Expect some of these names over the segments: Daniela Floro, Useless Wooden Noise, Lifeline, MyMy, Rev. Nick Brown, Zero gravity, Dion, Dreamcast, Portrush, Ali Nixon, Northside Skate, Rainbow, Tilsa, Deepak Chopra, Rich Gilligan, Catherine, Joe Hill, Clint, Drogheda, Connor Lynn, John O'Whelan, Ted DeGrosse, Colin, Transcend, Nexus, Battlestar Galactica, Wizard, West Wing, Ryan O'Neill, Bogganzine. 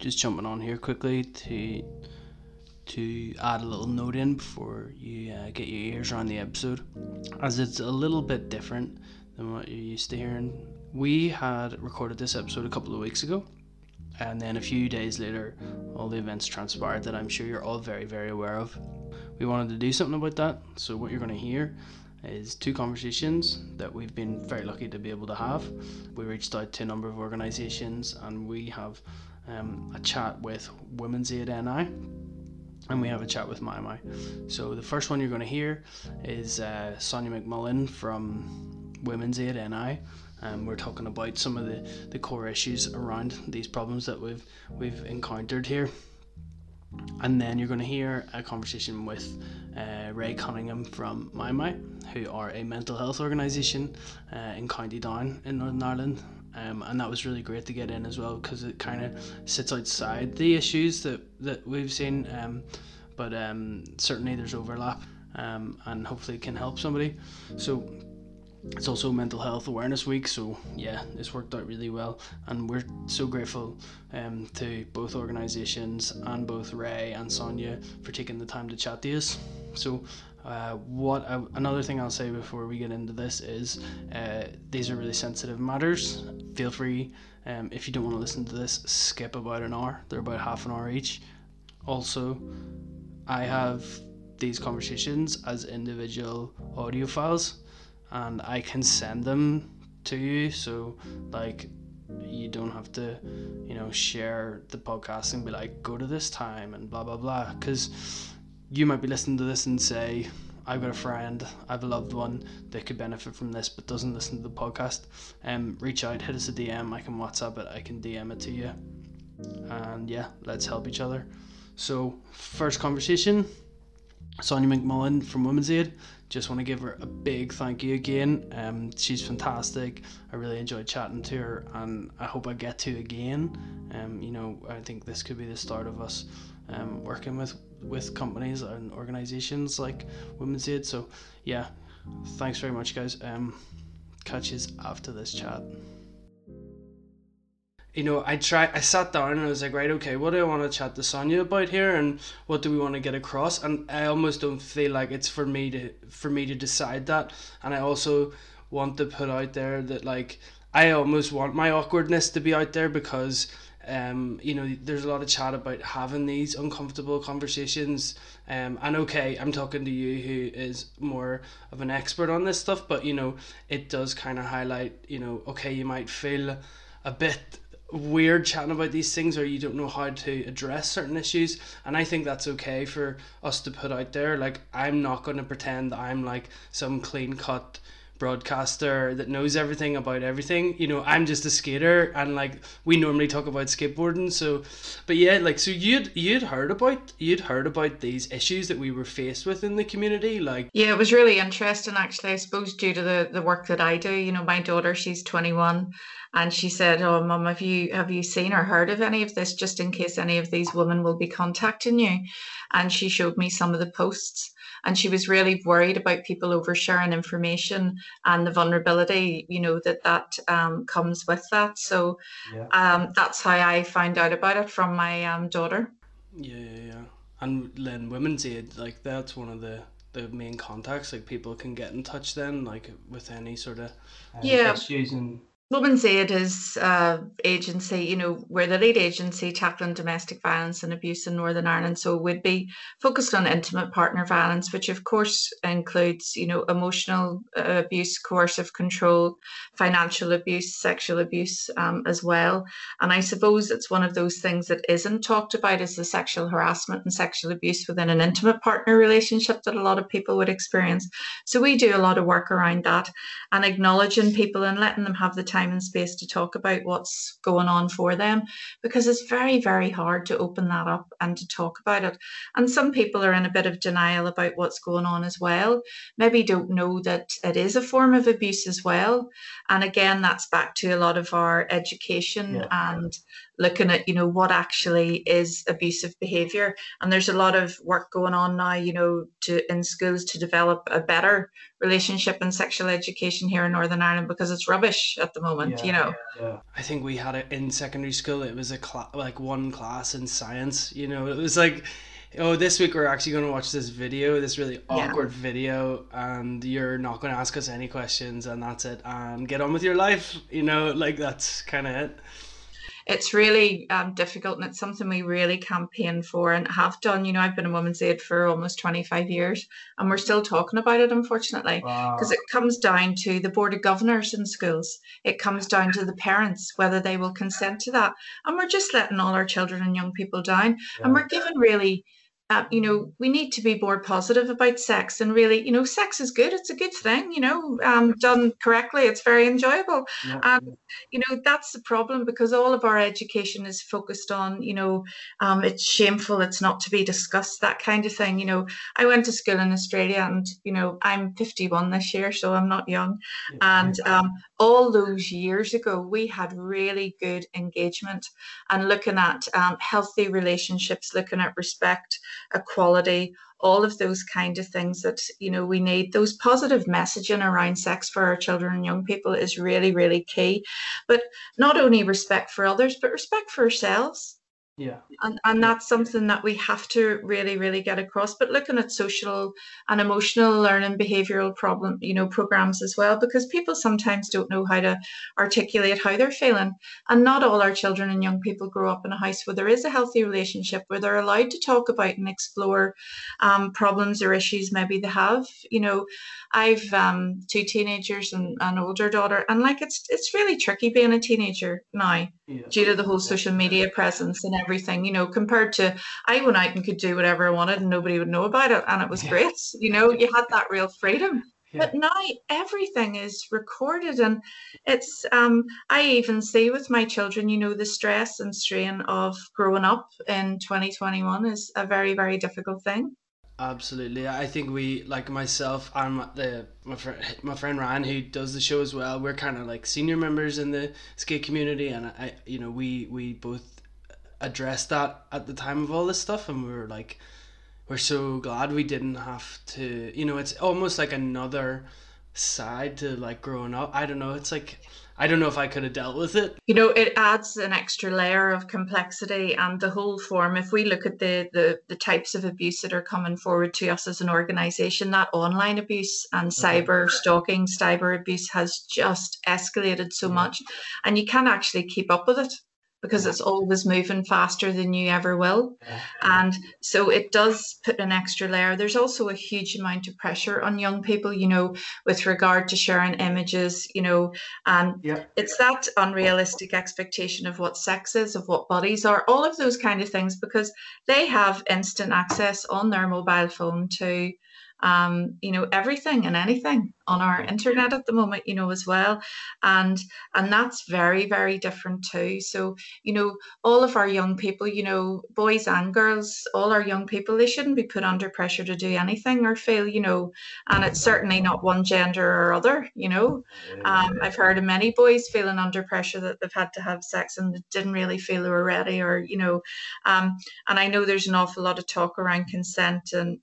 just jumping on here quickly to add a little note in before you get your ears around the episode, as it's a little bit different than what you're used to hearing. We had recorded this episode a couple of weeks ago, and then a few days later all the events transpired that I'm sure you're all very, very aware of. We wanted to do something about that, so what you're going to hear is two conversations that we've been very lucky to be able to have. We reached out to a number of organisations, and we have a chat with Women's Aid NI, and we have a chat with MyMy. So the first one you're going to hear is Sonia McMullen from Women's Aid NI, and we're talking about some of the core issues around these problems that we've encountered here. And then you're going to hear a conversation with Ray Cunningham from MyMy, who are a mental health organisation in County Down in Northern Ireland, and that was really great to get in as well, because it kind of sits outside the issues that we've seen, but certainly there's overlap, and hopefully it can help somebody. So it's also Mental Health Awareness Week, so yeah, it's worked out really well, and we're so grateful to both organisations and both Ray and Sonia for taking the time to chat to us. So another thing I'll say before we get into this is these are really sensitive matters. Feel free, if you don't want to listen to this, skip about an hour. They're about half an hour each. Also, I have these conversations as individual audio files, and I can send them to you, so like you don't have to, you know, share the podcast and be like, go to this time and blah blah blah, because you might be listening to this and say, I've got a friend, I've a loved one that could benefit from this but doesn't listen to the podcast. Reach out, hit us a DM, I can WhatsApp it, I can DM it to you, and yeah, let's help each other. So first conversation, Sonia McMullen from Women's Aid. Just want to give her a big thank you again. She's fantastic. I really enjoyed chatting to her, and I hope I get to again. You know, I think this could be the start of us working with companies and organisations like Women's Aid. So yeah, thanks very much, guys. Catch yous after this chat. You know, I sat down and I was like, right, okay, what do I want to chat to Sonia about here, and what do we want to get across? And I almost don't feel like it's for me to decide that. And I also want to put out there that, like, I almost want my awkwardness to be out there, because you know, there's a lot of chat about having these uncomfortable conversations, and okay, I'm talking to you who is more of an expert on this stuff, but you know, it does kind of highlight, you know, okay, you might feel a bit weird chatting about these things, or you don't know how to address certain issues, and I think that's okay for us to put out there. Like, I'm not going to pretend that I'm like some clean cut broadcaster that knows everything about everything, you know. I'm just a skater, and like, we normally talk about skateboarding. So but yeah, like, so you'd heard about these issues that we were faced with in the community. Like, yeah, it was really interesting actually, I suppose, due to the work that I do. You know, my daughter, she's 21, and she said, oh mum, have you seen or heard of any of this, just in case any of these women will be contacting you? And she showed me some of the posts, and she was really worried about people oversharing information and the vulnerability, you know, that comes with that. So yeah. That's how I found out about it, from my daughter. Yeah. And then Women's Aid, like, that's one of the main contacts, like, people can get in touch then, like, with any sort of issues. And Women's Aid is agency, you know, we're the lead agency tackling domestic violence and abuse in Northern Ireland. So we'd be focused on intimate partner violence, which of course includes, you know, emotional abuse, coercive control, financial abuse, sexual abuse as well. And I suppose it's one of those things that isn't talked about, is the sexual harassment and sexual abuse within an intimate partner relationship that a lot of people would experience. So we do a lot of work around that, and acknowledging people and letting them have the time and space to talk about what's going on for them, because it's very, very hard to open that up and to talk about it. And some people are in a bit of denial about what's going on as well, maybe don't know that it is a form of abuse as well. And again, that's back to a lot of our education and looking at, you know, what actually is abusive behavior. And there's a lot of work going on now, you know, in schools to develop a better relationship and sexual education here in Northern Ireland, because it's rubbish at the moment, you know. Yeah. I think we had it in secondary school. It was one class in science, you know. It was like, oh, this week we're actually going to watch this video, this really awkward video, and you're not going to ask us any questions, and that's it, and get on with your life, you know, like that's kind of it. It's really difficult, and it's something we really campaign for and have done. You know, I've been in Women's Aid for almost 25 years, and we're still talking about it, unfortunately, because it comes down to the Board of Governors in schools. It comes down to the parents, whether they will consent to that. And we're just letting all our children and young people down, and we're given really... you know, we need to be more positive about sex, and really, you know, sex is good. It's a good thing, you know, done correctly. It's very enjoyable. And, you know, that's the problem, because all of our education is focused on, you know, it's shameful. It's not to be discussed, that kind of thing. You know, I went to school in Australia, and, you know, I'm 51 this year, so I'm not young. And all those years ago, we had really good engagement and looking at healthy relationships, looking at respect, equality, all of those kind of things that, you know, we need. Those positive messaging around sex for our children and young people is really, really key. But not only respect for others, but respect for ourselves. Yeah. And that's something that we have to really, really get across. But looking at social and emotional learning, behavioral problem, you know, programs as well, because people sometimes don't know how to articulate how they're feeling. And not all our children and young people grow up in a house where there is a healthy relationship, where they're allowed to talk about and explore problems or issues maybe they have. You know, I've two teenagers and an older daughter, and like it's really tricky being a teenager now. Yeah. Due to the whole social media presence and everything, you know, compared to I went out and could do whatever I wanted and nobody would know about it. And it was great. You know, you had that real freedom. But now everything is recorded, and it's I even see with my children, you know, the stress and strain of growing up in 2021 is a very, very difficult thing. Absolutely. I think we, like myself and my friend Ryan, who does the show as well, we're kind of like senior members in the skate community, and I, you know, we both addressed that at the time of all this stuff, and we were like, we're so glad we didn't have to, you know, it's almost like another side to like growing up. I don't know, it's like, I don't know if I could have dealt with it. You know, it adds an extra layer of complexity and the whole form. If we look at the types of abuse that are coming forward to us as an organisation, that online abuse and cyber stalking, cyber abuse has just escalated so much, and you can't actually keep up with it, because it's always moving faster than you ever will. And so it does put an extra layer. There's also a huge amount of pressure on young people, you know, with regard to sharing images, you know, and it's that unrealistic expectation of what sex is, of what bodies are, all of those kind of things, because they have instant access on their mobile phone to, you know, everything and anything on our internet at the moment, you know, as well. And that's very, very different too. So, you know, all of our young people, you know, boys and girls, all our young people, they shouldn't be put under pressure to do anything or feel, you know, and it's certainly not one gender or other, you know. I've heard of many boys feeling under pressure that they've had to have sex and they didn't really feel they were ready, or, you know, and I know there's an awful lot of talk around consent, and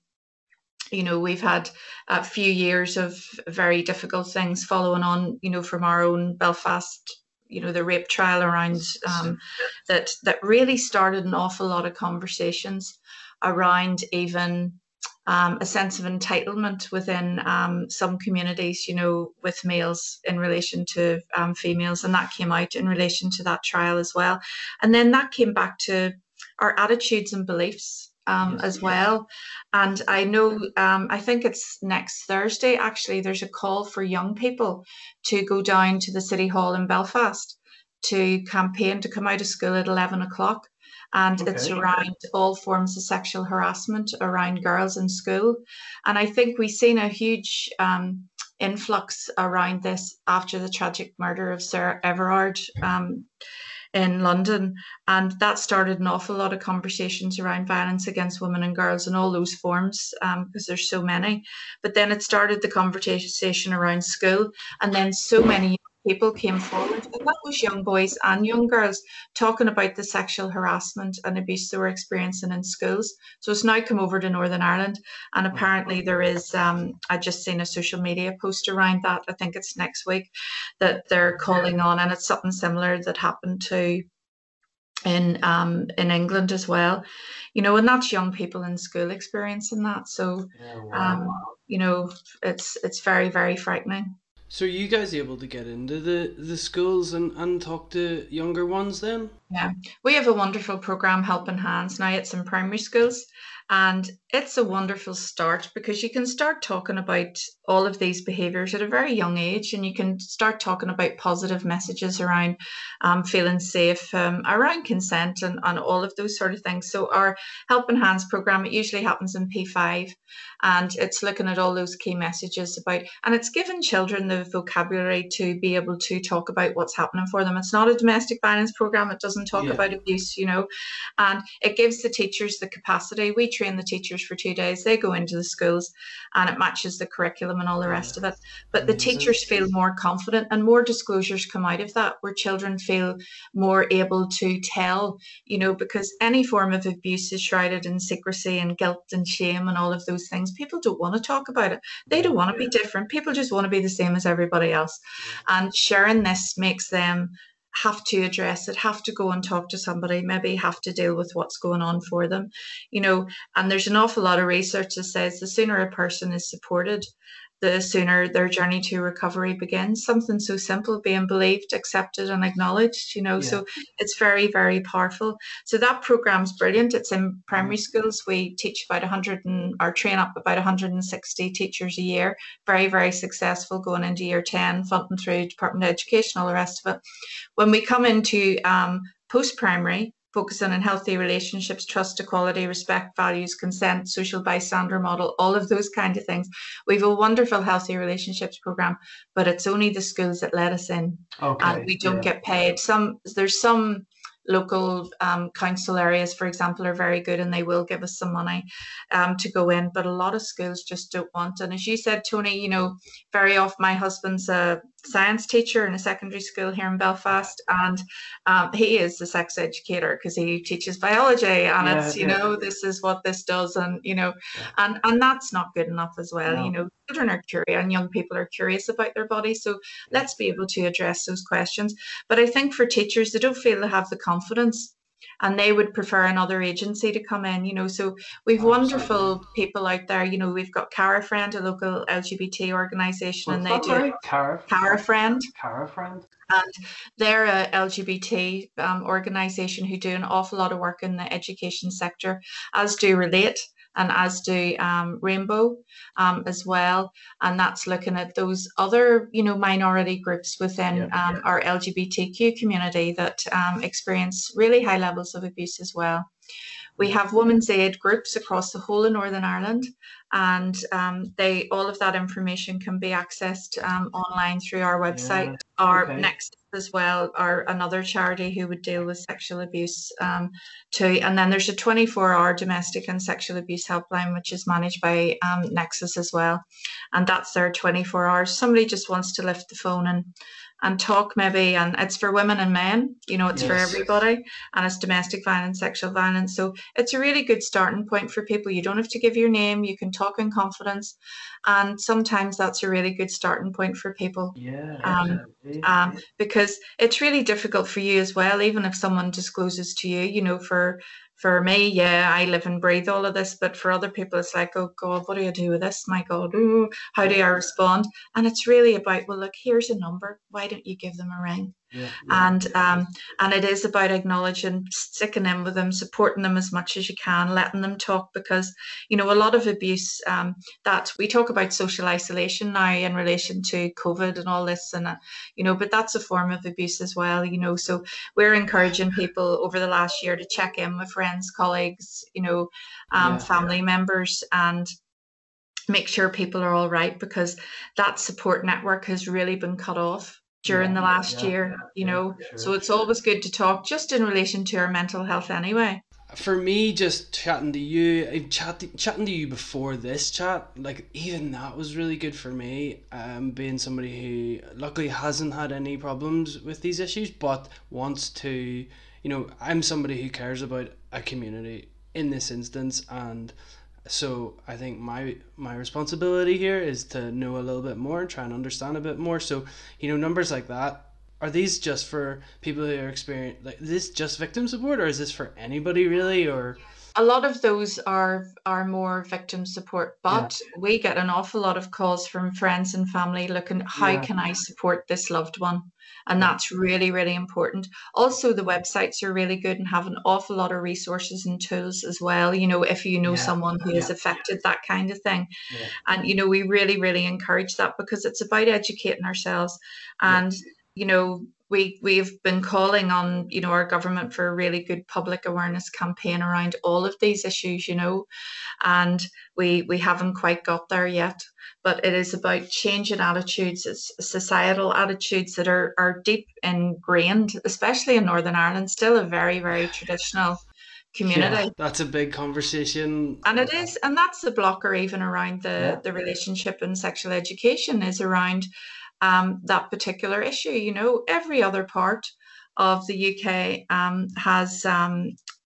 you know, we've had a few years of very difficult things following on, you know, from our own Belfast, you know, the rape trial around that really started an awful lot of conversations around even a sense of entitlement within some communities, you know, with males in relation to females. And that came out in relation to that trial as well. And then that came back to our attitudes and beliefs. As well. And I know, I think it's next Thursday, actually, there's a call for young people to go down to the City Hall in Belfast to campaign to come out of school at 11 o'clock. And it's around all forms of sexual harassment around girls in school. And I think we've seen a huge influx around this after the tragic murder of Sir Everard in London, and that started an awful lot of conversations around violence against women and girls in all those forms, because there's so many. But then it started the conversation around school, and then so many people came forward, and that was young boys and young girls talking about the sexual harassment and abuse they were experiencing in schools. So it's now come over to Northern Ireland, and apparently there is, I've just seen a social media post around that, I think it's next week, that they're calling on, and it's something similar that happened to in England as well, you know, and that's young people in school experiencing that. So, you know, it's very, very frightening. So are you guys able to get into the schools and talk to younger ones then? Yeah, we have a wonderful programme, Helping Hands. Now it's in primary schools, and it's a wonderful start because you can start talking about all of these behaviours at a very young age, and you can start talking about positive messages around feeling safe, around consent and all of those sort of things. So our Helping Hands programme, it usually happens in P5, and it's looking at all those key messages about, and it's giving children the vocabulary to be able to talk about what's happening for them. It's not a domestic violence programme, it doesn't talk about abuse, you know, and it gives the teachers the capacity. We train the teachers for 2 days, they go into the schools, and it matches the curriculum and all the rest of it, but the teachers feel more confident, and more disclosures come out of that, where children feel more able to tell, you know, because any form of abuse is shrouded in secrecy and guilt and shame and all of those things. People don't want to talk about it, they don't want to be different, people just want to be the same as everybody else, and sharing this makes them have to address it, have to go and talk to somebody, maybe have to deal with what's going on for them, you know. And there's an awful lot of research that says the sooner a person is supported, the sooner their journey to recovery begins. Something so simple, being believed, accepted and acknowledged, you know. So it's very, very powerful. So that program's brilliant. It's in primary schools. We teach about 100 or train up about 160 teachers a year. Very, very successful, going into year 10, funding through Department of Education, all the rest of it. When we come into post-primary, focusing on healthy relationships, trust, equality, respect, values, consent, social bystander model, all of those kind of things. We have a wonderful healthy relationships program, but it's only the schools that let us in, and we don't get paid. There's some local council areas, for example, are very good, and they will give us some money to go in, but a lot of schools just don't want. And as you said, Tony, you know, very often, my husband's a science teacher in a secondary school here in Belfast, and he is the sex educator because he teaches biology, and it's, you know, this is what this does, and, you know, and that's not good enough as well. You know, children are curious, and young people are curious about their body, so let's be able to address those questions. But I think for teachers, they don't feel they have the confidence, and they would prefer another agency to come in, you know. So we've wonderful people out there, you know. We've got Cara-Friend, a local LGBT organisation, and they do Cara-Friend. Cara-Friend. And they're a LGBT organisation who do an awful lot of work in the education sector, as do Relate, and as do Rainbow as well. And that's looking at those other, you know, minority groups within our LGBTQ community that experience really high levels of abuse as well. We have Women's Aid groups across the whole of Northern Ireland, and they, all of that information can be accessed online through our website. Our Nexus as well are another charity who would deal with sexual abuse too. And then there's a 24-hour domestic and sexual abuse helpline, which is managed by Nexus as well, and that's their 24 hours. Somebody just wants to lift the phone and talk, maybe, and it's for women and men, you know, it's for everybody, and it's domestic violence, sexual violence. So it's a really good starting point for people. You don't have to give your name, you can talk in confidence, and sometimes that's a really good starting point for people. Because it's really difficult for you as well, even if someone discloses to you, you know. For me, I live and breathe all of this, but for other people, it's like, oh God, what do I do with this? My God, ooh, how do I respond? And it's really about, well, look, here's a number. Why don't you give them a ring? And it is about acknowledging, sticking in with them, supporting them as much as you can, letting them talk, because, you know, a lot of abuse that we talk about, social isolation now in relation to COVID and all this, and you know, but that's a form of abuse as well, you know. So we're encouraging people over the last year to check in with friends, colleagues, you know, family members, and make sure people are all right, because that support network has really been cut off during the last year, you know. So it's always good to talk, just in relation to our mental health anyway. for me, just chatting to you, chatting to you before this chat, like, even that was really good for me, being somebody who luckily hasn't had any problems with these issues, but wants to, you know, I'm somebody who cares about a community in this instance, and so I think my responsibility here is to know a little bit more and try and understand a bit more. So, you know, numbers like that, are these just for people who are experienced, like, is this just victim support, or is this for anybody really? Or a lot of those are more victim support, but yeah, we get an awful lot of calls from friends and family looking, how yeah, can I support this loved one? And that's really, really important. Also, the websites are really good and have an awful lot of resources and tools as well, you know, if you know yeah, someone who yeah, is affected, that kind of thing. Yeah. And, you know, we really, really encourage that, because it's about educating ourselves. And, yeah, you know, we've been calling on, you know, our government for a really good public awareness campaign around all of these issues, you know, and we haven't quite got there yet. But it is about changing attitudes. It's societal attitudes that are deep ingrained, especially in Northern Ireland, still a very, very traditional community. Yeah, that's a big conversation. And it is, and that's the blocker even around the relationship and sexual education, is around that particular issue. You know, every other part of the UK has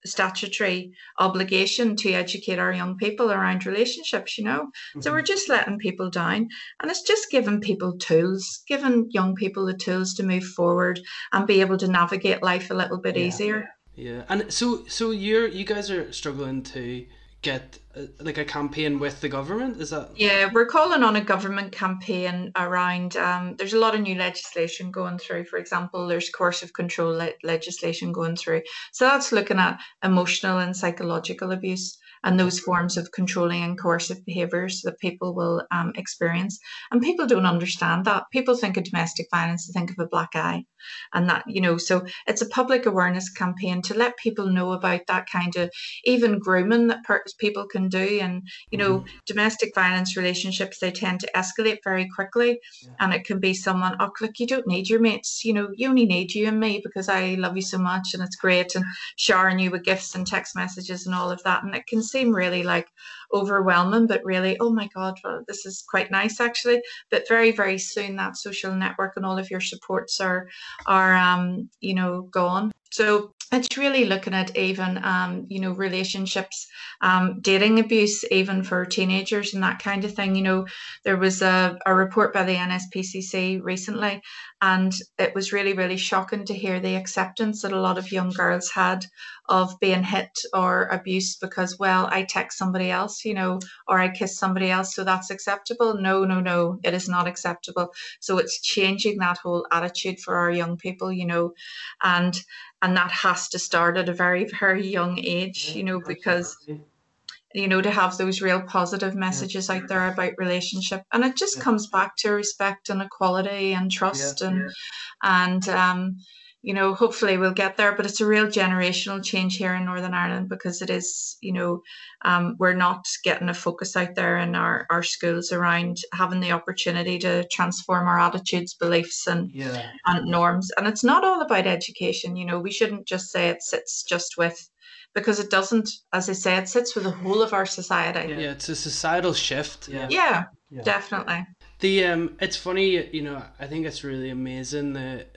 statutory obligation to educate our young people around relationships, you know, mm-hmm, so we're just letting people down, and it's just giving people tools, giving young people the tools to move forward and be able to navigate life a little bit yeah, easier. Yeah, and so you guys are struggling to get like a campaign with the government, is that? Yeah, we're calling on a government campaign around, there's a lot of new legislation going through. For example, there's coercive control legislation going through, so that's looking at emotional and psychological abuse and those forms of controlling and coercive behaviours that people will experience. And people don't understand that. People think of domestic violence, they think of a black eye, and that, you know, so it's a public awareness campaign to let people know about that kind of even grooming that people can do. And, you know, domestic violence relationships, they tend to escalate very quickly, yeah, and it can be someone, oh, look, you don't need your mates, you know, you only need you and me because I love you so much and it's great, and showering you with gifts and text messages and all of that. And it can seem really like overwhelming, but really, oh my God, well, this is quite nice actually. But very, very soon that social network and all of your supports are you know, gone. So it's really looking at even, you know, relationships, dating abuse, even for teenagers and that kind of thing. You know, there was a report by the NSPCC recently, and it was really, really shocking to hear the acceptance that a lot of young girls had of being hit or abused because, well, I text somebody else, you know, or I kiss somebody else, so that's acceptable. No, it is not acceptable. So it's changing that whole attitude for our young people, you know, and that has to start at a very, very young age, you know, because, you know, to have those real positive messages out there about relationship. And it just comes back to respect and equality and trust and you know, hopefully we'll get there. But it's a real generational change here in Northern Ireland, because it is, you know, we're not getting a focus out there in our schools around having the opportunity to transform our attitudes, beliefs and norms. And it's not all about education. You know, we shouldn't just say it sits just with, because it doesn't, as I say, it sits with the whole of our society. Yeah, it's a societal shift. Yeah, definitely. The it's funny, you know, I think it's really amazing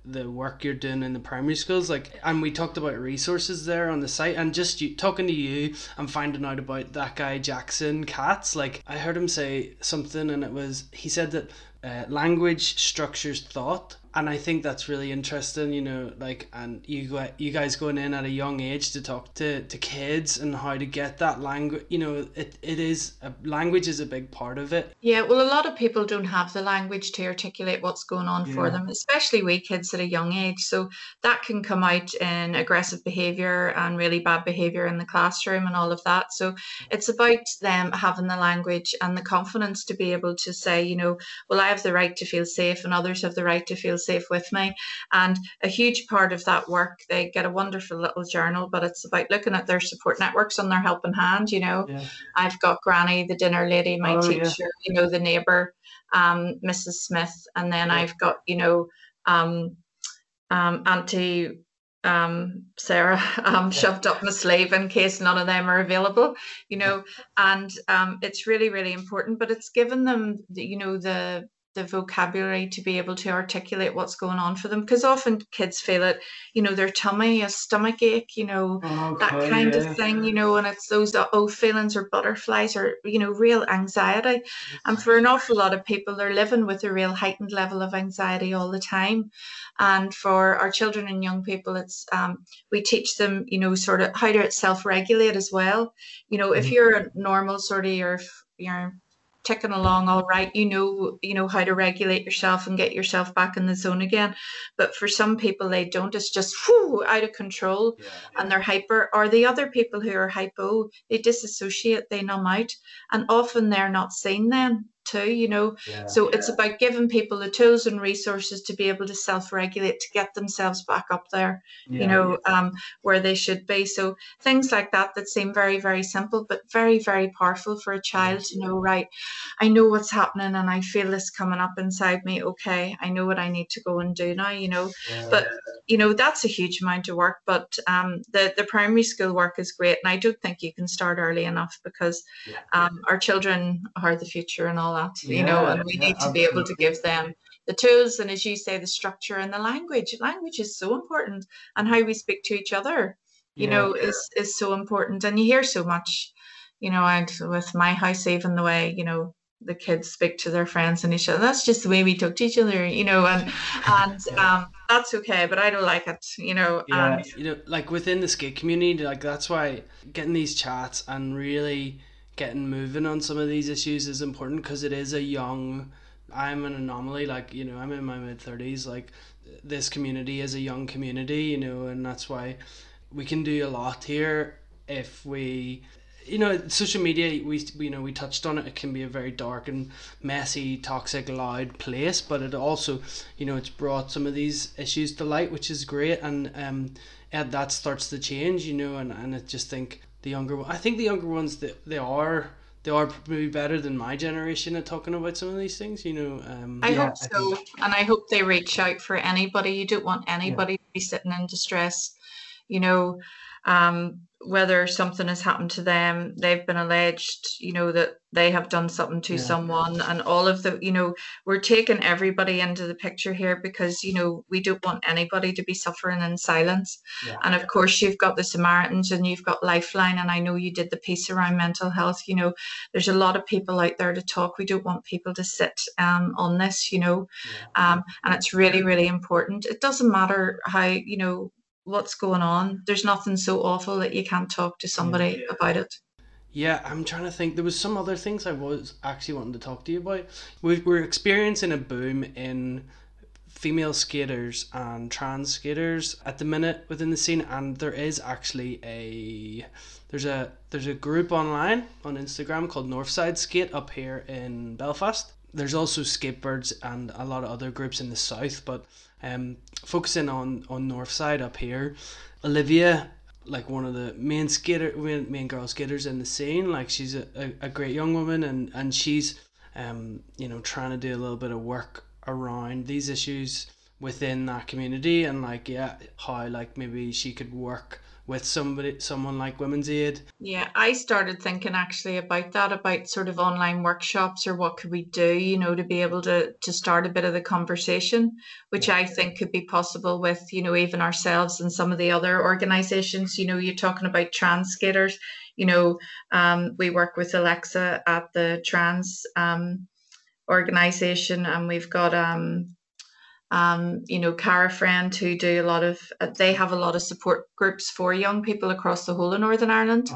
the work you're doing in the primary schools, like, and we talked about resources there on the site, and just talking to you and finding out about that guy Jackson Katz, like, I heard him say something, and it was, he said that language structures thought. And I think that's really interesting, you know, like, and you guys going in at a young age to talk to kids and how to get that language, you know, language is a big part of it. Yeah, well, a lot of people don't have the language to articulate what's going on for them, especially wee kids at a young age. So that can come out in aggressive behaviour and really bad behaviour in the classroom and all of that. So it's about them having the language and the confidence to be able to say, you know, well, I have the right to feel safe and others have the right to feel safe with me. And a huge part of that work, they get a wonderful little journal, but it's about looking at their support networks and their helping hand, you know. Yeah. I've got Granny, the dinner lady, my teacher, you know, the neighbour, Mrs. Smith, and then I've got, you know, Auntie Sarah shoved up my sleeve in case none of them are available, you know. And it's really, really important, but it's given them, you know, the vocabulary to be able to articulate what's going on for them, because often kids feel it, you know, their tummy, a stomach ache, you know, that kind of thing, you know, and it's those feelings or butterflies or, you know, real anxiety. And for an awful lot of people, they're living with a real heightened level of anxiety all the time. And for our children and young people, it's we teach them, you know, sort of how to self-regulate as well. You know, if you're a normal sort of, or if you're ticking along all right, you know how to regulate yourself and get yourself back in the zone again. But for some people, they don't. It's just out of control, and they're hyper. Or the other people who are hypo, they disassociate, they numb out, and often they're not seen then too, you know. So it's about giving people the tools and resources to be able to self-regulate, to get themselves back up there, you know, where they should be. So things like that that seem very, very simple, but very, very powerful for a child to know, right, I know what's happening and I feel this coming up inside me. Okay, I know what I need to go and do now, you know. But, you know, that's a huge amount of work. But the primary school work is great, and I don't think you can start early enough, because our children are the future and all that, you know, and we need to be able to give them the tools, and as you say, the structure and the language. Language is so important, and how we speak to each other, you know, is so important. And you hear so much, you know, and with my house, even the way, you know, the kids speak to their friends and each other, that's just the way we talk to each other, you know, and that's okay, but I don't like it, you know. And you know, like within the skate community, like that's why getting these chats and really getting moving on some of these issues is important, because it is a young, I'm an anomaly, like, you know, I'm in my mid-30s, like this community is a young community, you know, and that's why we can do a lot here if we, you know, social media, you know, we touched on it, it can be a very dark and messy, toxic, loud place, but it also, you know, it's brought some of these issues to light, which is great, and that starts to change, you know, and I just think the younger one, I think the younger ones, they are maybe better than my generation at talking about some of these things, you know. I hope so, and I hope they reach out for anybody. You don't want anybody to be sitting in distress, you know, whether something has happened to them, they've been alleged, you know, that they have done something to someone, and all of the, you know, we're taking everybody into the picture here, because, you know, we don't want anybody to be suffering in silence. And of course you've got the Samaritans and you've got Lifeline, and I know you did the piece around mental health, you know, there's a lot of people out there to talk. We don't want people to sit on this, you know, and it's really, really important. It doesn't matter how, you know, what's going on, there's nothing so awful that you can't talk to somebody about it. I'm trying to think, there was some other things I was actually wanting to talk to you about. We're experiencing a boom in female skaters and trans skaters at the minute within the scene, and there is actually there's a group online on Instagram called Northside Skate up here in Belfast. There's also Skatebirds and a lot of other groups in the south, but focusing on Northside up here, Olivia, like one of the main girl skaters in the scene, like she's a great young woman, and she's you know, trying to do a little bit of work around these issues within that community, and like how like maybe she could work with someone like Women's Aid. I started thinking actually about that, about sort of online workshops, or what could we do, you know, to be able to start a bit of the conversation, which I think could be possible with, you know, even ourselves and some of the other organizations. You know, you're talking about trans skaters, you know, we work with Alexa at the trans organization, and we've got you know, Cara-Friend, who do a lot of, they have a lot of support groups for young people across the whole of Northern Ireland.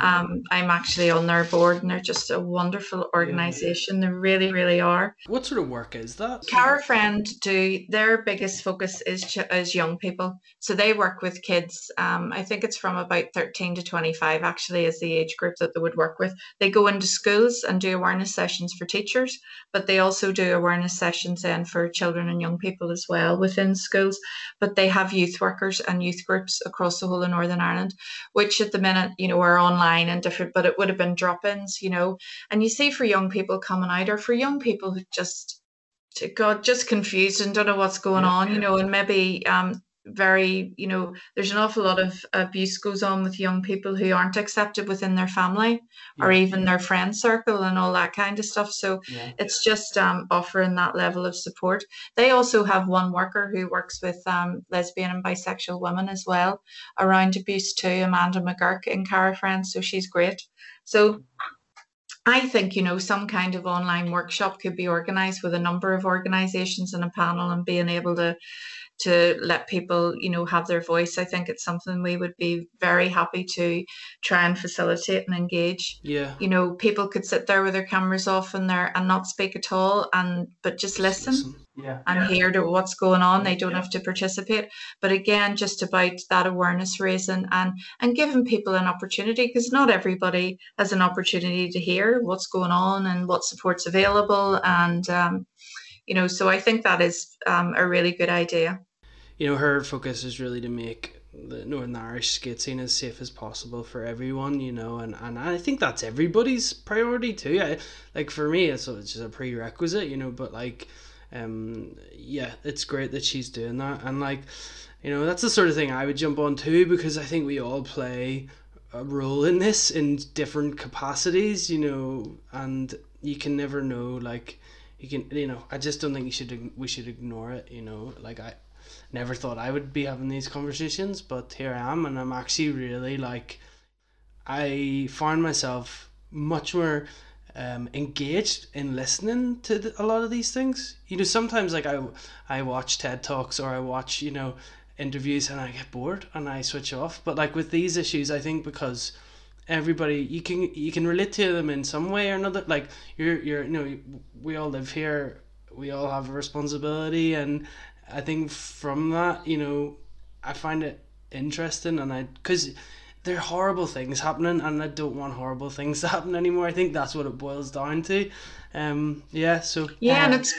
I'm actually on their board, and they're just a wonderful organisation. They really, really are. What sort of work is that? Cara-Friend do, their biggest focus is young people. So they work with kids. I think it's from about 13 to 25 actually is the age group that they would work with. They go into schools and do awareness sessions for teachers, but they also do awareness sessions then for children and young people as well within schools. But they have youth workers and youth groups across the whole of Northern Ireland, which at the minute, you know, are online and different, but it would have been drop-ins, you know. And you see for young people coming out, or for young people who just confused and don't know what's going on, you know, and maybe very, you know, there's an awful lot of abuse goes on with young people who aren't accepted within their family or even their friend circle and all that kind of stuff. So it's just offering that level of support. They also have one worker who works with lesbian and bisexual women as well around abuse too, Amanda McGurk in Cara-Friend, so she's great. So I think, you know, some kind of online workshop could be organised with a number of organisations and a panel and being able to let people, you know, have their voice. I think it's something we would be very happy to try and facilitate and engage. Yeah. You know, people could sit there with their cameras off and not speak at all, but just listen. Yeah. And hear to what's going on. They don't have to participate. But again, just about that awareness raising and giving people an opportunity, because not everybody has an opportunity to hear what's going on and what support's available. And, you know, so I think that is a really good idea. You know, her focus is really to make the Northern Irish skate scene as safe as possible for everyone, you know, and I think that's everybody's priority too. Like for me, it's just a prerequisite, you know, but like, yeah, it's great that she's doing that. And like, you know, that's the sort of thing I would jump on too, because I think we all play a role in this in different capacities, you know, and you can never know, like, you know, I just don't think we should ignore it, you know, like I never thought I would be having these conversations, but here I am, and I'm actually really like, I found myself much more engaged in listening to a lot of these things. You know, sometimes like I watch TED Talks or I watch, you know, interviews and I get bored and I switch off. But like with these issues, I think because everybody, you can relate to them in some way or another. Like you're, you know, we all live here, we all have a responsibility, and I think from that, you know, I find it interesting, and because there are horrible things happening, and I don't want horrible things to happen anymore. I think that's what it boils down to. And it's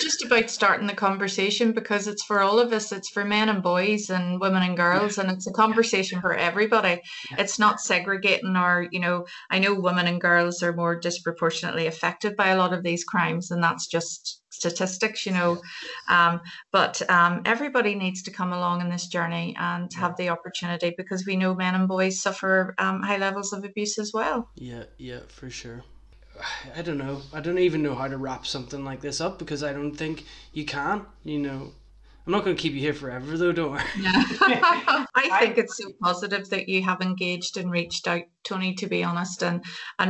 just about starting the conversation, because it's for all of us. It's for men and boys and women and girls, and it's a conversation for everybody. It's not segregating, or, you know, I know women and girls are more disproportionately affected by a lot of these crimes, and that's just statistics, you know, but everybody needs to come along in this journey and have the opportunity, because we know men and boys suffer high levels of abuse as well. Yeah, for sure. I don't know. I don't even know how to wrap something like this up, because I don't think you can, you know. I'm not going to keep you here forever though, don't worry. I think it's so positive that you have engaged and reached out, Tony, to be honest, and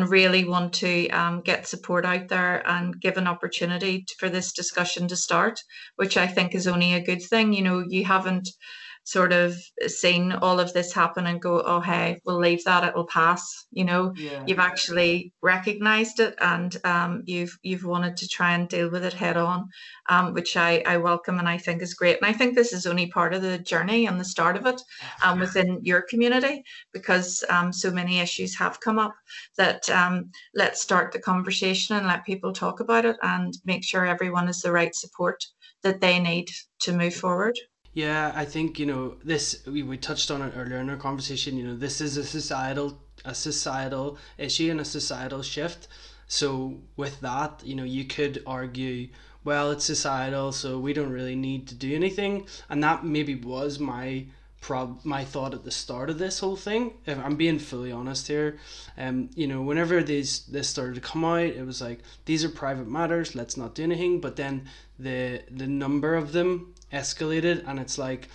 really want to get support out there and give an opportunity for this discussion to start, which I think is only a good thing. You know, you haven't sort of seen all of this happen and go, oh, hey, we'll leave that, it'll pass, you know. You've actually recognized it, and you've wanted to try and deal with it head on, which I welcome, and I think is great. And I think this is only part of the journey and the start of it, within your community, because so many issues have come up that let's start the conversation and let people talk about it and make sure everyone has the right support that they need to move forward. Yeah, I think, you know, this, we touched on it earlier in our conversation, you know, this is a societal issue and a societal shift. So with that, you know, you could argue, well, it's societal, so we don't really need to do anything. And that maybe was my thought at the start of this whole thing, if I'm being fully honest here. You know, whenever this started to come out, it was like, these are private matters, let's not do anything. But then the number of them escalated, and it's like,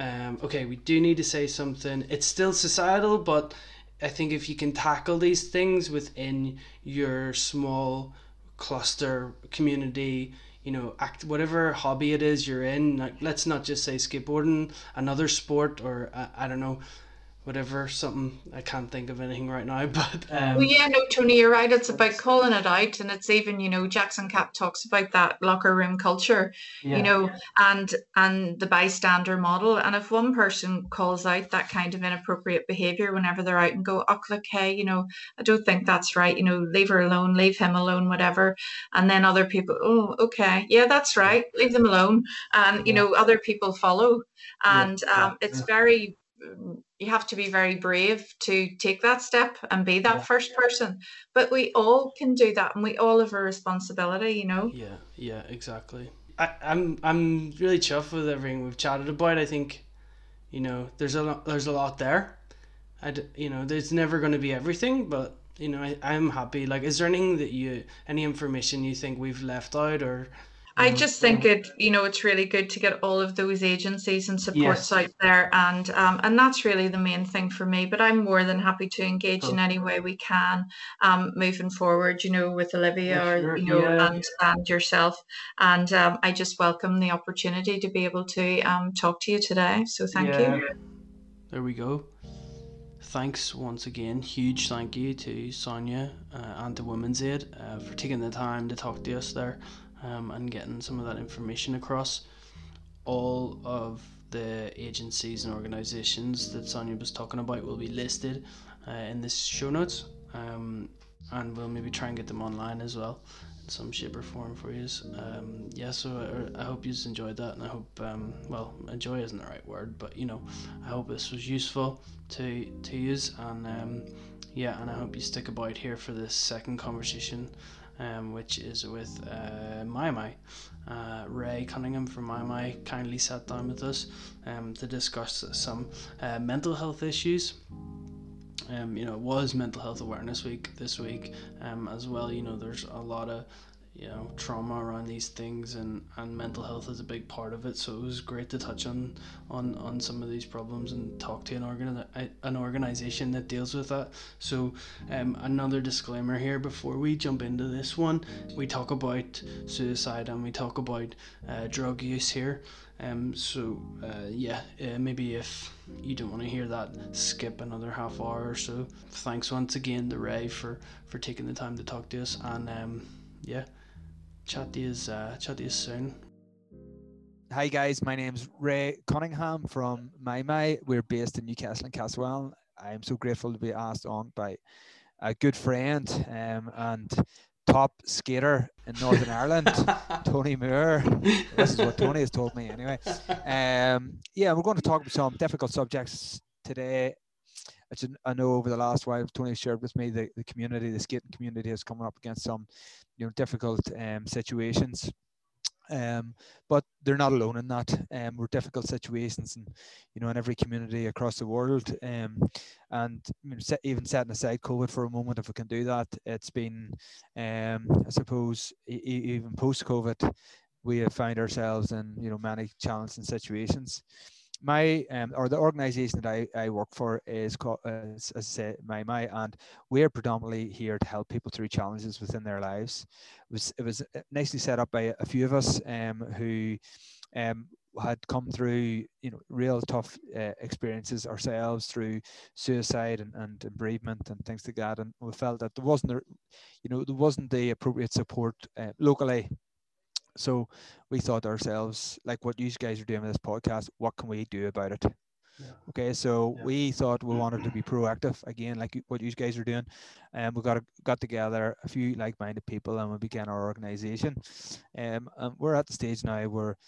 okay, we do need to say something. It's still societal, but I think if you can tackle these things within your small cluster community, you know, whatever hobby it is you're in, like, let's not just say skateboarding, another sport, or I don't know, whatever, something, I can't think of anything right now, but... Well, yeah, no, Tony, you're right. It's about calling it out, and it's even, you know, Jackson Capp talks about that locker room culture, you know, and the bystander model. And if one person calls out that kind of inappropriate behaviour whenever they're out and go, oh, look, hey, you know, I don't think that's right, you know, leave her alone, leave him alone, whatever. And then other people, oh, okay, yeah, that's right, leave them alone. And, you know, other people follow. And it's very... You have to be very brave to take that step and be that first person, but we all can do that, and we all have a responsibility, you know. Yeah exactly. I'm really chuffed with everything we've chatted about. I think, you know, there's a lot there. You know, there's never going to be everything, but, you know, I'm happy. Like, is there anything that any information you think we've left out or... I just think it, you know, it's really good to get all of those agencies and supports out there, and that's really the main thing for me. But I'm more than happy to engage in any way we can, moving forward, you know, with Olivia and yourself. And I just welcome the opportunity to be able to talk to you today. So thank you. There we go. Thanks once again. Huge thank you to Sonia and to Women's Aid for taking the time to talk to us there. And getting some of that information across. All of the agencies and organisations that Sonia was talking about will be listed in this show notes, and we'll maybe try and get them online as well in some shape or form for you. So I hope you've enjoyed that, and I hope enjoy isn't the right word, but you know, I hope this was useful to use, and and I hope you stick about here for this second conversation, which is with MyMy. Ray Cunningham from MyMy kindly sat down with us to discuss some mental health issues. You know, it was Mental Health Awareness Week this week as well. You know, there's a lot of, you know, trauma around these things, and mental health is a big part of it. So it was great to touch on some of these problems and talk to an organization that deals with that. So another disclaimer here before we jump into this one: we talk about suicide and we talk about drug use here. Maybe if you don't want to hear that, skip another half hour or so. Thanks once again to Ray for taking the time to talk to us, and chat to you soon. Hi guys, my name's Ray Cunningham from MyMy. We're based in Newcastle and Castlewell. I'm so grateful to be asked on by a good friend and top skater in Northern Ireland, Tony Moore. This is what Tony has told me anyway. We're going to talk about some difficult subjects today. I know over the last while Tony shared with me the community, the skating community is coming up against some, you know, difficult situations, but they're not alone in that. We're difficult situations, and you know, in every community across the world. And you know, even setting aside COVID for a moment, if we can do that, it's been, I suppose, even post-COVID, we have found ourselves in, you know, many challenging situations. The organisation that I work for is called, as I say, MyMy, and we're predominantly here to help people through challenges within their lives. It was nicely set up by a few of us who had come through, you know, real tough experiences ourselves through suicide and bereavement and things like that, and we felt that there wasn't the appropriate support locally. So we thought to ourselves, like what you guys are doing with this podcast, what can we do about it? Yeah. Okay, so we thought we wanted to be proactive again, like what you guys are doing, and we got together a few like-minded people, and we began our organization. And we're at the stage now where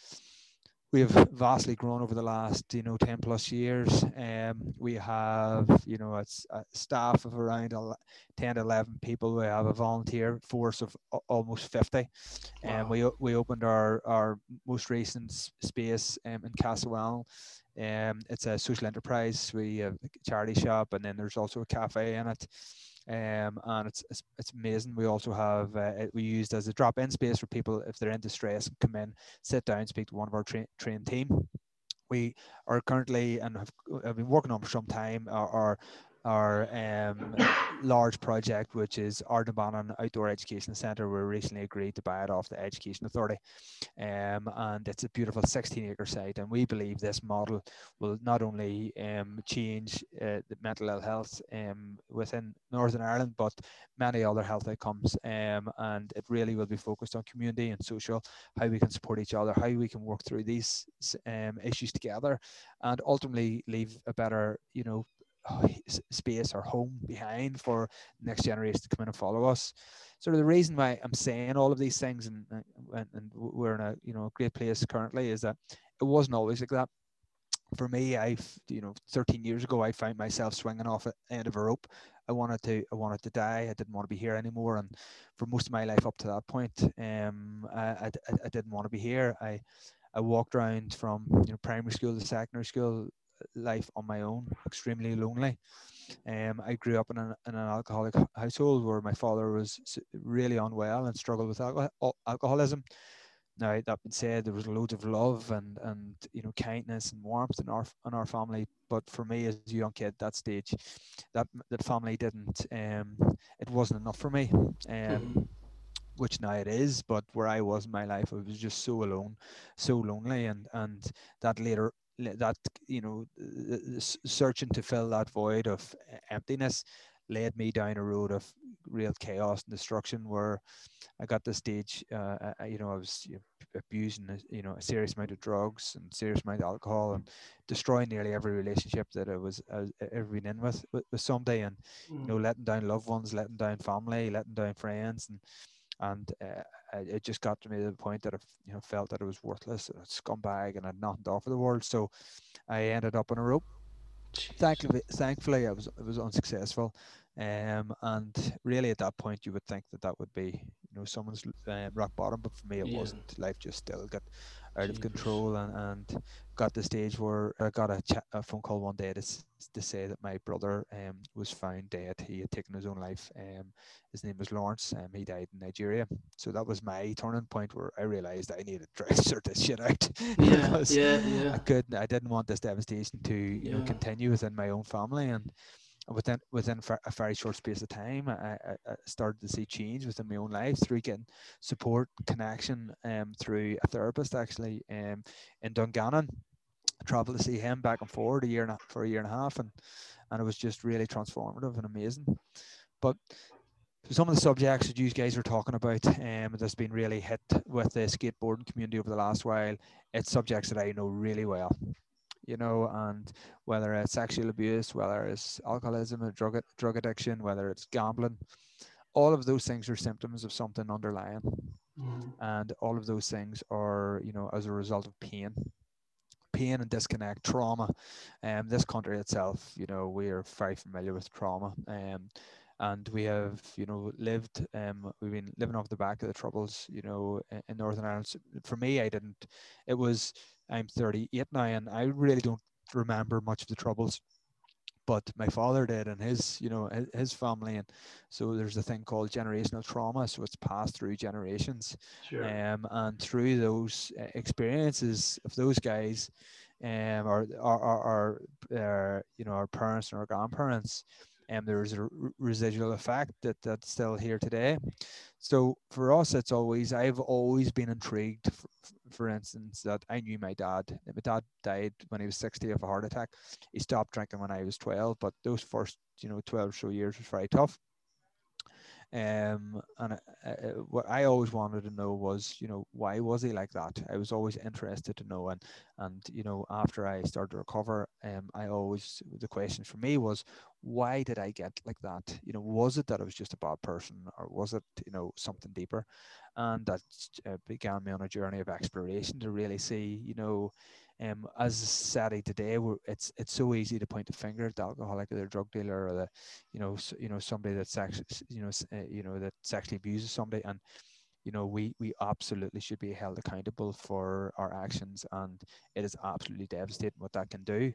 we have vastly grown over the last, you know, 10 plus years. We have, you know, a staff of around 10 to 11 people. We have a volunteer force of almost 50. Wow. And we opened our most recent space in Castlewell. It's a social enterprise. We have a charity shop, and then there's also a cafe in it. And it's amazing. We also have we used as a drop-in space for people if they're in distress, come in, sit down, speak to one of our trained team. We are currently and have been working on for some time our large project, which is Ardenbannon Outdoor Education Centre. We recently agreed to buy it off the Education Authority, and it's a beautiful 16-acre site, and we believe this model will not only change the mental ill health within Northern Ireland, but many other health outcomes, and it really will be focused on community and social, how we can support each other, how we can work through these issues together, and ultimately leave a better, you know, space or home behind for the next generation to come in and follow us. So the reason why I'm saying all of these things and we're in a, you know, great place currently is that it wasn't always like that. For me, 13 years ago, I found myself swinging off the end of a rope. I wanted to die. I didn't want to be here anymore. And for most of my life up to that point, I didn't want to be here. I walked around from, you know, primary school to secondary school life on my own, extremely lonely. I grew up in an alcoholic household where my father was really unwell and struggled with alcoholism. Now, that being said, there was loads of love and you know, kindness and warmth in our family. But for me as a young kid at that stage, that family didn't, it wasn't enough for me, which now it is. But where I was in my life, I was just so alone, so lonely, and that later, that, you know, searching to fill that void of emptiness led me down a road of real chaos and destruction, where I got to the stage, you know, I was abusing, you know, a serious amount of drugs and serious amount of alcohol, and destroying nearly every relationship that I was ever been in with somebody, and, you know, letting down loved ones, letting down family, letting down friends, and it just got to me to the point that I, you know, felt that I was worthless and a scumbag and I'd nothing to offer the world. So I ended up on a rope. Thankfully, I was unsuccessful, and really at that point you would think that would be, you know, someone's rock bottom, but for me it wasn't. Life just still got out of control, and got to the stage where I got a phone call one day to say that my brother was found dead. He had taken his own life. His name was Lawrence, and he died in Nigeria. So that was my turning point where I realized I needed to sort this shit out. I didn't want this devastation to you know, continue within my own family. And within a very short space of time, I started to see change within my own life through getting support, connection, through a therapist actually in Dungannon. I traveled to see him back and forth a year and a half, and it was just really transformative and amazing. But some of the subjects that you guys were talking about that's been really hit with the skateboarding community over the last while, it's subjects that I know really well. You know, and whether it's sexual abuse, whether it's alcoholism or drug addiction, whether it's gambling, all of those things are symptoms of something underlying. And all of those things are, you know, as a result of pain and disconnect, trauma. This country itself, you know, we are very familiar with trauma, and we have, you know, lived, we've been living off the back of the troubles, you know, in Northern Ireland. For me, I'm 38 now, and I really don't remember much of the troubles, but my father did, and his family, and so there's a thing called generational trauma, so it's passed through generations. And through those experiences of those guys, our you know, our parents and our grandparents, there's a residual effect that's still here today. So for us, I've always been intrigued, for instance, that I knew my dad. My dad died when he was 60 of a heart attack. He stopped drinking when I was 12, but those first, you know, 12 or so years was very tough. What I always wanted to know was, you know, why was he like that? I was always interested to know, and you know, after I started to recover, the question for me was, why did I get like that? You know, was it that I was just a bad person, or was it, you know, something deeper? And that began me on a journey of exploration to really see, you know, as a society today, it's so easy to point the finger at the alcoholic or the drug dealer or the, you know, somebody that's actually, you know, that sexually abuses somebody, and you know, we absolutely should be held accountable for our actions, and it is absolutely devastating what that can do.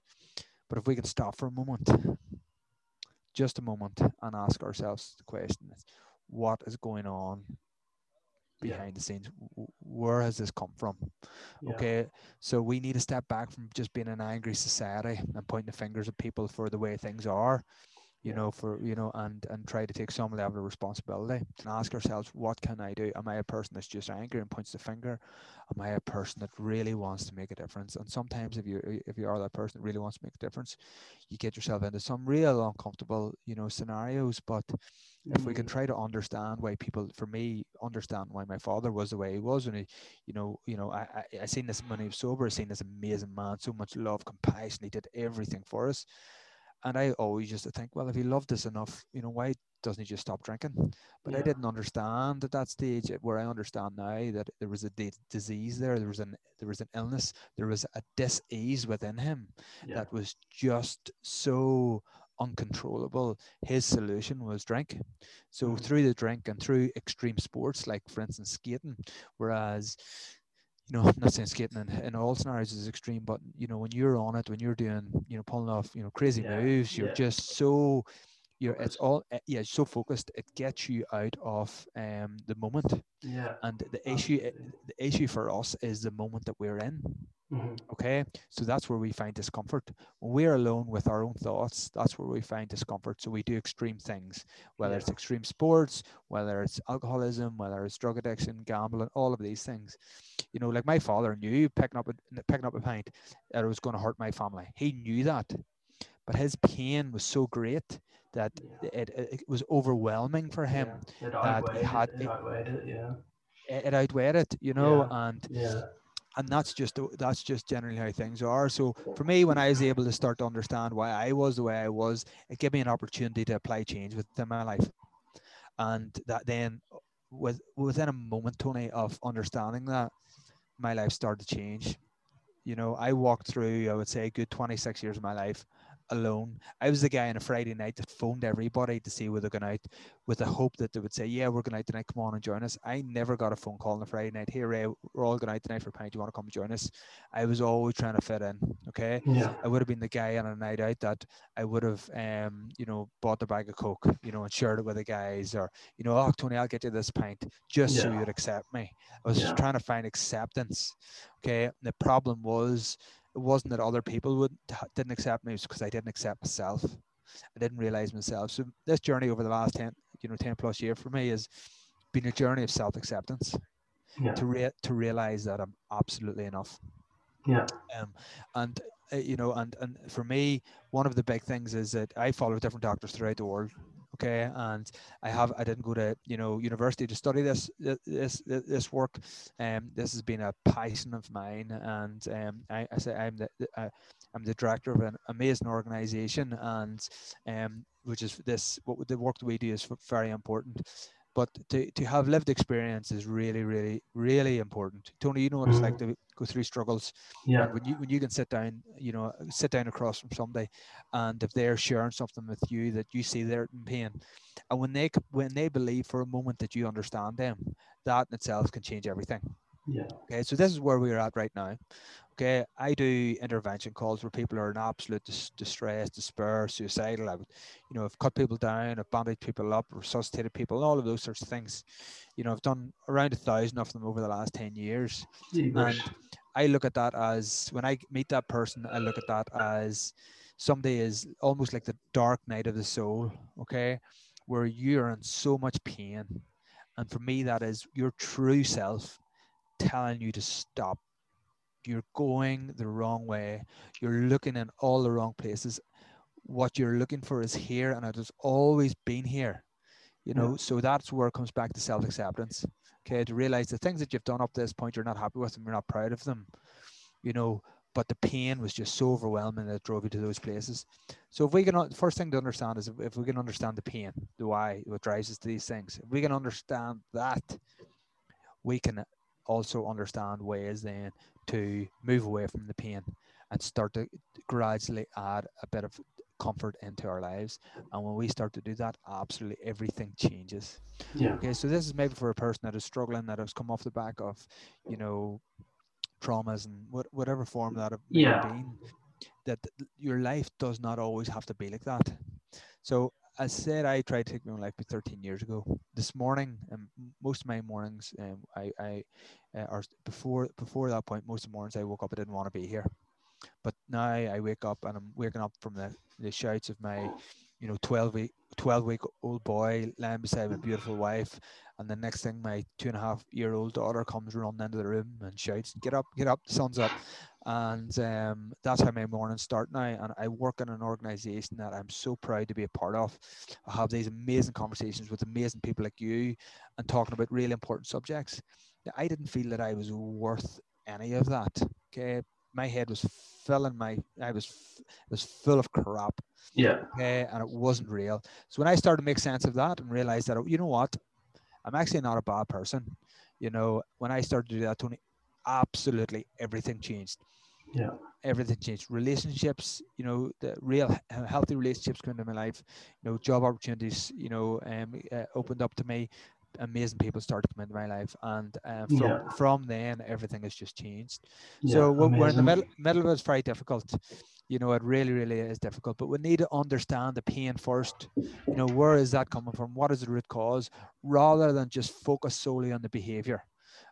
But if we can stop for a moment, just a moment, and ask ourselves the question: what is going on behind the scenes? Where has this come from? Okay, so we need to step back from just being an angry society and pointing the fingers at people for the way things are, and try to take some level of responsibility and ask ourselves, what can I do? Am I a person that's just angry and points the finger? Am I a person that really wants to make a difference? And sometimes if you are that person that really wants to make a difference, you get yourself into some real uncomfortable, you know, scenarios. But if we can try to understand why people, for me, understand why my father was the way he was, and he, you know, I seen this when he was sober, I seen this amazing man, so much love, compassion, he did everything for us. And I always used to think, well, if he loved us enough, you know, why doesn't he just stop drinking? But I didn't understand at that stage, where I understand now, that there was a disease there. There was an illness. There was a dis-ease within him that was just so uncontrollable. His solution was drink. So through the drink and through extreme sports, like for instance skating, whereas you know, I'm not saying skating in all scenarios is extreme, but, you know, when you're on it, when you're doing, you know, pulling off, you know, crazy moves, you're just so, you're, it's all, yeah, so focused. It gets you out of the moment. Yeah. And the issue for us is the moment that we're in. Mm-hmm. Okay, so that's where we find discomfort. When we're alone with our own thoughts, that's where we find discomfort. So we do extreme things, whether it's extreme sports, whether it's alcoholism, whether it's drug addiction, gambling, all of these things. You know, like my father knew picking up a pint that it was going to hurt my family. He knew that, but his pain was so great that it was overwhelming for him. It outweighed it, you know, and that's just generally how things are. So for me, when I was able to start to understand why I was the way I was, it gave me an opportunity to apply change within my life. And that then, within a moment, Tony, of understanding that, my life started to change. You know, I walked through, I would say, a good 26 years of my life alone. I was the guy on a Friday night that phoned everybody to see where they're going out, with the hope that they would say, yeah, we're going out tonight, come on and join us. I never got a phone call on a Friday night, hey Ray, we're all going out tonight for a pint, do you want to come and join us? I was always trying to fit in. Okay, I would have been the guy on a night out that I would have you know, bought a bag of Coke, you know, and shared it with the guys, or, you know, oh Tony, I'll get you this pint just so you'd accept me. I was just trying to find acceptance. Okay, and the problem was, it wasn't that other people didn't accept me, it was because I didn't accept myself. I didn't realize myself. So this journey over the last 10 plus year for me has been a journey of self-acceptance, to realize that I'm absolutely enough. You know, and for me, one of the big things is that I follow different doctors throughout the world. Okay, and I didn't go to, you know, university to study this work. This has been a passion of mine, and I say I'm the director of an amazing organization, and which is this, what the work that we do is very important. But to have lived experience is really, really, really important. Tony, you know what it's like to go through struggles. Yeah. And when you can sit down across from somebody, and if they're sharing something with you that you see they're in pain, and when they believe for a moment that you understand them, that in itself can change everything. Yeah. Okay, so this is where we are at right now. Okay, I do intervention calls where people are in absolute distress, despair, suicidal. I would, you know, I've cut people down, I've bandaged people up, resuscitated people, all of those sorts of things. You know, I've done around 1,000 of them over the last 10 years. And I look at that as, when I meet that person, I look at that as somebody is almost like the dark night of the soul, okay, where you're in so much pain. And for me, that is your true self telling you to stop. You're going the wrong way, you're looking in all the wrong places, what you're looking for is here, and it has always been here, you know. So that's where it comes back to self-acceptance, okay, to realize the things that you've done up to this point, you're not happy with them, you're not proud of them, you know, but the pain was just so overwhelming that it drove you to those places. So if we can, the first thing to understand is, if we can understand the pain, the why, what drives us to these things, if we can understand that, we can also understand ways then to move away from the pain and start to gradually add a bit of comfort into our lives. And when we start to do that, absolutely everything changes. Yeah. Okay, so this is maybe for a person that is struggling, that has come off the back of, you know, traumas and whatever form that have been, that your life does not always have to be like that. So I said I tried to take my own life 13 years ago. This morning, most of my mornings, before that point, most of the mornings I woke up, I didn't want to be here. But now I wake up, and I'm waking up from the shouts of my, you know, 12-week-old boy lying beside my beautiful wife, and the next thing, my 2.5-year-old daughter comes running into the room and shouts, get up, the sun's up. And that's how my mornings start now. And I work in an organization that I'm so proud to be a part of. I have these amazing conversations with amazing people like you, and talking about really important subjects. Now, I didn't feel that I was worth any of that. Okay, my head was filling it was full of crap. Yeah. Okay, and it wasn't real. So when I started to make sense of that and realize that, you know what, I'm actually not a bad person. You know, when I started to do that, Tony, absolutely everything changed. Yeah, everything changed. Relationships, you know, the real healthy relationships came into my life. You know, job opportunities, you know, opened up to me. amazing people started to come into my life, and from then everything has just changed. So we're in the middle of it. It's very difficult, you know, it really is difficult, but we need to understand the pain first, you know, where is that coming from, what is the root cause, rather than just focus solely on the behavior.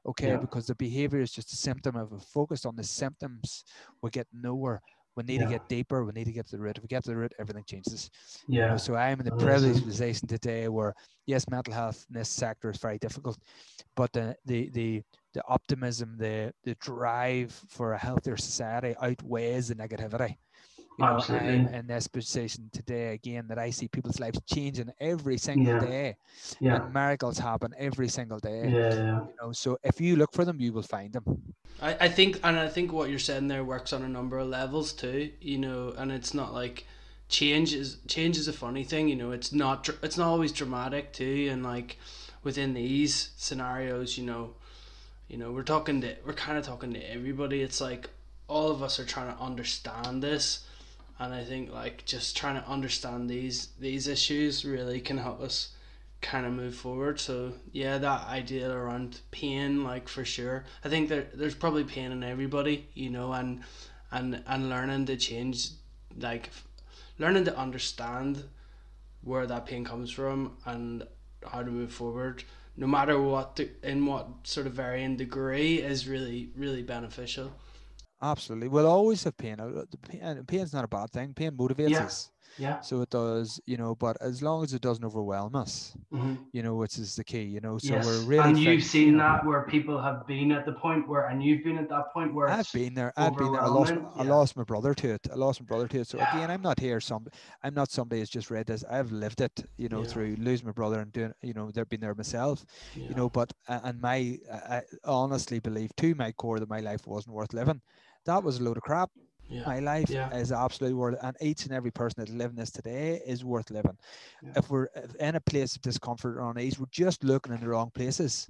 Because the behavior is just a symptom. If we focus on the symptoms, we get nowhere. We need to get deeper. We need to get to the root. If we get to the root, everything changes. You know, so I'm in the privileged position today where, yes, mental health in this sector is very difficult, but the optimism, the drive for a healthier society outweighs the negativity. You know, I'm in this position today again that I see people's lives changing every single day, and miracles happen every single day. You know, so if you look for them, you will find them. I think what you're saying there works on a number of levels too. You know, and it's not like change is a funny thing. You know, it's not always dramatic too. And like within these scenarios, you know, we're kind of talking to everybody. It's like all of us are trying to understand this. And I think like just trying to understand these issues really can help us kind of move forward. So yeah, that idea around pain, like for sure. I think there's probably pain in everybody, you know, and learning to change, like learning to understand where that pain comes from and how to move forward, no matter what, in what sort of varying degree, is really, really beneficial. Absolutely. We'll always have pain. Pain's not a bad thing. Pain motivates us. Yeah. So it does, you know, but as long as it doesn't overwhelm us, you know, which is the key, you know. So we're really. And you've seen that where people have been at the point where, and you've been at that point where. I've been there. I lost my brother to it. So again, I'm not somebody who's just read this. I've lived it, you know, through losing my brother and doing, you know, they've been there myself, you know, but, and I honestly believe to my core that my life wasn't worth living. That was a load of crap. My life is absolutely worth, and each and every person that's living this today is worth living. If we're in a place of discomfort or unease, we're just looking in the wrong places.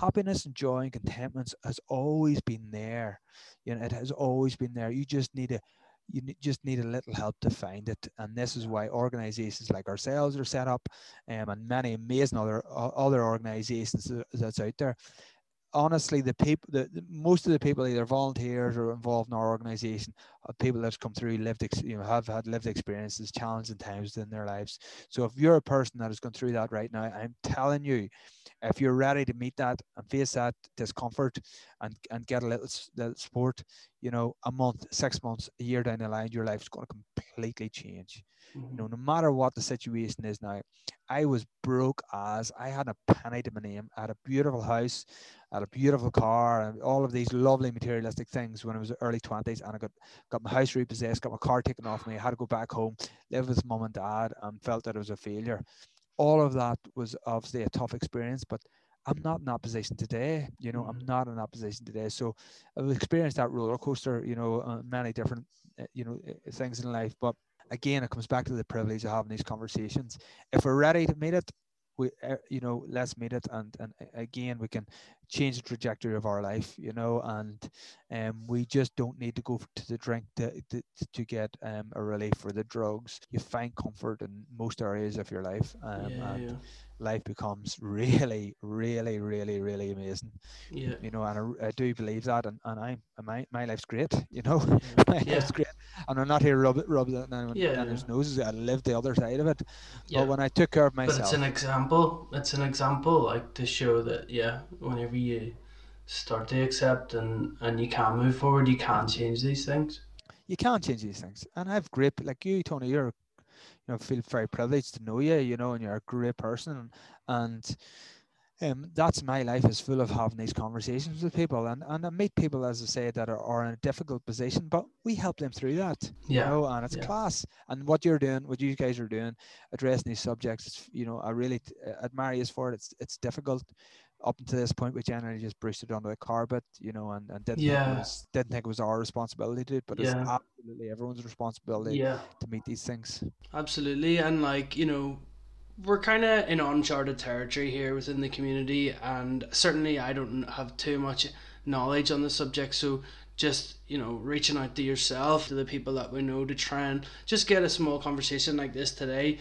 Happiness and joy and contentment has always been there. You know, it has always been there. You just need a little help to find it, and this is why organizations like ourselves are set up, and many amazing other organizations that's out there. Honestly, most of the people, either volunteers or involved in our organization, people that's come through have had lived experiences, challenging times in their lives. So if you're a person that has gone through that right now, I'm telling you, if you're ready to meet that and face that discomfort and get a little support, you know, a month, 6 months, a year down the line, your life's going to completely change. You know, no matter what the situation is now, I was broke as, I had a penny to my name, I had a beautiful house, I had a beautiful car, and all of these lovely materialistic things when I was early 20s, and I got my house repossessed, got my car taken off me, I had to go back home, live with mum and dad, and felt that it was a failure. All of that was obviously a tough experience, but I'm not in that position today, you know, so I've experienced that roller coaster, you know, many different, you know, things in life. But again, it comes back to the privilege of having these conversations. If we're ready to meet it, we, you know, let's meet it. And again, we can change the trajectory of our life, you know, and we just don't need to go to the drink to get a relief for the drugs. You find comfort in most areas of your life. Life becomes really amazing. You know, and I do believe that, and my life's great, you know. Life's great, and I'm not here rubbing it in anyone's noses. I lived the other side of it, but when I took care of myself. But it's an example like to show that whenever you start to accept and you can move forward, you can change these things. And I've gripped, like you, Tony, you're, you know, feel very privileged to know you, you know, and you're a great person. And that's, my life is full of having these conversations with people, and I meet people, as I say, that are in a difficult position, but we help them through that, you know, and it's class. And what you guys are doing, addressing these subjects, you know, I really admire you for it. It's difficult. Up until this point, we generally just brushed it under the carpet, you know, and didn't think it was our responsibility to do it, but it's absolutely everyone's responsibility to meet these things. Absolutely. And like, you know, we're kind of in uncharted territory here within the community, and certainly I don't have too much knowledge on the subject, so just, you know, reaching out to yourself, to the people that we know, to try and just get a small conversation like this today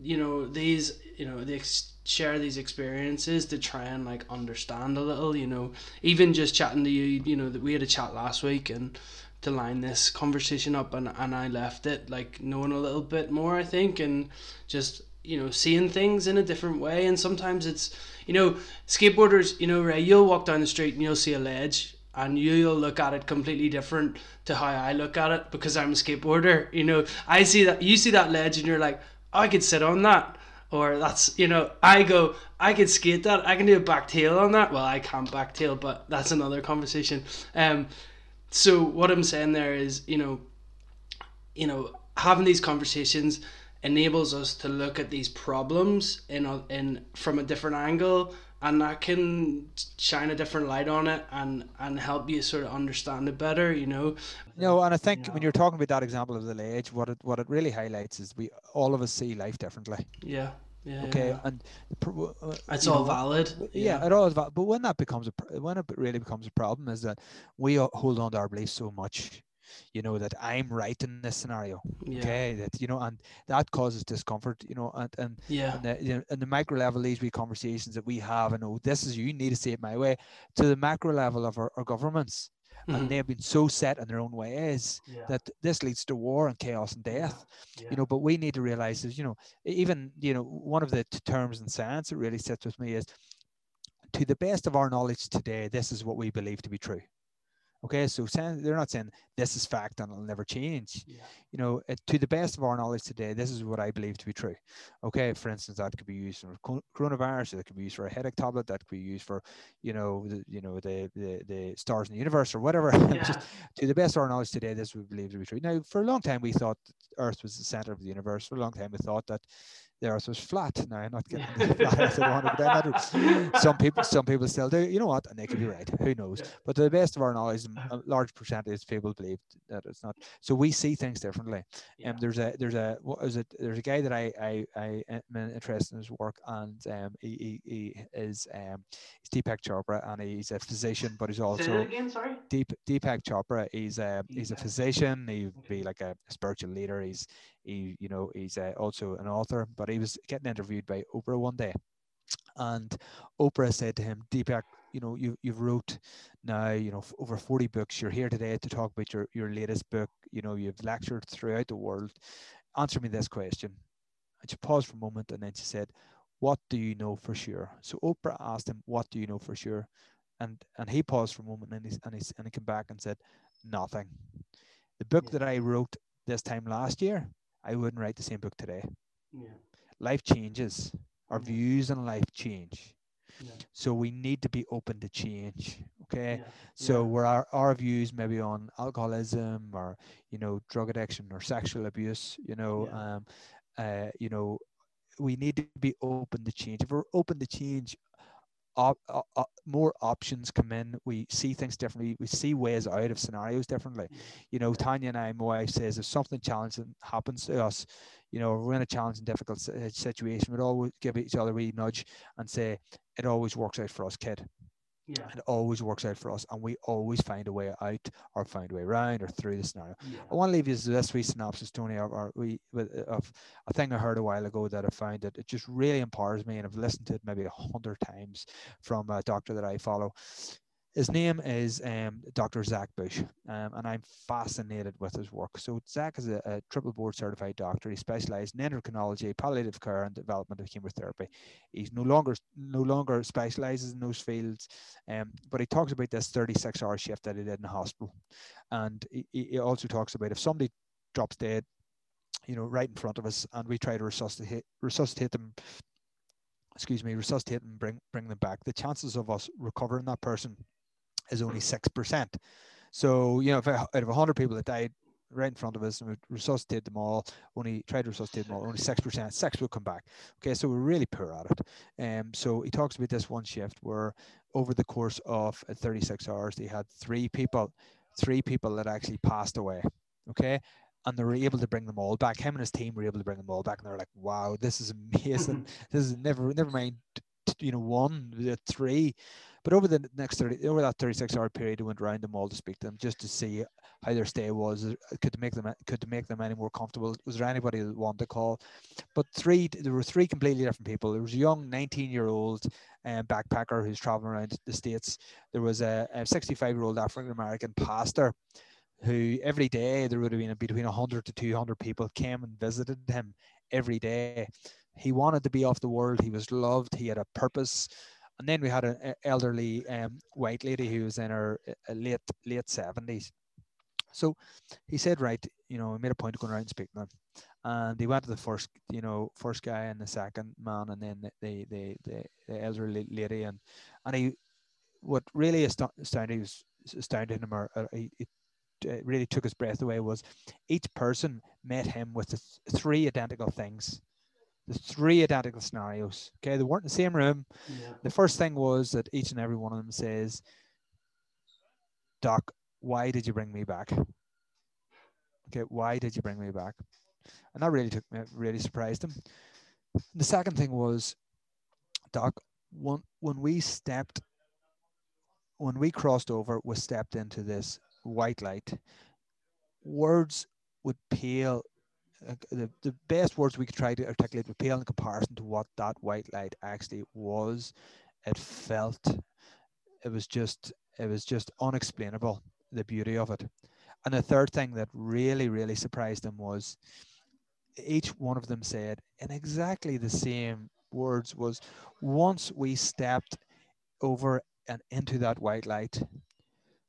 you know, these, you know, they share these experiences to try and like understand a little, you know, even just chatting to you, you know, that we had a chat last week and to line this conversation up, and I left it like knowing a little bit more, I think, and just, you know, seeing things in a different way. And sometimes it's, you know, skateboarders, you know, Ray, you'll walk down the street and you'll see a ledge and you'll look at it completely different to how I look at it because I'm a skateboarder. You know, I see that, you see that ledge and you're like, oh, I could sit on that. Or that's, you know, I go, I could skate that, I can do a backtail on that. Well, I can't backtail, but that's another conversation. So what I'm saying there is, you know, having these conversations enables us to look at these problems in from a different angle, and that can shine a different light on it and help you sort of understand it better, you know. No, and I think when you're talking about that example of the ledge, what it really highlights is we all of us see life differently. Yeah. Yeah. Okay. Yeah. And it's all valid. Yeah, it all is valid. But when that becomes when it really becomes a problem is that we hold on to our beliefs so much. You know, that I'm right in this scenario, okay, that, you know, and that causes discomfort, you know, and the micro level, these wee conversations that we have, and, oh, this is, you need to say it my way, to the macro level of our governments, and they've been so set in their own ways that this leads to war and chaos and death, you know. But we need to realize that, you know, even, you know, one of the terms in science that really sits with me is, to the best of our knowledge today, this is what we believe to be true. Okay, so they're not saying this is fact and it'll never change. Yeah. You know, to the best of our knowledge today, this is what I believe to be true. Okay, for instance, that could be used for coronavirus, that could be used for a headache tablet, that could be used for, the stars in the universe or whatever. Yeah. Just to the best of our knowledge today, this we believe to be true. Now, for a long time, we thought Earth was the center of the universe. For a long time, we thought that the Earth was flat. Now, I'm not getting flat. Some people still do. You know what? And they could be right. Who knows? Yeah. But to the best of our knowledge, a large percentage of people believe that it's not. So we see things differently. Yeah. There's a guy that I am interested in his work, and he's Deepak Chopra, and he's a physician, but he's also Deepak Chopra. He's a physician. He'd be like a spiritual leader. He's also an author, but he was getting interviewed by Oprah one day, and Oprah said to him, Deepak, you know, you've wrote now, you know, over 40 books. You're here today to talk about your latest book. You know, you've lectured throughout the world. Answer me this question. And she paused for a moment, and then she said, what do you know for sure? So Oprah asked him, what do you know for sure? And he paused for a moment, and he came back and said, nothing. The book that I wrote this time last year, I wouldn't write the same book today. Yeah. Life changes. Our views on life change. Yeah. So we need to be open to change. Okay. Yeah. So where our views maybe on alcoholism or, you know, drug addiction or sexual abuse, you know, you know, we need to be open to change. If we're open to change, more options come in. We see things differently. We see ways out of scenarios differently. You know, Tanya and I, my wife, says if something challenging happens to us, you know, we're in a challenging, difficult situation, we'd always give each other a wee nudge and say, it always works out for us, kid. Yeah. It always works out for us, and we always find a way out or find a way around or through the scenario. Yeah. I want to leave you with this wee synopsis, Tony, of a thing I heard a while ago that I found that it just really empowers me, and I've listened to it maybe 100 times from a doctor that I follow. His name is Dr. Zach Bush, and I'm fascinated with his work. So Zach is a triple board certified doctor. He specialized in endocrinology, palliative care, and development of chemotherapy. He's no longer specializes in those fields, but he talks about this 36-hour shift that he did in the hospital. And he also talks about if somebody drops dead, you know, right in front of us, and we try to resuscitate them, and bring them back, the chances of us recovering that person is only 6%. So, you know, if out of 100 people that died right in front of us and we tried to resuscitate them all, only 6%, 6 will come back. Okay, so we're really poor at it. So he talks about this one shift where over the course of 36 hours, they had three people that actually passed away. Okay. And they were able to bring them all back. Him and his team were able to bring them all back. And they're like, wow, this is amazing. This is never mind, you know, 1, 3. But over the next 36-hour period, we went around the mall to speak to them just to see how their stay was. Could make them any more comfortable? Was there anybody that wanted to call? But there were three completely different people. There was a young 19-year-old backpacker who's traveling around the States. There was a 65-year-old African-American pastor who every day there would have been between 100 to 200 people came and visited him every day. He wanted to be off the world. He was loved. He had a purpose. And then we had an elderly white lady who was in her late 70s. So he said, right, he made a point of going around and speaking to them. And they went to the first guy and the second man, and then the elderly lady. And he, what really astounded him, or it really took his breath away, was each person met him with the three identical things. The three identical scenarios. Okay, they weren't in the same room. Yeah. The first thing was that each and every one of them says, "Doc, why did you bring me back?" Okay, why did you bring me back? And that really surprised him. The second thing was, "Doc, when we crossed over, we stepped into this white light. Words would pale." The best words we could try to articulate would pale in comparison to what that white light actually was. It was just unexplainable, the beauty of it. And the third thing that really, really surprised them was each one of them said, in exactly the same words, was, once we stepped over and into that white light,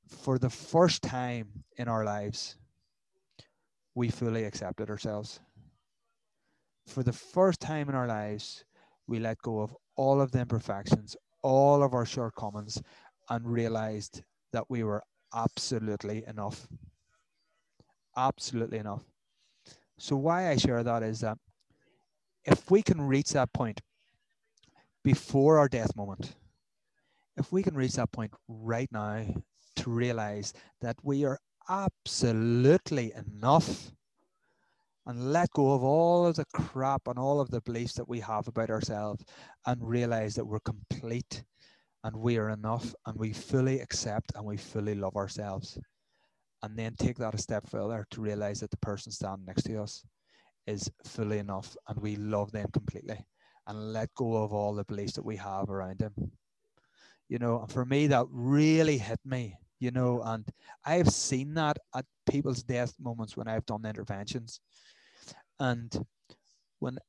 for the first time in our lives, we fully accepted ourselves. For the first time in our lives, we let go of all of the imperfections, all of our shortcomings, and realized that we were absolutely enough. Absolutely enough. So why I share that is that if we can reach that point before our death moment, if we can reach that point right now to realize that we are absolutely enough and let go of all of the crap and all of the beliefs that we have about ourselves and realize that we're complete and we are enough and we fully accept and we fully love ourselves, and then take that a step further to realize that the person standing next to us is fully enough and we love them completely and let go of all the beliefs that we have around them. And for me, that really hit me. And I've seen that at people's death moments when I've done interventions. And when,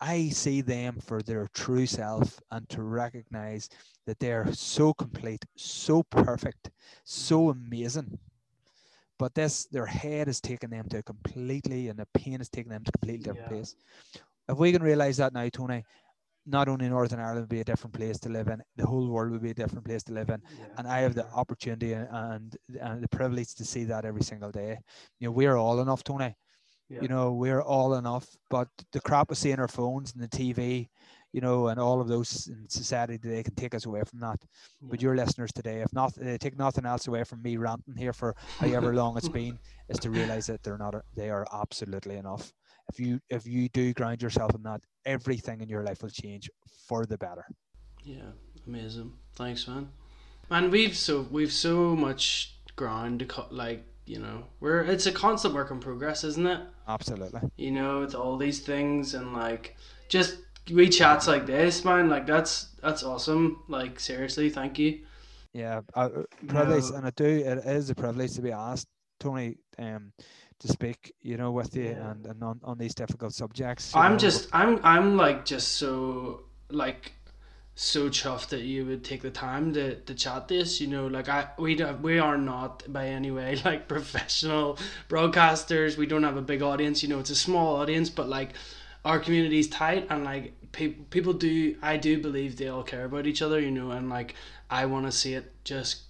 I see them for their true self and to recognize that they're so complete, so perfect, so amazing. But their head is taking them to completely, and the pain is taking them to a completely different place. If we can realize that now, Tony, not only Northern Ireland would be a different place to live in, the whole world would be a different place to live in. Yeah. And I have the opportunity and the privilege to see that every single day. We're all enough, Tony. Yeah. We're all enough, but the crap we see in our phones and the TV, and all of those in society today can take us away from that. Yeah. But your listeners today, if not, they take nothing else away from me ranting here for however long it's been, is to realize that they are absolutely enough. If you do ground yourself in that, everything in your life will change for the better. Yeah, amazing. Thanks, man. Man, we've so much ground to cut. It's a constant work in progress, isn't it? Absolutely. It's all these things and just wee chats like this, man. That's awesome. Seriously, thank you. Yeah, privilege, and it is a privilege to be asked, Tony. To speak, with you, yeah. and on these difficult subjects. I'm so chuffed that you would take the time to chat this. We are not by any way professional broadcasters. We don't have a big audience. It's a small audience, but our community's tight, and people do. I do believe they all care about each other. And I want to see it just.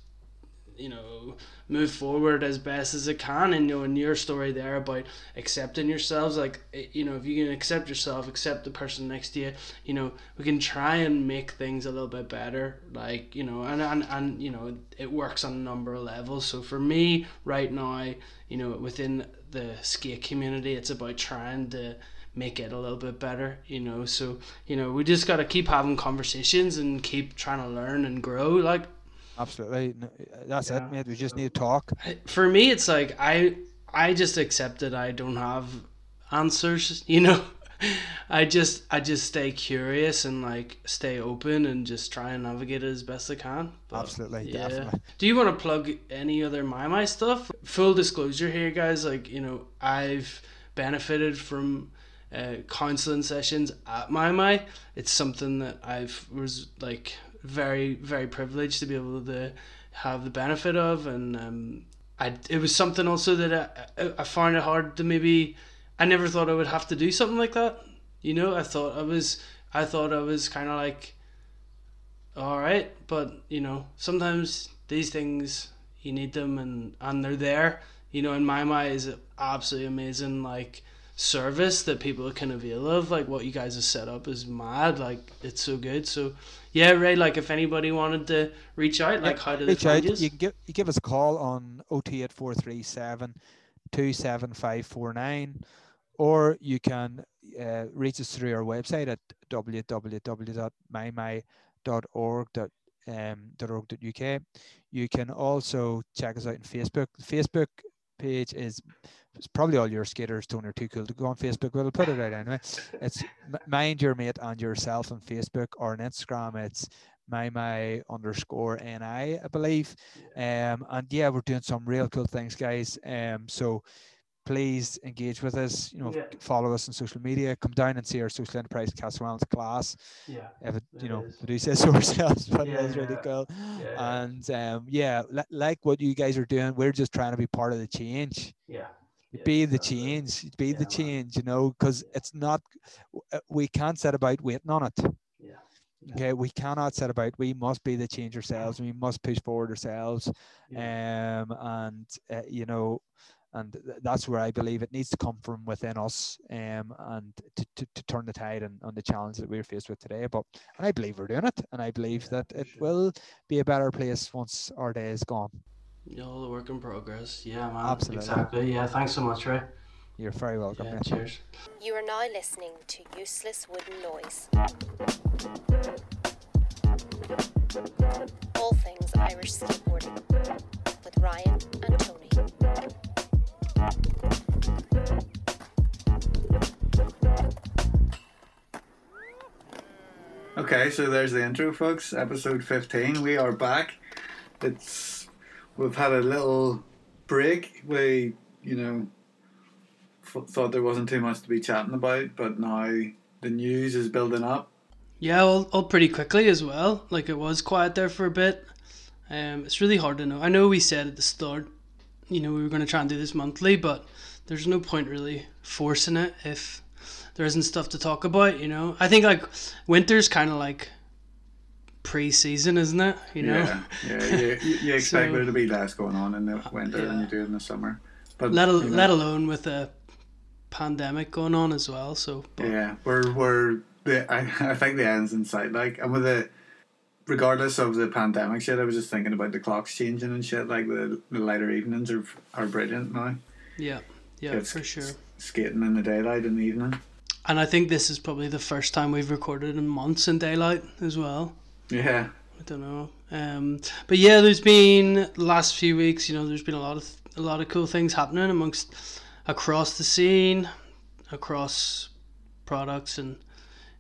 Move forward as best as it can, and in your story there about accepting yourselves, if you can accept yourself, accept the person next to you, we can try and make things a little bit better, and it works on a number of levels. So for me right now, within the skate community, it's about trying to make it a little bit better, you know. So, you know, we just got to keep having conversations and keep trying to learn and grow, like. Absolutely. That's it, mate. We just need to talk. For me, it's like I just accept that I don't have answers, you know. I just stay curious and like stay open and just try and navigate it as best I can. But, absolutely, yeah. Definitely. Do you want to plug any other MyMy stuff? Full disclosure here, guys. Like, you know, I've benefited from counseling sessions at MyMy. It's something that I've was like very, very privileged to be able to have the benefit of, and it was something also that I found it hard to maybe. I never thought I would have to do something like that, you know. I thought I was kind of like, all right, but you know, sometimes these things you need them, and they're there, you know. And MyMy is an absolutely amazing like service that people can avail of. Like what you guys have set up is mad. Like it's so good. So yeah, Ray. Like if anybody wanted to reach out, like how do they find you? You give us a call on 08437 27549. Or you can reach us through our website at www.mymy.org.uk. You can also check us out on Facebook. The Facebook page is probably all your skaters don't are too cool to go on Facebook. We'll put it out anyway. It's Mind Your Mate and Yourself on Facebook, or on Instagram. It's MyMy_NI, I believe. And yeah, we're doing some real cool things, guys. So please engage with us, you know. Yeah. Follow us on social media, come down and see our social enterprise Castle Islands class. Yeah, if it, you know, we do say so ourselves, but yeah, it's really cool. Yeah. And yeah, like what you guys are doing, we're just trying to be part of the change. Yeah. Be the change, you know, because it's not, we can't set about waiting on it. Yeah. Okay, we cannot set about. We must be the change ourselves. We must push forward ourselves, you know, and that's where I believe it needs to come from within us, and to turn the tide on the challenge that we're faced with today. But and I believe we're doing it, and I believe that it will be a better place once our day is gone. All the work in progress. Yeah, man. Absolutely. Exactly. Yeah. Thanks so much, Ray. You're very welcome. Yeah, cheers. You are now listening to Useless Wooden Noise. All things Irish skateboarding with Ryan and Tony. Okay, so there's the intro, folks. Episode 15. We are back. We've had a little break. We, you know, thought there wasn't too much to be chatting about, but now the news is building up. Yeah, all pretty quickly as well. Like it was quiet there for a bit. It's really hard to know. I know we said at the start, you know, we were going to try and do this monthly, but there's no point really forcing it if there isn't stuff to talk about, you know. I think like winter's kind of like pre-season, isn't it? You know. Yeah. You expect so, there to be less going on in the winter than you do in the summer. But let alone with a pandemic going on as well, so but. Yeah, I think the end's in sight, like, and with the regardless of the pandemic shit, I was just thinking about the clocks changing and shit, like the later evenings are brilliant now. Yeah, it's for sure skating in the daylight in the evening, and I think this is probably the first time we've recorded in months in daylight as well. Yeah, I don't know, but yeah, there's been the last few weeks, you know, there's been a lot of cool things happening amongst across the scene, across products and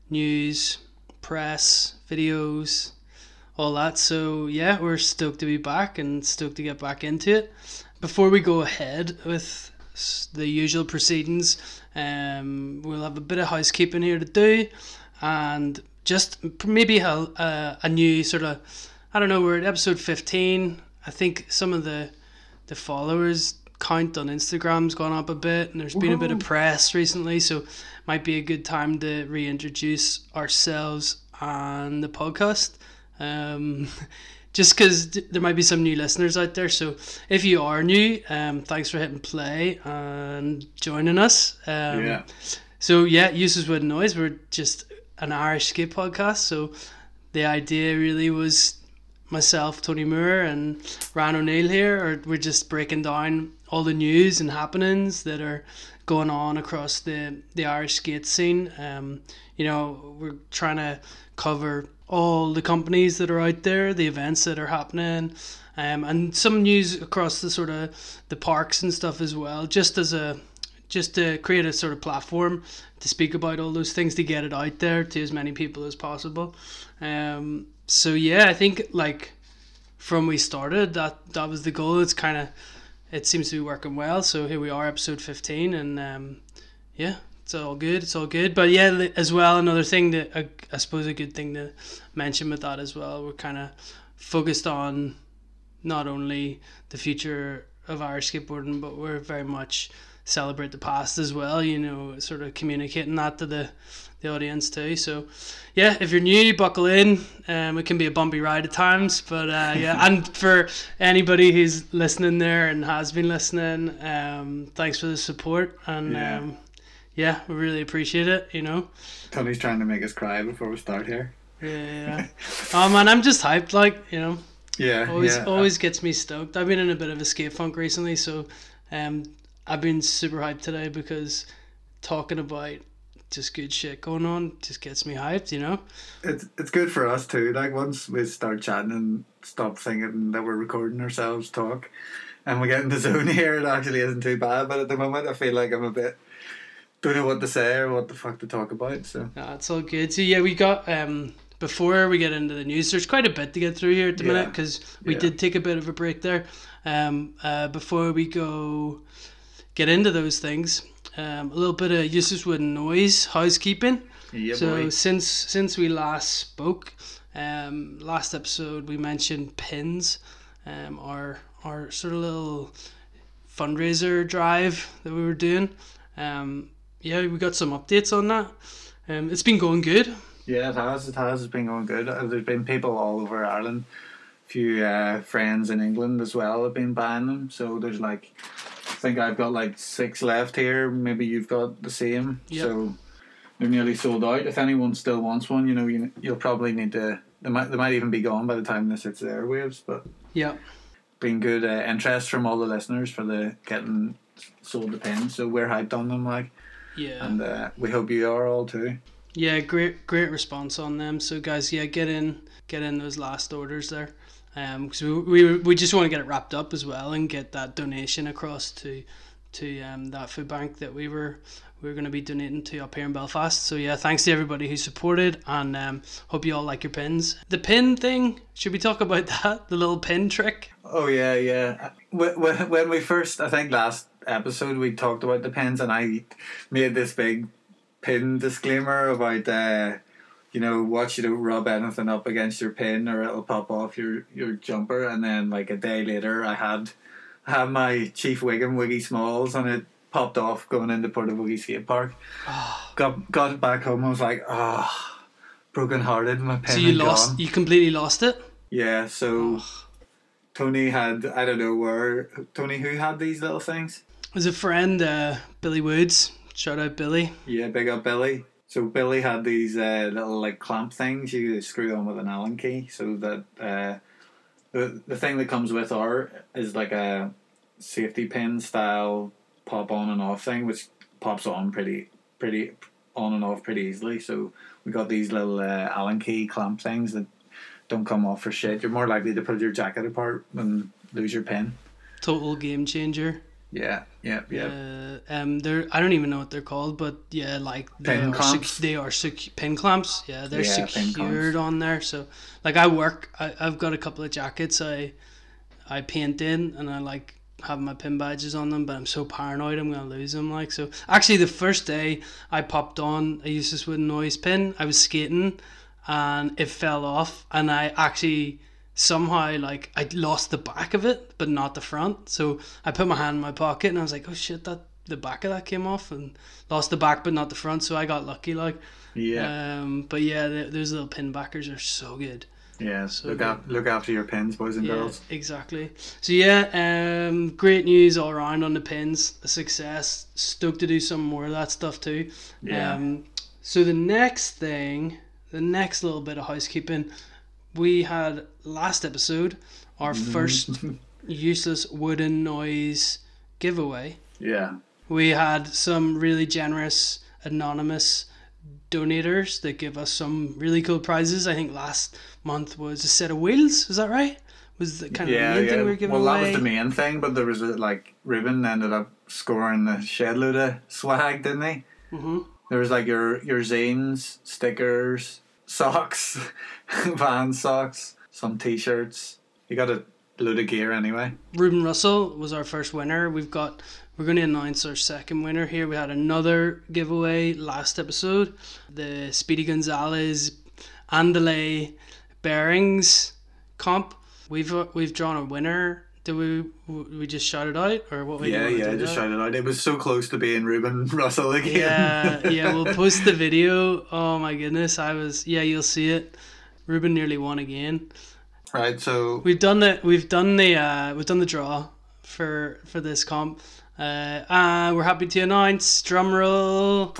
news, press, videos, all that. So yeah, we're stoked to be back and stoked to get back into it. Before we go ahead with the usual proceedings, we'll have a bit of housekeeping here to do, and just maybe a new sort of, I don't know, we're at episode 15. I think some of the followers count on Instagram's gone up a bit, and there's been a bit of press recently, so might be a good time to reintroduce ourselves on the podcast, just because there might be some new listeners out there. So if you are new, thanks for hitting play and joining us. So yeah, Useless Wooden Noise, we're just an Irish skate podcast, so the idea really was myself, Tony Moore, and Ryan O'Neill here, we're just breaking down all the news and happenings that are going on across the Irish skate scene. You know, we're trying to cover all the companies that are out there, the events that are happening, and some news across the sort of the parks and stuff as well, just to create a sort of platform to speak about all those things, to get it out there to as many people as possible. So yeah, I think like from we started, that was the goal. It seems to be working well. So here we are, episode 15, and yeah, it's all good. But yeah, as well, another thing that I suppose a good thing to mention with that as well, we're kind of focused on not only the future of Irish skateboarding, but we're very much celebrate the past as well, you know, sort of communicating that to the audience too. So yeah, if you're new, buckle in. It can be a bumpy ride at times, but yeah. And for anybody who's listening there and has been listening, thanks for the support, and yeah. Yeah, we really appreciate it, you know. Tony's trying to make us cry before we start here. Yeah. Oh man, I'm just hyped, like, you know. Yeah, always gets me stoked. I've been in a bit of a skate funk recently, so I've been super hyped today because talking about just good shit going on just gets me hyped, you know? It's good for us too. Like, once we start chatting and stop thinking that we're recording ourselves talk and we get in the zone here, it actually isn't too bad. But at the moment, I feel like I'm a bit... don't know what to say or what the fuck to talk about, so... Nah, it's all good. So yeah, we got... before we get into the news, there's quite a bit to get through here at the minute because we did take a bit of a break there. Before we go... get into those things, a little bit of useless wood noise housekeeping. Yeah, so boy. Since we last spoke, last episode we mentioned pins, our sort of little fundraiser drive that we were doing. We got some updates on that. It's been going good. Yeah, it has. It's been going good. There's been people all over Ireland. A few friends in England as well have been buying them. So there's like, I think I've got like 6 left here, maybe you've got the same. Yep. So they're nearly sold out. If anyone still wants one, you know, you'll probably need to, they might even be gone by the time this hits the airwaves, but yeah, been good interest from all the listeners for the getting sold the pins, so we're hyped on them, like. Yeah, and we hope you are all too. Yeah, great response on them, so guys, yeah, get in those last orders there. Because we just want to get it wrapped up as well and get that donation across to that food bank that we were going to be donating to up here in Belfast. So yeah, thanks to everybody who supported, and hope you all like your pins. The pin thing, should we talk about that? The little pin trick. Oh yeah. When we first, I think last episode we talked about the pins, and I made this big pin disclaimer about. You know, watch you don't rub anything up against your pin or it'll pop off your jumper. And then like a day later, I had my Chief Wiggum Wiggy Smalls and it popped off going into Portavogee Skate Park. Oh. Got it back home. I was like, brokenhearted. My pin. So you lost? Gone. You completely lost it? Yeah. So Tony had, I don't know where. Tony, who had these little things? It was a friend, Billy Woods. Shout out Billy. Yeah, big up Billy. So Billy had these little like clamp things you screw on with an Allen key, so that the thing that comes with our is like a safety pin style pop on and off thing, which pops on pretty on and off pretty easily. So we got these little Allen key clamp things that don't come off for shit. You're more likely to pull your jacket apart and lose your pin. Total game changer. Yeah. They're, I don't even know what they're called, but yeah, like pin clamps. Yeah, they're secured on there. So like I've got a couple of jackets I paint in, and I like have my pin badges on them, but I'm so paranoid I'm gonna lose them. Like, so actually the first day I popped on a useless wooden noise pin, I was skating and it fell off, and I actually somehow like I lost the back of it but not the front, so I put my hand in my pocket and I was like, oh shit, that the back of that came off, and lost the back but not the front, so I got lucky, like. Yeah. But yeah, those little pin backers are so good. Yeah, so look after your pins, boys and girls. Exactly. So yeah, great news all around on the pins, a success, stoked to do some more of that stuff too. So the next little bit of housekeeping, we had last episode our first useless wooden noise giveaway. Yeah. We had some really generous anonymous donators that give us some really cool prizes. I think last month was a set of wheels. Is that right? Was the kind of main thing we were giving away? Well, that was the main thing, but there was like Ruben ended up scoring the shed load of swag, didn't he? Mm-hmm. There was like your zines, stickers, socks, Van socks, some T-shirts. You got a load of gear anyway. Ruben Russell was our first winner. We're going to announce our second winner here. We had another giveaway last episode. The Speedy Gonzalez Andale Bearings comp. We've drawn a winner. Do we just shout it out, or what? Just shout it out. It was so close to being Ruben Russell again. We'll post the video. Oh my goodness, you'll see it. Ruben nearly won again. Right, so we've done the draw for this comp. We're happy to announce, drum roll.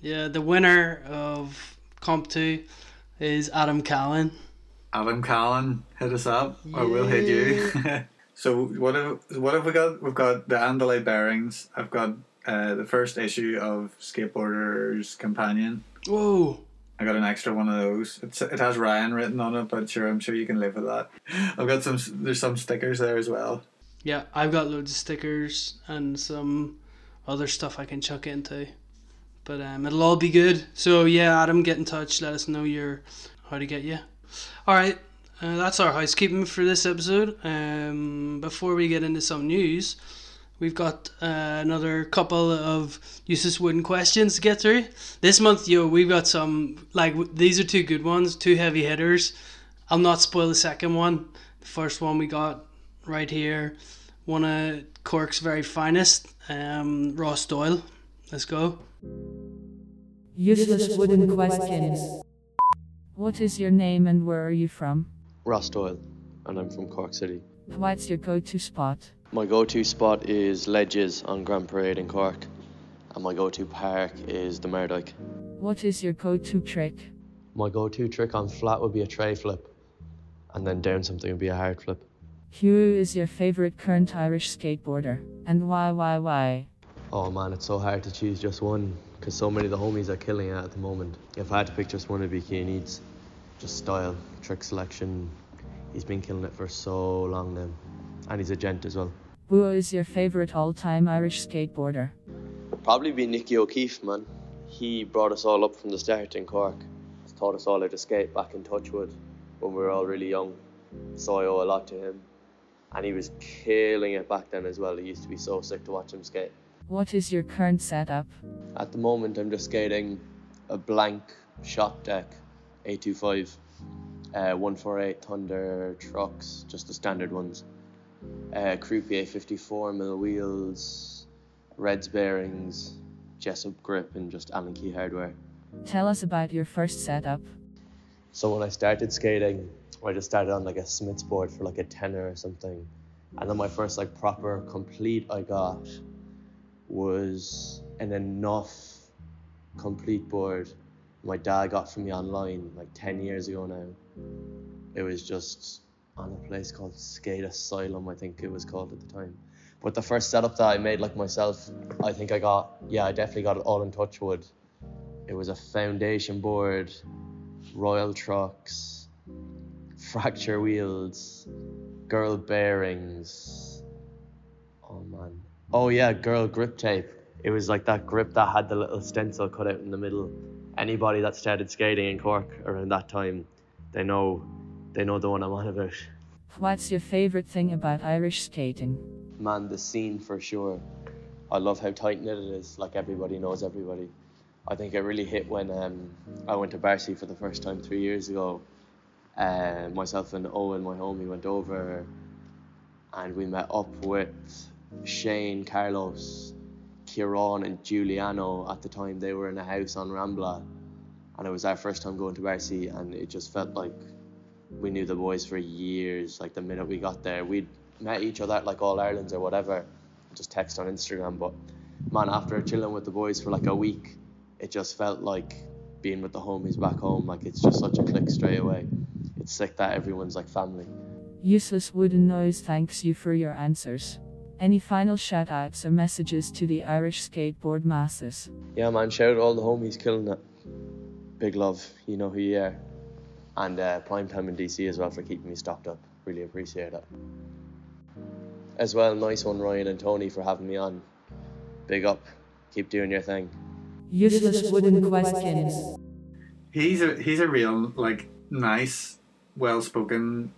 Yeah, the winner of comp 2 is Adam Callan. Adam Callan, hit us up, or we'll hit you. So what have we got? We've got the Andalay Bearings. I've got the first issue of Skateboarder's Companion. Whoa! I got an extra one of those. It has Ryan written on it, but sure, I'm sure you can live with that. I've got there's some stickers there as well. Yeah, I've got loads of stickers and some other stuff I can chuck into. But it'll all be good. So yeah, Adam, get in touch. Let us know how to get you. Alright, that's our housekeeping for this episode. Before we get into some news, we've got another couple of useless wooden questions to get through. This month, we've got some, these are two good ones, two heavy hitters. I'll not spoil the second one. The first one we got right here, one of Cork's very finest, Ross Doyle. Let's go. Useless wooden questions. What is your name and where are you from? Ross Doyle, and I'm from Cork City. What's your go-to spot? My go-to spot is Ledges on Grand Parade in Cork, and my go-to park is the Merdike. What is your go-to trick? My go-to trick on flat would be a tray flip, and then down something would be a hard flip. Who is your favourite current Irish skateboarder, and why? Oh man, it's so hard to choose just one, because so many of the homies are killing it at the moment. If I had to pick just one, it'd be Keaneeds. Just style, trick selection. He's been killing it for so long now. And he's a gent as well. Who is your favourite all-time Irish skateboarder? Probably be Nicky O'Keefe, man. He brought us all up from the start in Cork. He's taught us all how to skate back in Touchwood when we were all really young. So I owe a lot to him. And he was killing it back then as well. It used to be so sick to watch him skate. What is your current setup? At the moment, I'm just skating a blank shop deck, 825, 148 Thunder trucks, just the standard ones. Croupier 54 mil wheels, Reds bearings, Jessup grip, and just Allen Key hardware. Tell us about your first setup. So when I started skating, I just started on like a Smith's board for like a tenner or something. And then my first like proper complete I got was an enough complete board my dad got from me online like 10 years ago now. It was just on a place called Skate Asylum, I think it was called at the time. But the first setup that I made like myself, I think I definitely got it all in Touchwood. It was a foundation board, Royal trucks, fracture wheels, girl bearings, oh man. Oh yeah, girl grip tape. It was like that grip that had the little stencil cut out in the middle. Anybody that started skating in Cork around that time, they know the one I'm on about. What's your favourite thing about Irish skating? Man, the scene for sure. I love how tight knit it is, like everybody knows everybody. I think it really hit when I went to Barcy for the first time 3 years ago. Myself and Owen, my homie, went over and we met up with Shane, Carlos, Kieran and Giuliano. At the time they were in a house on Rambla, and it was our first time going to Barcy, and it just felt like we knew the boys for years. Like the minute we got there, we'd met each other at like All Ireland's or whatever, just text on Instagram. But man, after chilling with the boys for like a week, it just felt like being with the homies back home, like it's just such a click straight away. It's sick that everyone's like family. Useless Wooden Noise thanks you for your answers. Any final shout outs or messages to the Irish skateboard masses? Yeah man, shout out all the homies killing it. Big love, you know who you are. And Prime Time in DC as well for keeping me stocked up. Really appreciate it. As well, nice one Ryan and Tony for having me on. Big up. Keep doing your thing. Useless Wooden Questions. He's a real, like, nice, well-spoken,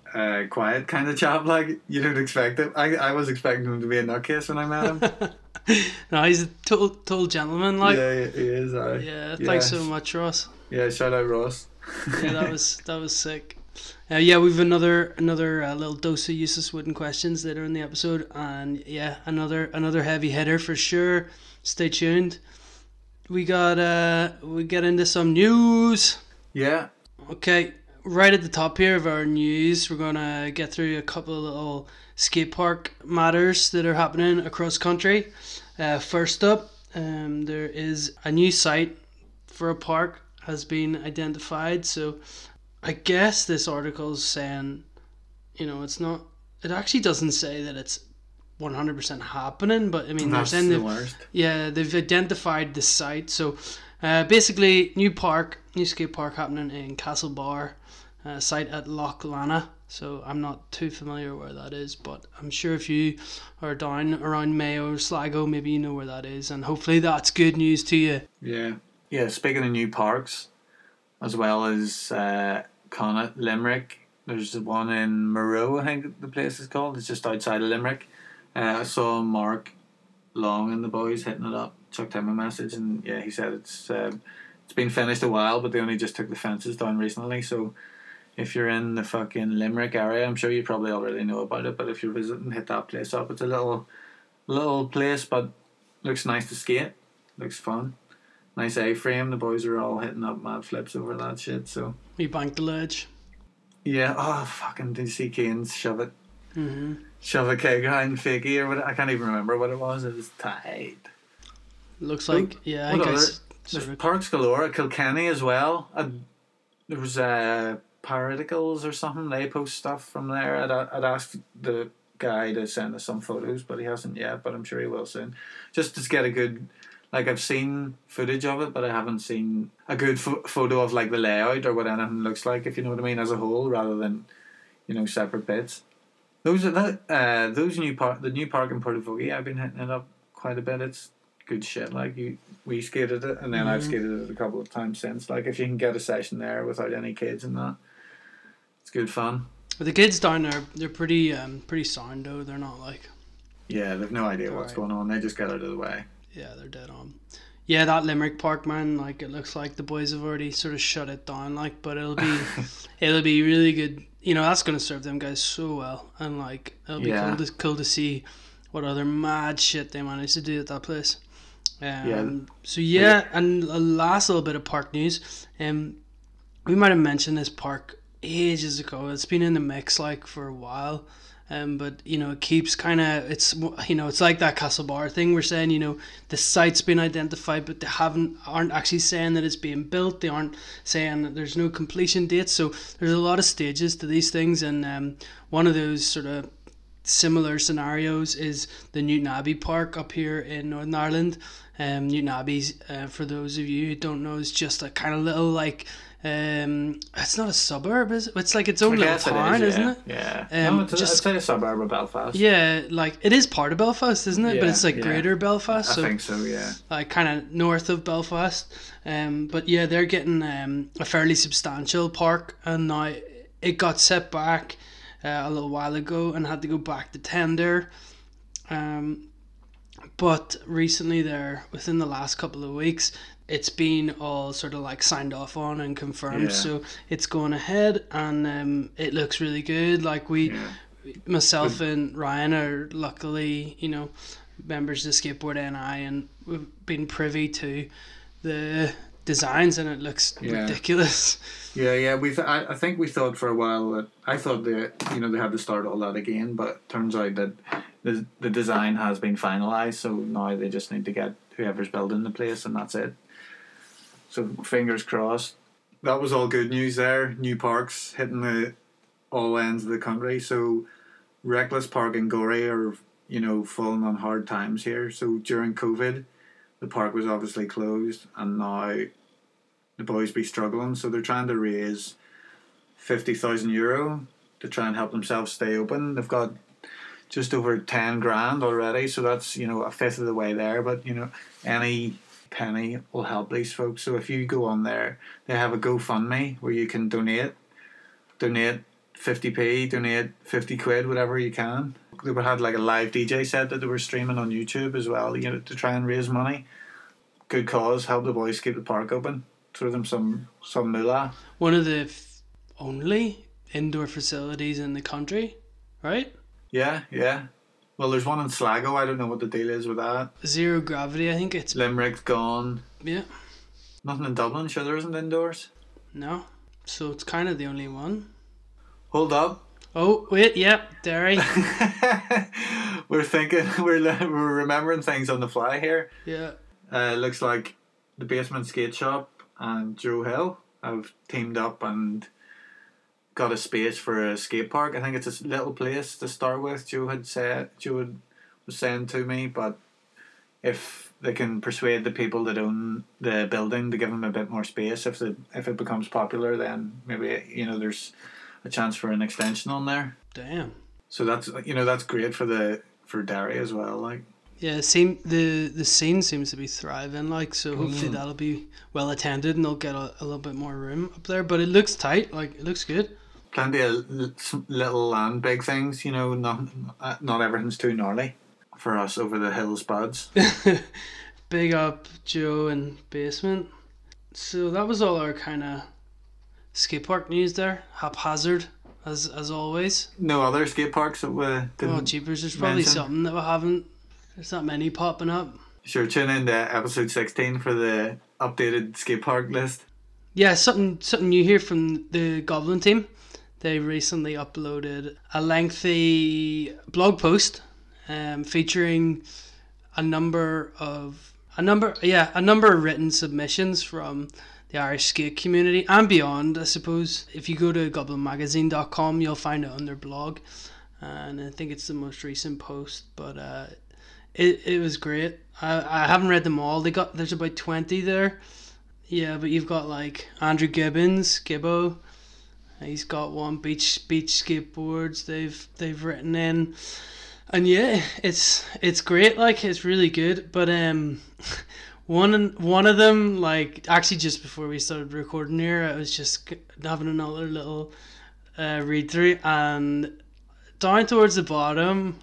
quiet kind of chap. Like, you don't expect it. I was expecting him to be a nutcase when I met him. No, he's a tall gentleman, like. Yeah, he is. Thanks so much, Ross. Yeah, shout out Ross. Yeah, that was sick. We've another little dose of useless wooden questions later in the episode, and another heavy hitter for sure. Stay tuned. We get into some news. Yeah. Okay. Right at the top here of our news, we're gonna get through a couple of little skate park matters that are happening across country. First up, there is a new site for a park has been identified. So I guess this article's saying, you know, it's not. It actually doesn't say that it's 100% happening, but I mean, that's they're saying the worst. Yeah, they've identified the site. So basically, new skate park happening in Castlebar. Site at Loch Lana, so I'm not too familiar where that is, but I'm sure if you are down around Mayo or Sligo, maybe you know where that is, and hopefully that's good news to you. Yeah, speaking of new parks, as well as Connaught, Limerick, there's one in Moreau, I think the place is called, it's just outside of Limerick. I saw Mark Long and the boys hitting it up, chucked him a message, and yeah, he said it's been finished a while, but they only just took the fences down recently, so if you're in the fucking Limerick area, I'm sure you probably already know about it, but if you're visiting, hit that place up. It's a little place, but looks nice to skate. Looks fun. Nice A-frame. The boys are all hitting up mad flips over that shit, so... We banked the ledge. Yeah, oh, fucking, did you see Kane's shove it? Mm-hmm. Shove a keg behind Fakey or what? I can't even remember what it was. It was tight. Looks like, I guess... There's parks galore. Kilkenny as well. There was a... Paradicals or something, they post stuff from there. I'd asked the guy to send us some photos, but he hasn't yet, but I'm sure he will soon, just to get a good, like, I've seen footage of it, but I haven't seen a good photo of, like, the layout or what anything looks like, if you know what I mean, as a whole, rather than, you know, separate bits. The new park in Portavogie, I've been hitting it up quite a bit. It's good shit, like, we skated it, and then I've skated it a couple of times since. Like, if you can get a session there without any kids and that, it's good fun. But the kids down there, they're pretty sound though. They're not like... Yeah, they've no idea what's going on. They just get out of the way. Yeah, they're dead on. Yeah, that Limerick Park, man, like, it looks like the boys have already sort of shut it down, like, but it'll be really good. You know, that's going to serve them guys so well. And, like, it'll be cool to see what other mad shit they managed to do at that place. And a last little bit of park news. We might have mentioned this park ages ago. It's been in the mix, like, for a while, but, you know, it keeps kind of... It's, you know, it's like that Castlebar thing we're saying, you know, the site's been identified, but they aren't actually saying that it's being built. They aren't saying that there's no completion date, so there's a lot of stages to these things, and one of those sort of similar scenarios is the Newton Abbey Park up here in Northern Ireland. Newton Abbey's, for those of you who don't know, is just a kind of little, like... it's not a suburb, is it? It's like its own little town, isn't it? Yeah. It's a suburb of Belfast. Yeah, like, it is part of Belfast, isn't it? Yeah, but it's like Greater Belfast. I think so, yeah. Like, kind of north of Belfast. But yeah, they're getting a fairly substantial park, and now it got set back a little while ago and had to go back to tender. But recently there, within the last couple of weeks, it's been all sort of, like, signed off on and confirmed. Yeah. So it's going ahead, and it looks really good. Like, myself and Ryan are luckily, you know, members of Skateboard NI, and we've been privy to the designs, and it looks ridiculous. Yeah. I think we thought for a while that... I thought that, you know, they had to start all that again, but it turns out that the design has been finalised, so now they just need to get whoever's building the place, and that's it. So fingers crossed. That was all good news there. New parks hitting the all ends of the country. So Reckless Park and Gorey are, you know, falling on hard times here. So during COVID, the park was obviously closed, and now the boys be struggling. So they're trying to raise €50,000 to try and help themselves stay open. They've got just over 10 grand already, so that's, you know, a fifth of the way there. But, you know, any penny will help these folks. So if you go on there, they have a GoFundMe where you can donate 50p, donate 50 quid, whatever you can. They had like a live DJ set that they were streaming on YouTube as well, you know, to try and raise money. Good cause, help the boys keep the park open, throw them some moolah. One of the only indoor facilities in the country, right? Yeah. Well, there's one in Sligo. I don't know what the deal is with that. Zero gravity, I think it's... Limerick's gone. Yeah. Nothing in Dublin, sure there isn't indoors? No. So it's kind of the only one. Hold up. Oh, wait, yep, Derry. We're remembering things on the fly here. Yeah. Looks like the Basement Skate Shop and Joe Hill have teamed up and got a space for a skate park. I think it's a little place to start with. Joe was saying to me, but if they can persuade the people that own the building to give them a bit more space, if it becomes popular, then maybe, you know, there's a chance for an extension on there. Damn. So that's, you know, that's great for Derry as well. Like, yeah, the scene seems to be thriving. Like, so hopefully that'll be well attended and they'll get a little bit more room up there. But it looks tight. Like, it looks good. Plenty of little and big things, you know, not everything's too gnarly for us over the hills buds. Big up Joe and Basement. So that was all our kind of skate park news there. Haphazard, as always. No other skate parks that we didn't jeepers, there's probably something that we haven't. There's not many popping up. Sure, tune in to episode 16 for the updated skate park list. Yeah, something new here from the Goblin team. They recently uploaded a lengthy blog post featuring a number of written submissions from the Irish skate community and beyond, I suppose. If you go to goblinmagazine.com, you'll find it on their blog, and I think it's the most recent post. But it was great. I haven't read them all. There's about 20 there. Yeah, but you've got like Andrew Gibbons, Gibbo. He's got one, beach skateboards. They've written in, and yeah, it's great. Like, it's really good. But one of them, like, actually just before we started recording here, I was just having another little read through, and down towards the bottom,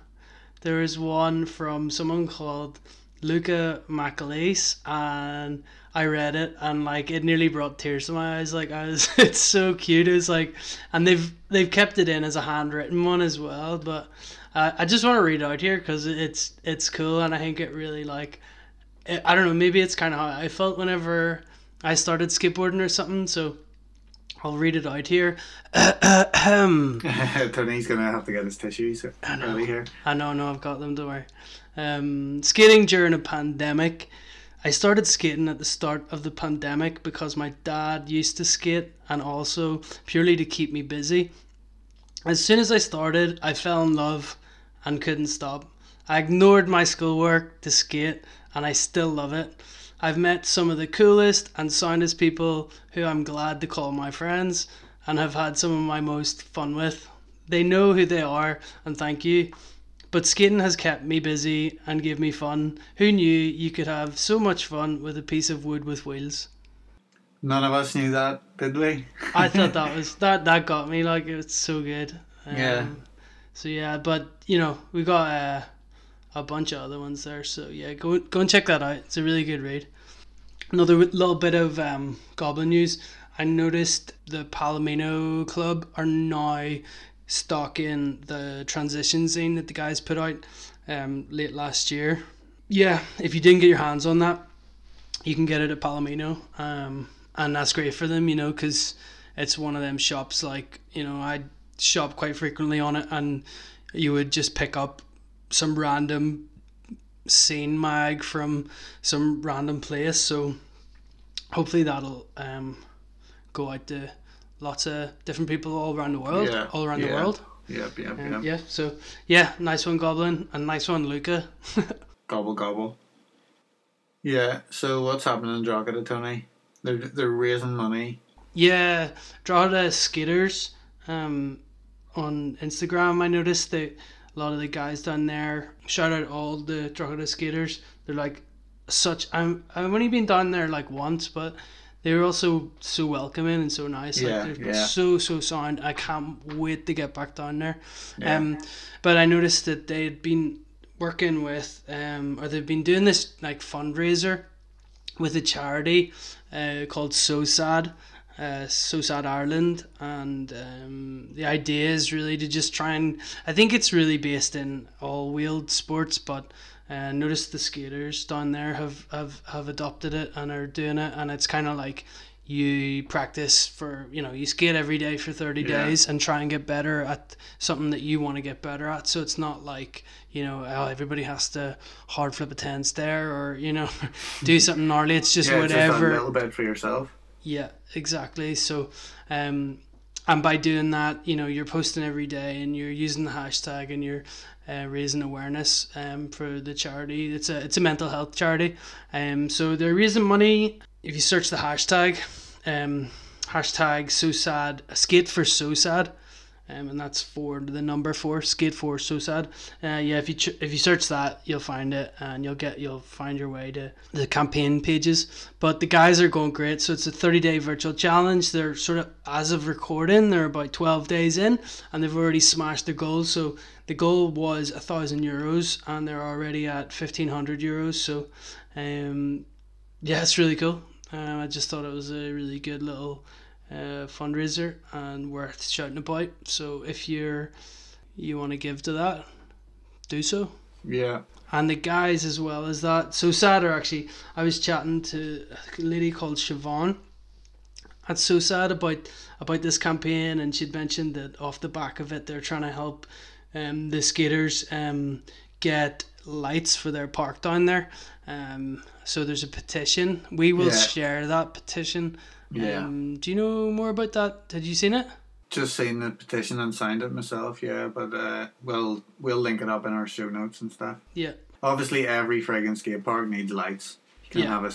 there is one from someone called Luca McAleese, and I read it, and like, it nearly brought tears to my eyes. Like, it's so cute. It's like, and they've kept it in as a handwritten one as well. But I just want to read out here because it's cool, and I think it really, like, I don't know, maybe it's kind of how I felt whenever I started skateboarding or something. So I'll read it out here. Tony's going to have to get his tissues early here. I know, no, I've got them, don't worry. Skating during a pandemic. I started skating at the start of the pandemic because my dad used to skate, and also purely to keep me busy. As soon as I started, I fell in love and couldn't stop. I ignored my schoolwork to skate, and I still love it. I've met some of the coolest and soundest people who I'm glad to call my friends and have had some of my most fun with. They know who they are, and thank you. But skating has kept me busy and gave me fun. Who knew you could have so much fun with a piece of wood with wheels? None of us knew that, did we? I thought that was that got me. Like, it's so good. Yeah. So yeah, but you know, we got a bunch of other ones there. So yeah, go and check that out. It's a really good read. Another little bit of Goblin news. I noticed the Palomino Club are now stocking the transition zine that the guys put out late last year. Yeah, if you didn't get your hands on that, you can get it at Palomino. And that's great for them, you know, because it's one of them shops, like, you know, I shop quite frequently on it, and you would just pick up some random scene mag from some random place. So hopefully that'll go out to lots of different people all around the world. Yeah. All around the world. Yeah. Yeah, so, yeah, nice one, Goblin, and nice one, Luca. Gobble, gobble. Yeah, so what's happening in Drogheda, Tony? They're raising money. Yeah, Drogheda Skaters on Instagram, I noticed that a lot of the guys down there, shout out all the Drogheda Skaters, they're like, such, I've only been down there like once, but they were also so welcoming and so nice. Yeah, like they're so sound. I can't wait to get back down there. Yeah. But I noticed that they'd been working with or they've been doing this like fundraiser with a charity called So Sad, So Sad Ireland, and the idea is really to just try and, I think it's really based in all wheeled sports, but notice the skaters down there have adopted it and are doing it, and it's kind of like you practice for, you know, you skate every day for 30 days and try and get better at something that you want to get better at. So it's not like, you know, everybody has to hard flip a 10 stair or, you know, do something gnarly. It's just whatever. Just a little bit for yourself. Yeah, exactly. So, and by doing that, you know, you're posting every day and you're using the hashtag and you're raising awareness for the charity. It's a mental health charity. So they're raising money. If you search the hashtag So Sad, Skate for So Sad, and that's for the number 4, Skate for So Sad. If you search that, you'll find it, and you'll find your way to the campaign pages. But the guys are going great. So it's a 30-day virtual challenge. They're sort of, as of recording, they're about 12 days in, and they've already smashed their goals. So the goal was €1,000, and they're already at €1,500. So, yeah, it's really cool. I just thought it was a really good little fundraiser and worth shouting about. So if you want to give to that, do so. Yeah. And the guys as well as that. So Sad are actually, I was chatting to a lady called Siobhan at So Sad about this campaign, and she'd mentioned that off the back of it, they're trying to help the skaters get lights for their park down there. So there's a petition. We will share that petition. Do you know more about that? Had you seen it? Just seen the petition and signed it myself, but we'll link it up in our show notes and stuff. Obviously every friggin' skate park needs lights. You can't have a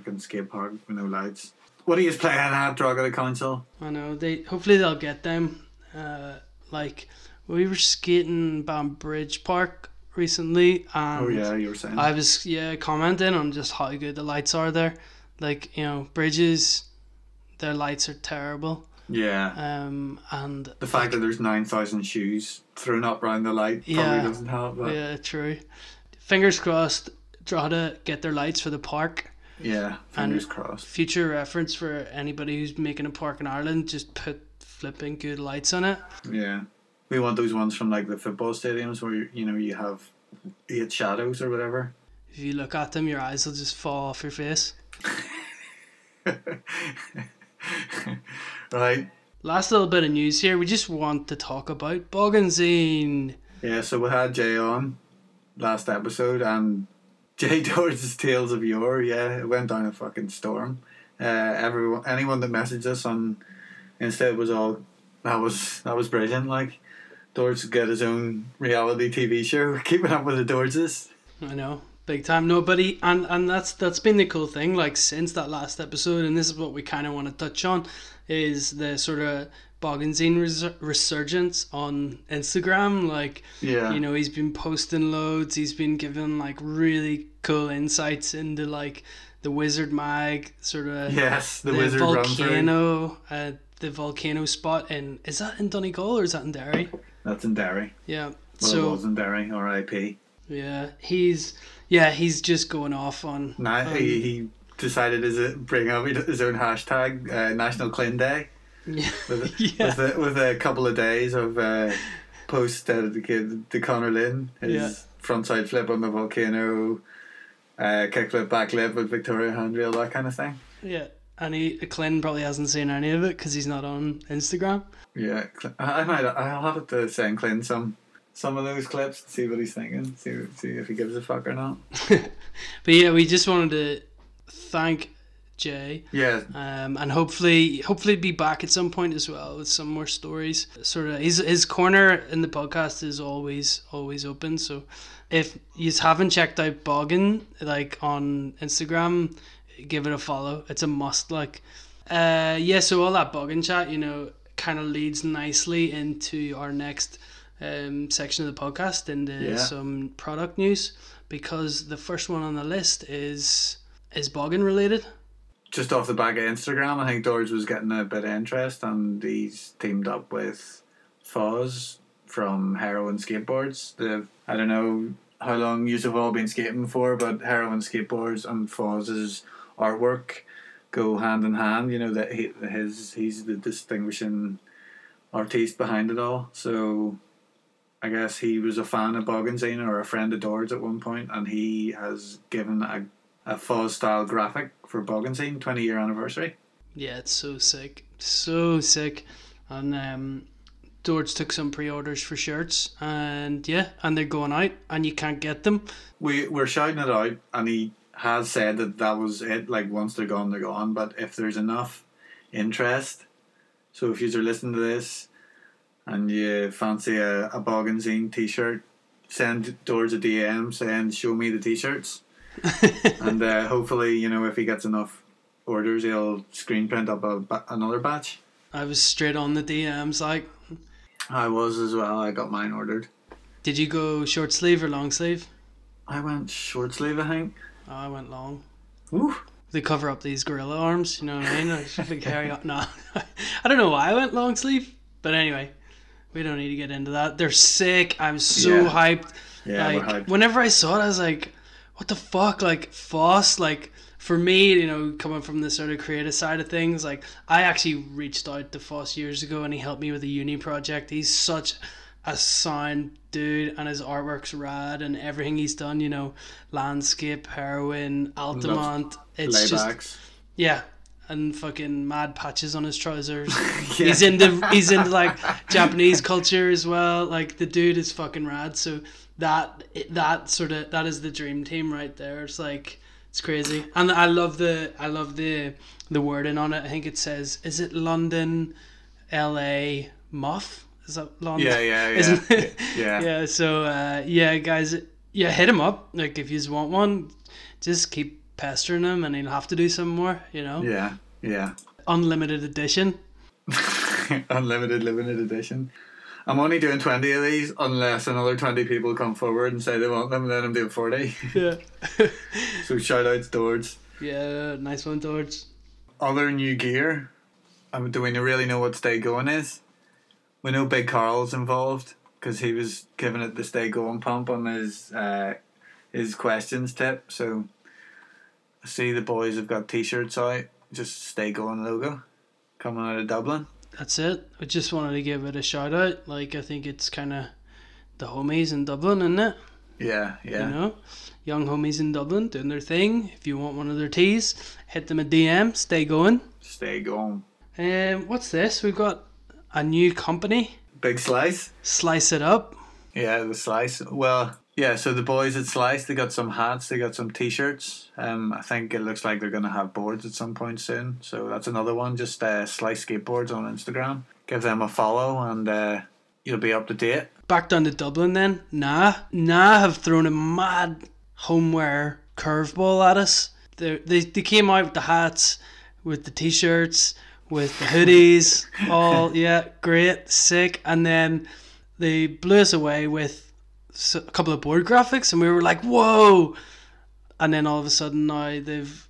friggin' skate park with no lights. What are you playing at, Drogheda Council? I know, hopefully they'll get them. Like we were skating Banbridge Park recently, and you were saying I was commenting on just how good the lights are there. Like, you know, bridges, their lights are terrible. And the fact that there's 9,000 shoes thrown up around the light probably doesn't help. But true. Fingers crossed, Drogheda get their lights for the park. Fingers crossed. Future reference for anybody who's making a park in Ireland, just put flipping good lights on it. We want those ones from like the football stadiums where, you know, you have 8 shadows or whatever. If you look at them, your eyes will just fall off your face. Right. Last little bit of news here. We just want to talk about Bogganzine. Yeah, so we had Jay on last episode, and Jay Dorch's Tales of Yore, it went down a fucking storm. Anyone that messaged us on Insta was all, that was brilliant, like. Dorch got his own reality TV show. Keeping up with the Dorches. I know, big time. Nobody, and that's been the cool thing. Like since that last episode, and this is what we kind of want to touch on, is the sort of Bogganzine resurgence on Instagram. Like, you know, he's been posting loads. He's been giving like really cool insights into like the Wizard mag sort of. Yes, the Wizard volcano. The volcano spot in, is that in Donegal or is that in Derry? That's in Derry. Yeah. Well, so, it was in Derry, R.I.P. Yeah, he's just going off on... he decided to bring up his own hashtag, National Clean Day, with a couple of days of posts dedicated to Connor Lynn, his frontside flip on the volcano, kickflip, backflip with Victoria handrail, that kind of thing. Yeah. And Clint probably hasn't seen any of it because he's not on Instagram. Yeah, I'll have it to send Clint some of those clips and see what he's thinking, see if he gives a fuck or not. But yeah, we just wanted to thank Jay. Yeah. And hopefully be back at some point as well with some more stories. Sort of his corner in the podcast is always open. So if you haven't checked out Boggan, like, on Instagram, give it a follow. It's a must. Like, yeah. So all that Boggan chat, you know, kind of leads nicely into our next section of the podcast, and some product news, because the first one on the list is Boggan related. Just off the back of Instagram, I think Dorch was getting a bit of interest, and he's teamed up with Foz from Heroin Skateboards. I don't know how long you've all been skating for, but Heroin Skateboards and Foz's artwork go hand in hand. You know that he's the distinguishing artiste behind it all. So I guess he was a fan of Bogganzine, or a friend of Dorch at one point, and he has given a Foz style graphic for Bogganzine 20-year anniversary. Yeah, it's so sick. And Dorch took some pre-orders for shirts, and they're going out, and you can't get them. We're shouting it out, and he has said that was it. Like, once they're gone. But if there's enough interest, so if you're listening to this and you fancy a Bogganzine t-shirt, send Dorch a DM saying, show me the t-shirts. And hopefully, you know, if he gets enough orders, he'll screen print up another batch. I was straight on the DMs, like. I was as well. I got mine ordered. Did you go short sleeve or long sleeve? I went short sleeve, I think. Oh, I went long. Ooh. They cover up these gorilla arms, you know what I mean? I should carry up. No, I don't know why I went long sleeve, but anyway. We don't need to get into that. They're sick. I'm so hyped. Yeah, like, we're hyped. Whenever I saw it, I was like, what the fuck? Like, Foss, like, for me, you know, coming from the sort of creative side of things, like, I actually reached out to Foss years ago, and he helped me with a uni project. He's such a sound dude, and his artwork's rad, and everything he's done, you know, landscape, heroin, Altamont. It's laybacks. Just, yeah. And fucking mad patches on his trousers. Yeah. He's into like Japanese culture as well. Like, the dude is fucking rad. So that is the dream team right there. It's like, it's crazy. And I love the wording on it. I think it says, is it London, LA, Muff? Is that London? Yeah. Isn't it? Yeah. Yeah. So guys, hit him up. Like, if you just want one, just keep pestering him, and he'll have to do some more, you know. Yeah Unlimited edition. Limited edition. I'm only doing 20 of these unless another 20 people come forward and say they want them, and then I'm doing 40. Yeah. So shout outs, Dorch. Yeah, nice one, Dorch. Other new gear, do we really know what Stay Going is? We know Big Carl's involved, because he was giving it the Stay Going pump on his questions tip. So I see the boys have got t-shirts out, just Stay Going logo, coming out of Dublin. That's it. I just wanted to give it a shout out. Like, I think it's kind of the homies in Dublin, isn't it? Yeah. You know, young homies in Dublin doing their thing. If you want one of their tees, hit them a DM. Stay Going. Stay Going. What's this? We've got a new company. Big Slice. Slice it up. Yeah, the Slice. Well, yeah, so the boys at Slice, they got some hats, they got some t-shirts. I think it looks like they're going to have boards at some point soon. So that's another one, just Slice Skateboards on Instagram. Give them a follow, and you'll be up to date. Back down to Dublin then. Nah have thrown a mad homeware curveball at us. They came out with the hats, with the t-shirts, with the hoodies, all, yeah, great, sick. And then they blew us away with a couple of board graphics, and we were like, whoa. And then all of a sudden now they've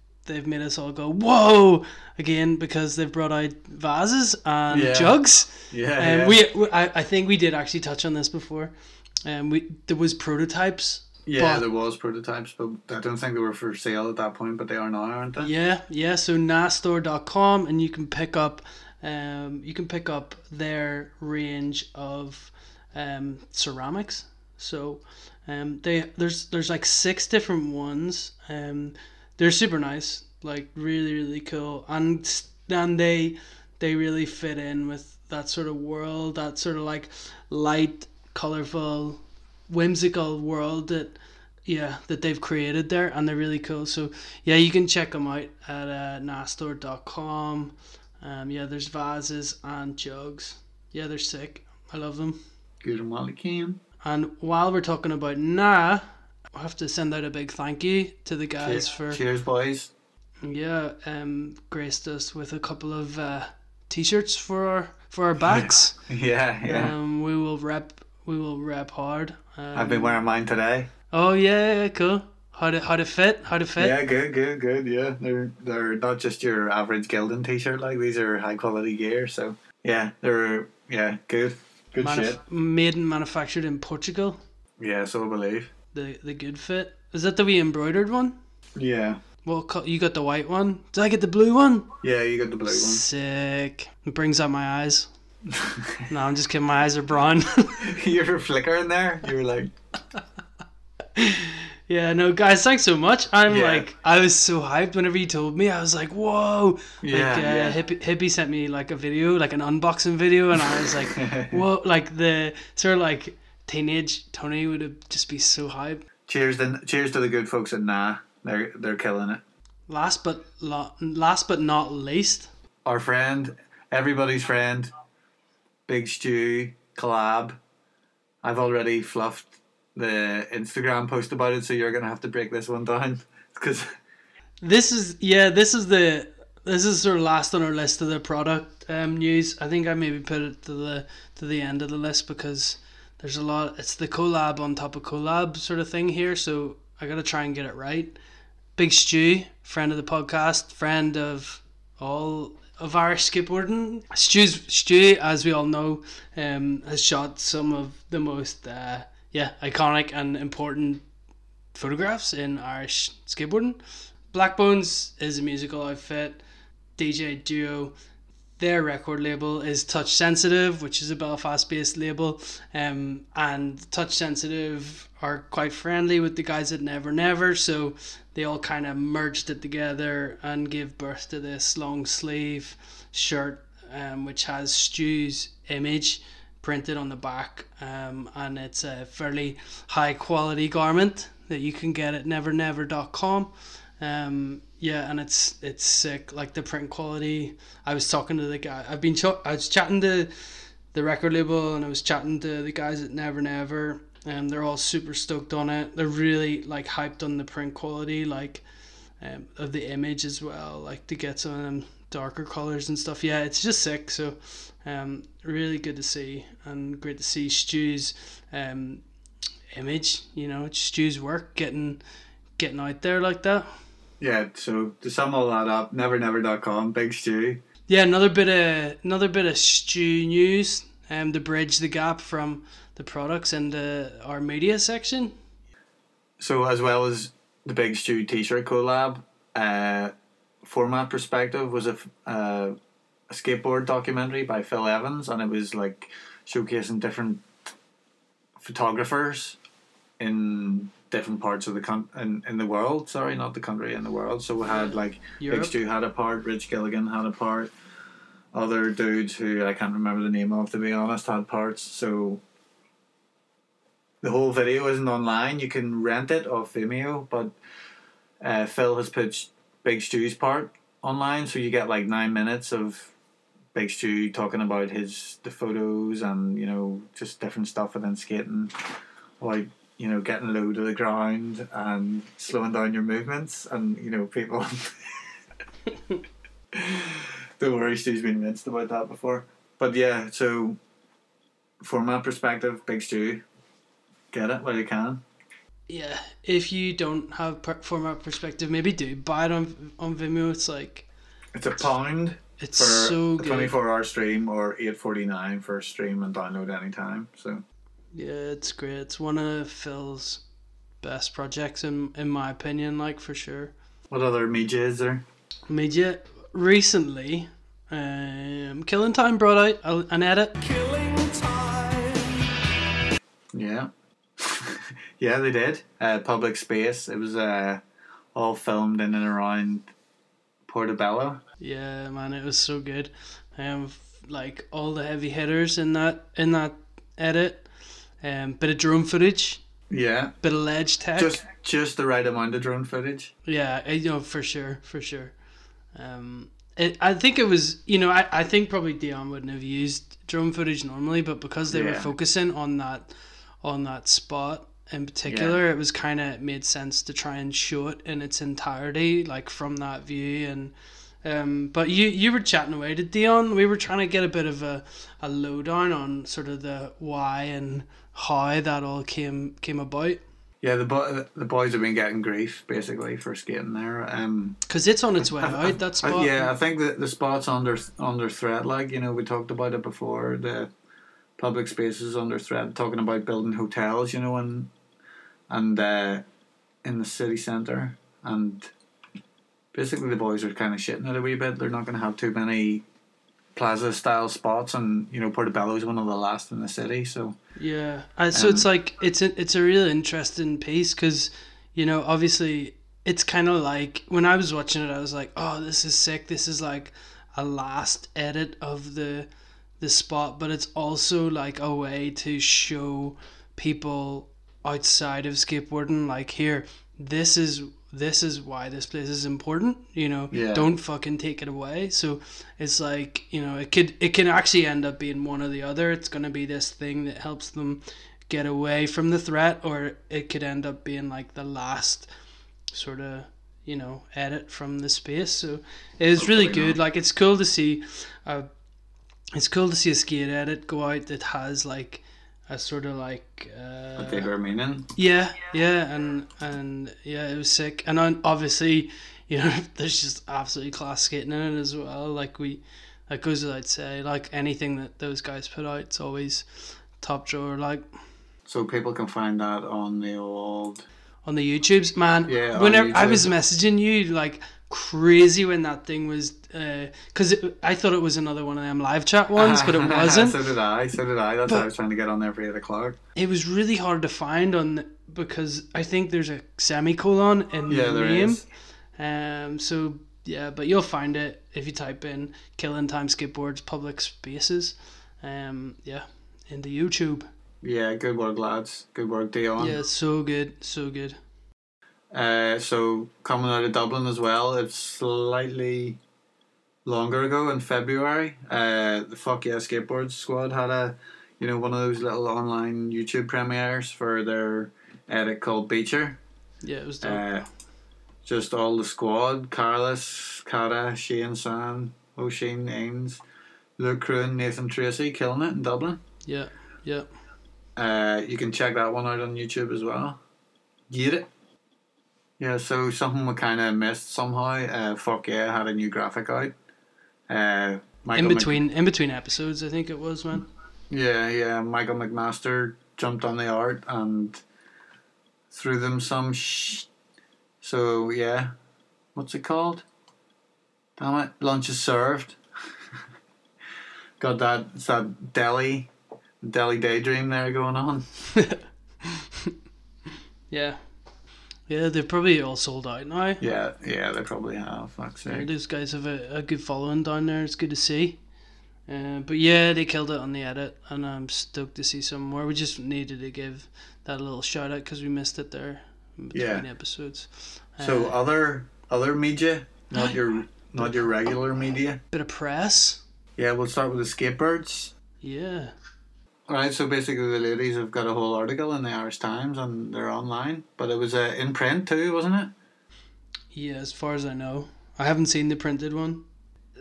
made us all go whoa again, because they've brought out vases and jugs. I think we did actually touch on this before, and there was prototypes, but I don't think they were for sale at that point, but they are now, aren't they? Yeah So Nastor.com, and you can pick up their range of ceramics. So there's like 6 different ones. They're super nice, like really, really cool. And they really fit in with that sort of world, that sort of like light, colourful, whimsical world that yeah, that they've created there, and they're really cool. So yeah, you can check them out at nastor.com. Yeah, there's vases and jugs. Yeah, they're sick. I love them. Get them while you can. And while we're talking about Nah, I have to send out a big thank you to the guys. Cheers, boys. Yeah, graced us with a couple of t-shirts for our backs. Yeah. We will rep hard. I've been wearing mine today. Oh yeah, cool. How to fit? Yeah, good. Yeah, they're not just your average Gildan t-shirt. Like, these are high quality gear. So yeah, they're good shit. Made and manufactured in Portugal. Yeah, so I believe. The good fit. Is that the wee embroidered one? Yeah. Well, you got the white one. Did I get the blue one? Yeah, you got the blue one. Sick. It brings out my eyes. No, I'm just kidding. My eyes are brown. You were flickering there. You were like... Yeah, no, guys, thanks so much. I was so hyped whenever you told me. I was like, whoa. Yeah. Hippie sent me, like, a video, like an unboxing video. And I was like, whoa. Like, the sort of, like, teenage Tony would have just be so hyped. Cheers to the good folks at Nah. They're killing it. Last but not least, our friend, everybody's friend, Big Stu collab. I've already fluffed the Instagram post about it, so you're gonna have to break this one down, because this is sort of last on our list of the product news. I think I maybe put it to the end of the list, because there's a lot. It's the collab on top of collab sort of thing here, so I gotta try and get it right. Big Stu, friend of the podcast, friend of all of our skateboarding. Stu, as we all know, has shot some of the most iconic and important photographs in Irish skateboarding. Blackbones is a musical outfit, DJ duo. Their record label is Touch Sensitive, which is a Belfast-based label, and Touch Sensitive are quite friendly with the guys at Never Never, so they all kind of merged it together and gave birth to this long sleeve shirt, which has Stu's image printed on the back, and it's a fairly high quality garment that you can get at nevernever.com. And it's sick. Like, the print quality. I was talking to the guy. I was chatting to the record label, and I was chatting to the guys at Never Never, and they're all super stoked on it. They're really, like, hyped on the print quality, like, of the image as well. Like, to get some of them darker colors and stuff. Yeah, it's just sick. So, really good to see, and great to see Stu's image. You know, Stu's work getting out there like that. Yeah, so to sum all that up, nevernever.com, Big Stu. Yeah, another bit of Stu news, to bridge the gap from the products and our media section. So as well as the Big Stu t-shirt collab, Format Perspective was a skateboard documentary by Phil Evans, and it was like showcasing different photographers in different parts of the world. So we had, like, Europe. Big Stu had a part, Rich Gilligan had a part, other dudes who I can't remember the name of, to be honest, had parts. So the whole video isn't online, you can rent it off Vimeo, but Phil has put Big Stu's part online, so you get like 9 minutes of Big Stu talking about the photos, and, you know, just different stuff, and then skating, like, you know, getting low to the ground and slowing down your movements, and, you know, people. Don't worry, Stu's been minced about that before. But yeah, so from my perspective, Big Stu, get it where you can. Yeah, if you don't have Format Perspective, maybe do buy it on Vimeo. It's like, it's £1. It's for so good. 24-hour stream, or $8.49 for stream and download anytime. So. Yeah, it's great. It's one of Phil's best projects, in my opinion, like, for sure. What other media is there? Media recently, Killing Time brought out an edit. Killing Time. Yeah, yeah, they did. Public space. It was all filmed in and around Portobello. Yeah, man, it was so good. Like, all the heavy hitters in that edit. Bit of drone footage Yeah. Bit of ledge tech. Just the right amount of drone footage. Yeah, you know, for sure. I think it was, you know, I think probably Dion wouldn't have used drone footage normally, but because they were focusing on that spot in particular, it was kind of made sense to try and show it in its entirety, like from that view. And but you were chatting away to Dion. We were trying to get a bit of a lowdown on sort of the why and how that all came about. Yeah, the boys have been getting grief basically for skating there. Because it's on its way out, that spot. I think that the spot's under threat. Like, you know, we talked about it before. The public space is under threat. Talking about building hotels, you know, and in the city centre, and basically the boys are kind of shitting it a wee bit. They're not going to have too many plaza style spots, and you know, Portobello is one of the last in the city, so so it's like it's a real interesting piece, because you know, obviously it's kind of like, when I was watching it, I was like, oh, this is sick, this is like a last edit of the spot, but it's also like a way to show people outside of skateboarding, like, here, this is why this place is important, you know. Don't fucking take it away. So it's like, you know, it can actually end up being one or the other. It's going to be this thing that helps them get away from the threat, or it could end up being like the last sort of, you know, edit from the space. So it's really good. Like, it's cool to see a skate edit go out that has like a sort of like a bigger meaning. And it was sick. And obviously, you know, there's just absolutely class skating in it as well. Like, that goes without say. Like, anything that those guys put out, it's always top drawer. Like, so people can find that on the YouTubes, man. Yeah. Whenever I was messaging you, like, crazy when that thing was, because I thought it was another one of them live chat ones, but it wasn't. So did I. That's why I was trying to get on there for 8:00. It was really hard to find because I think there's a semicolon in the name. Is. So yeah, but you'll find it if you type in "Killing Time Skateboards Public Spaces." In the YouTube. Yeah, good work, lads. Good work, Dion. Yeah, so good. So coming out of Dublin as well, it's slightly longer ago in February. The Fuck Yeah Skateboards squad had one of those little online YouTube premieres for their edit called Beacher. Yeah, it was dope. Just all the squad: Carlos, Cara, Shane, Sam, O'Shane, Ames, Luke Croon, Nathan Tracy, killing it in Dublin. Yeah. You can check that one out on YouTube as well. Get it. Yeah, so something we kind of missed somehow. Fuck Yeah had a new graphic out. In between episodes, I think it was, man. Yeah. Michael McMaster jumped on the art and threw them some shh. So, yeah. What's it called? Damn it. Lunch is served. Got that. It's that deli daydream there going on. Yeah. Yeah, they're probably all sold out now. Yeah, they probably have. Fuck's sake. Those guys have a good following down there. It's good to see. But yeah, they killed it on the edit, and I'm stoked to see some more. We just needed to give that a little shout out because we missed it there in between episodes. So other media, not your regular media. Bit of press. Yeah, we'll start with the skatebirds. Yeah. All right, so basically the ladies have got a whole article in the Irish Times, and they're online. But it was in print too, wasn't it? Yeah, as far as I know. I haven't seen the printed one.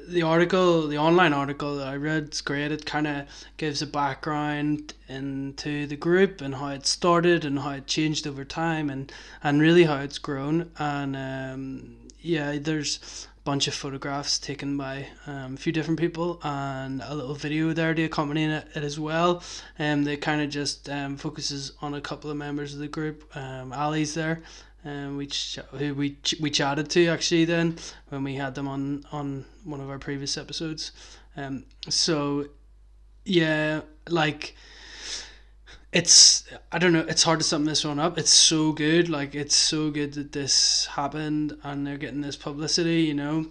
The online article that I read, it's great. It kind of gives a background into the group and how it started and how it changed over time and really how it's grown. And there's bunch of photographs taken by a few different people, and a little video there to accompany it as well. That kind of just focuses on a couple of members of the group. Ali's there, who we chatted to actually then when we had them on one of our previous episodes. I don't know, it's hard to sum this one up. It's so good. Like, it's so good that this happened and they're getting this publicity, you know.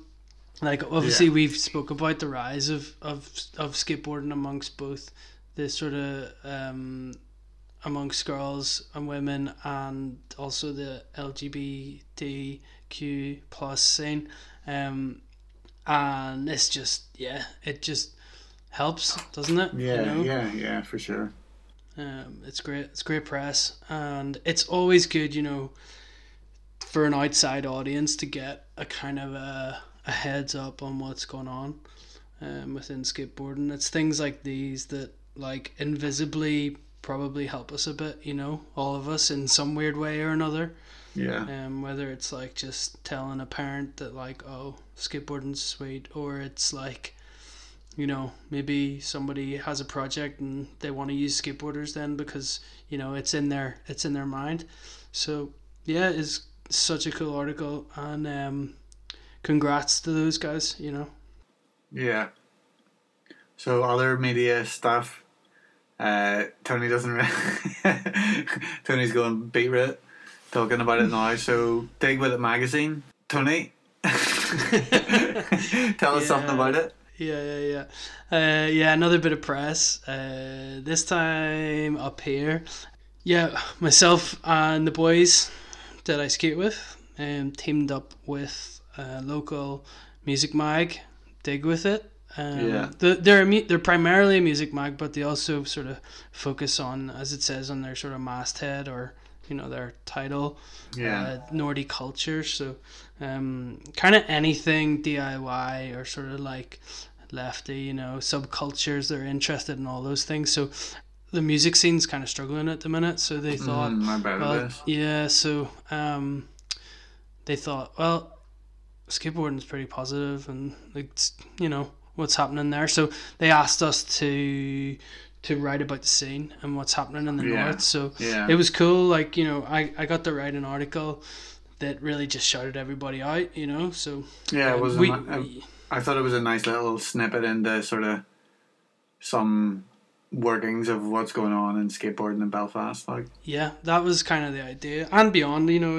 Like, obviously we've spoke about the rise of skateboarding amongst both the sort of amongst girls and women and also the LGBTQ plus scene. And it's just, yeah, it just helps, doesn't it? Yeah, you know? yeah, for sure. It's great. It's great press. And it's always good, you know, for an outside audience to get a kind of a heads up on what's going on within skateboarding. It's things like these that like invisibly probably help us a bit, you know, all of us in some weird way or another. Yeah. Whether it's like just telling a parent that like, oh, skateboarding's sweet, or it's like, you know, maybe somebody has a project and they want to use skateboarders then because, you know, it's in their mind. So yeah, it's such a cool article, and congrats to those guys, you know. Yeah. So other media stuff, Tony doesn't really Tony's going beetroot talking about it now. So Dig With It magazine, Tony, tell us something about it. Yeah, another bit of press, this time up here. Yeah, myself and the boys that I skate with teamed up with a local music mag, Dig With It. They're primarily a music mag, but they also sort of focus on, as it says on their sort of masthead, or you know, their title, Nordy culture. So kind of anything DIY or sort of like lefty, you know, subcultures, they're interested in all those things. So the music scene's kind of struggling at the minute, so they thought, they thought, well, skateboarding's pretty positive and it's, you know, what's happening there. So they asked us to write about the scene and what's happening in the north. So it was cool. Like, you know, I got to write an article that really just shouted everybody out, you know. So yeah, I thought it was a nice little snippet into sort of some workings of what's going on in skateboarding in Belfast. Like, yeah, that was kind of the idea, and beyond. You know,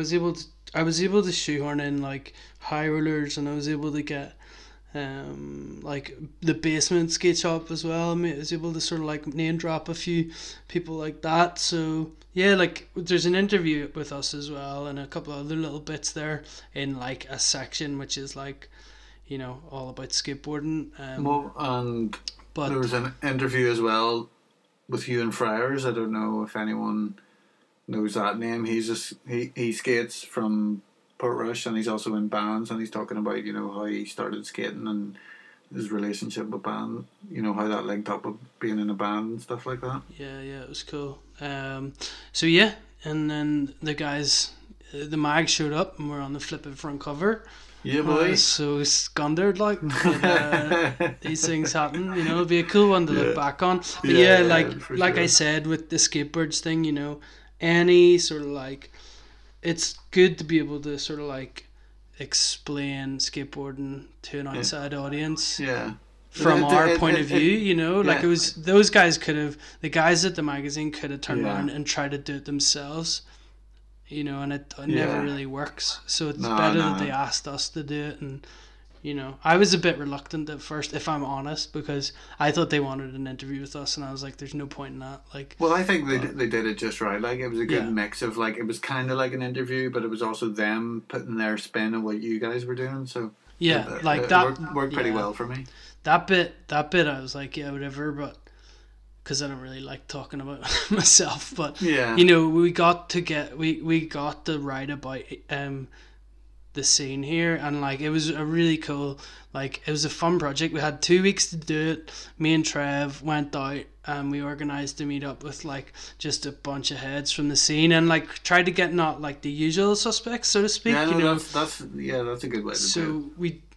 I was able to shoehorn in like high rollers, and I was able to get like the Basement Skate Shop as well. I mean, I was able to sort of like name drop a few people like that. So yeah, like there's an interview with us as well, and a couple of other little bits there in like a section which is like, you know, all about skateboarding. But there was an interview as well with Ewan Friars. I don't know if anyone knows that name. He's just he skates from Portrush, and he's also in bands, and he's talking about, you know, how he started skating and his relationship with band, you know, how that linked up with being in a band and stuff like that. Yeah, it was cool. So yeah, and then the guys, the mag showed up, and we're on the flipping front cover. Yeah, boy. So squandered, like, but, these things happen, you know. It'll be a cool one to look back on. But I said with the skateboards thing, you know, any sort of like, it's good to be able to sort of like explain skateboarding to an outside audience. Yeah. From our point of view, you know, like it was, those guys could have, the guys at the magazine could have turned around and tried to do it themselves, you know, and it never really works. So it's better that they asked us to do it. And, you know, I was a bit reluctant at first, if I'm honest, because I thought they wanted an interview with us, and I was like, there's no point in that. Like, well, I think they did it just right. Like, it was a good mix of, like, it was kind of like an interview, but it was also them putting their spin on what you guys were doing. So yeah, like that worked pretty well for me. That bit, I was like, yeah, whatever, but because I don't really like talking about myself. But you know, we got to write about the scene here, and like it was a really cool, like it was a fun project. We had 2 weeks to do it. Me and Trev went out and we organized a meet up with like just a bunch of heads from the scene, and like tried to get not like the usual suspects, so to speak. Yeah, no, you know, that's a good way to do it. So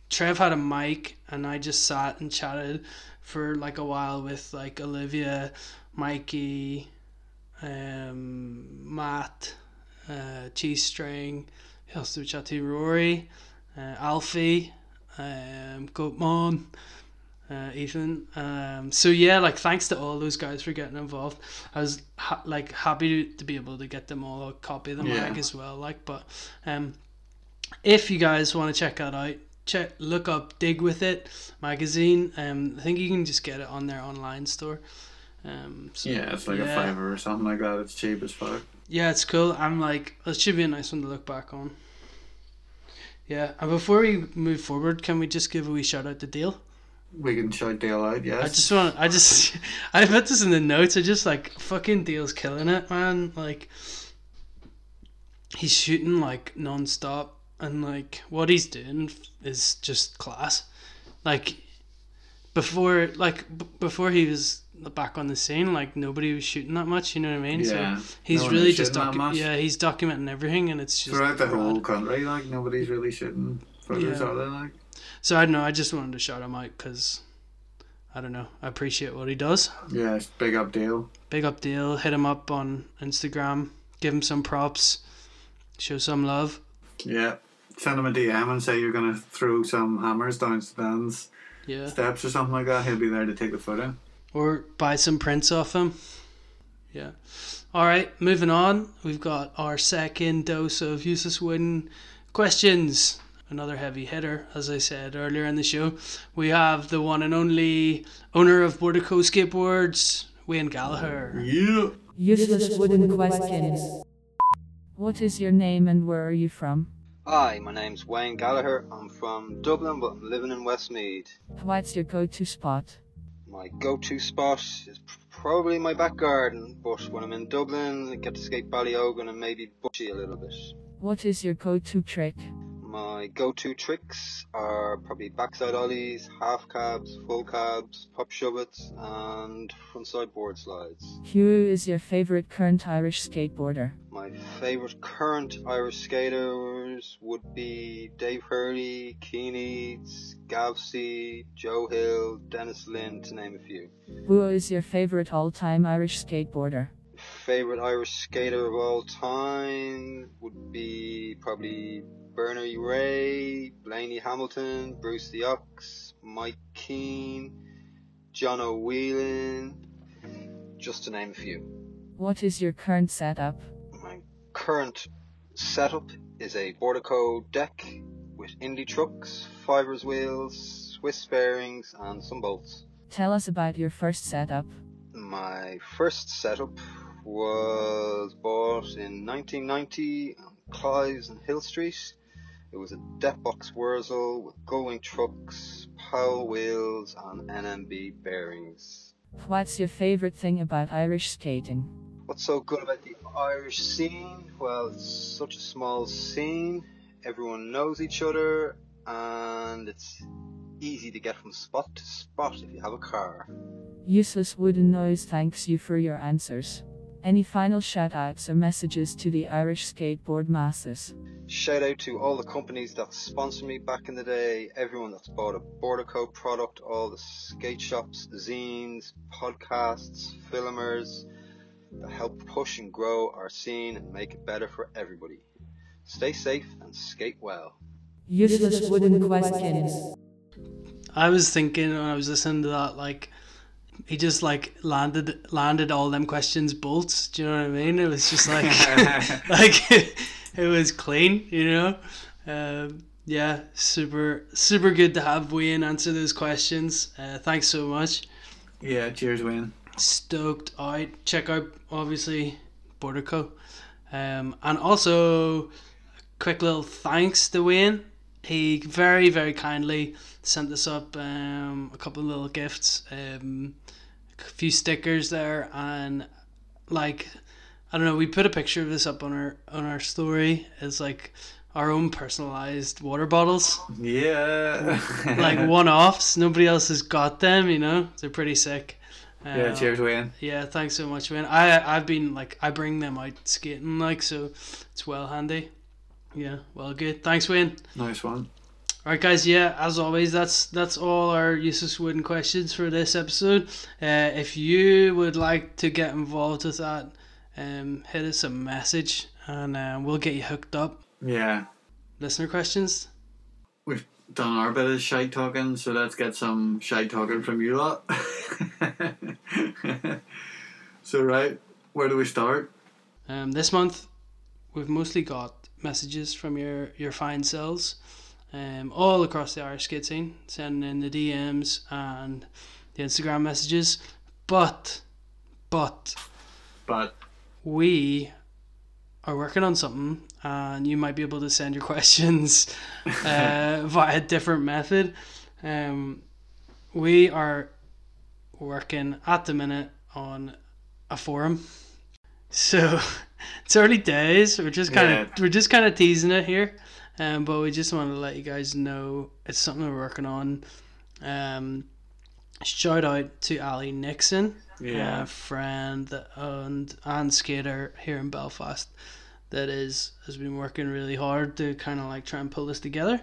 Trev had a mic, and I just sat and chatted for like a while with like Olivia, Mikey, Matt, Cheese String. Who else did we chat to? Rory, Alfie, Goatmon, Ethan. So yeah, like thanks to all those guys for getting involved. I was happy to be able to get them all a copy of the mag as well. Like, but if you guys want to check that out, look up Dig With It magazine. I think you can just get it on their online store. So, yeah, it's like a $5 or something like that. It's cheap as fuck. Yeah, it's cool. I'm like, it should be a nice one to look back on. Yeah, and before we move forward, can we just give a wee shout out to Dale? We can shout Dale out, yes. I put this in the notes. I just like, fucking Dale's killing it, man. Like, he's shooting like nonstop, and like what he's doing is just class. Like, before he was back on the scene, like nobody was shooting that much, you know what I mean? Yeah, so he's no really just he's documenting everything, and it's just throughout the whole country, like nobody's really shooting photos out there, like. So I don't know, I just wanted to shout him out because I don't know, I appreciate what he does. Yeah, it's big up Dale. Big up Dale. Hit him up on Instagram, give him some props, show some love. Yeah, send him a DM and say you're going to throw some hammers down Stan's steps or something like that. He'll be there to take the photo. Or buy some prints off him. Yeah. Alright, moving on. We've got our second dose of useless wooden questions. Another heavy hitter, as I said earlier in the show. We have the one and only owner of Bordico Skateboards, Wayne Gallagher. Yeah. Useless wooden questions. What is your name and where are you from? Hi, my name's Wayne Gallagher. I'm from Dublin, but I'm living in Westmead. What's your go-to spot? My go-to spot is probably my back garden, but when I'm in Dublin, I get to skate Ballyogan and maybe Bushy a little bit. What is your go-to trick? My go-to tricks are probably backside ollies, half cabs, full cabs, pop shove-its, and frontside board slides. Who is your favourite current Irish skateboarder? My favourite current Irish skaters would be Dave Hurley, Keeney, Gavsey, Joe Hill, Dennis Lynn, to name a few. Who is your favourite all-time Irish skateboarder? Favourite Irish skater of all time would be probably Bernard Ray, Blaney Hamilton, Bruce the Ox, Mike Keane, John O'Whelan, just to name a few. What is your current setup? My current setup is a Bordico deck with indie trucks, fibers wheels, Swiss bearings, and some bolts. Tell us about your first setup. My first setup was bought in 1990 on Clive's and Hill Street. It was a Deathbox Wurzel with going trucks, Powell wheels, and NMB bearings. What's your favourite thing about Irish skating? What's so good about the Irish scene? Well, it's such a small scene. Everyone knows each other, and it's easy to get from spot to spot if you have a car. Useless Wooden Noise thanks you for your answers. Any final shout-outs or messages to the Irish skateboard masses? Shout out to all the companies that sponsored me back in the day, everyone that's bought a Bordico product, all the skate shops, zines, podcasts, filmers that help push and grow our scene and make it better for everybody. Stay safe and skate well. Useless Wooden Questions. I was thinking when I was listening to that, like, he just like landed all them questions bolts. Do you know what I mean? It was just like like it was clean, you know. Yeah, super good to have Wayne answer those questions. Thanks so much. Yeah, cheers, Wayne. Stoked. Alright, check out obviously Bordico, and also a quick little thanks to Wayne. He very, very kindly sent us up a couple of little gifts, a few stickers there, and like, I don't know, we put a picture of this up on our story. It's like our own personalized water bottles. Yeah. Like one-offs. Nobody else has got them, you know. They're pretty sick. Yeah, cheers, Wayne. Yeah, thanks so much, Wayne. I've been like, I bring them out skating, like, so it's well handy. Yeah, well, good. Thanks, Wayne. Nice one. All right, guys. Yeah, as always, that's all our useless wooden questions for this episode. If you would like to get involved with that, hit us a message, and we'll get you hooked up. Yeah. Listener questions. We've done our bit of shite talking, so let's get some shite talking from you lot. So, right, where do we start? This month, we've mostly got messages from your fine selves all across the Irish skate scene, sending in the DMs and the Instagram messages, but But we are working on something, and you might be able to send your questions via a different method. We are working at the minute on a forum, so it's early days. We're just kind of teasing it here, but we just want to let you guys know it's something we're working on. Shout out to Ali Nixon, a friend and skater here in Belfast that has been working really hard to kind of like try and pull this together.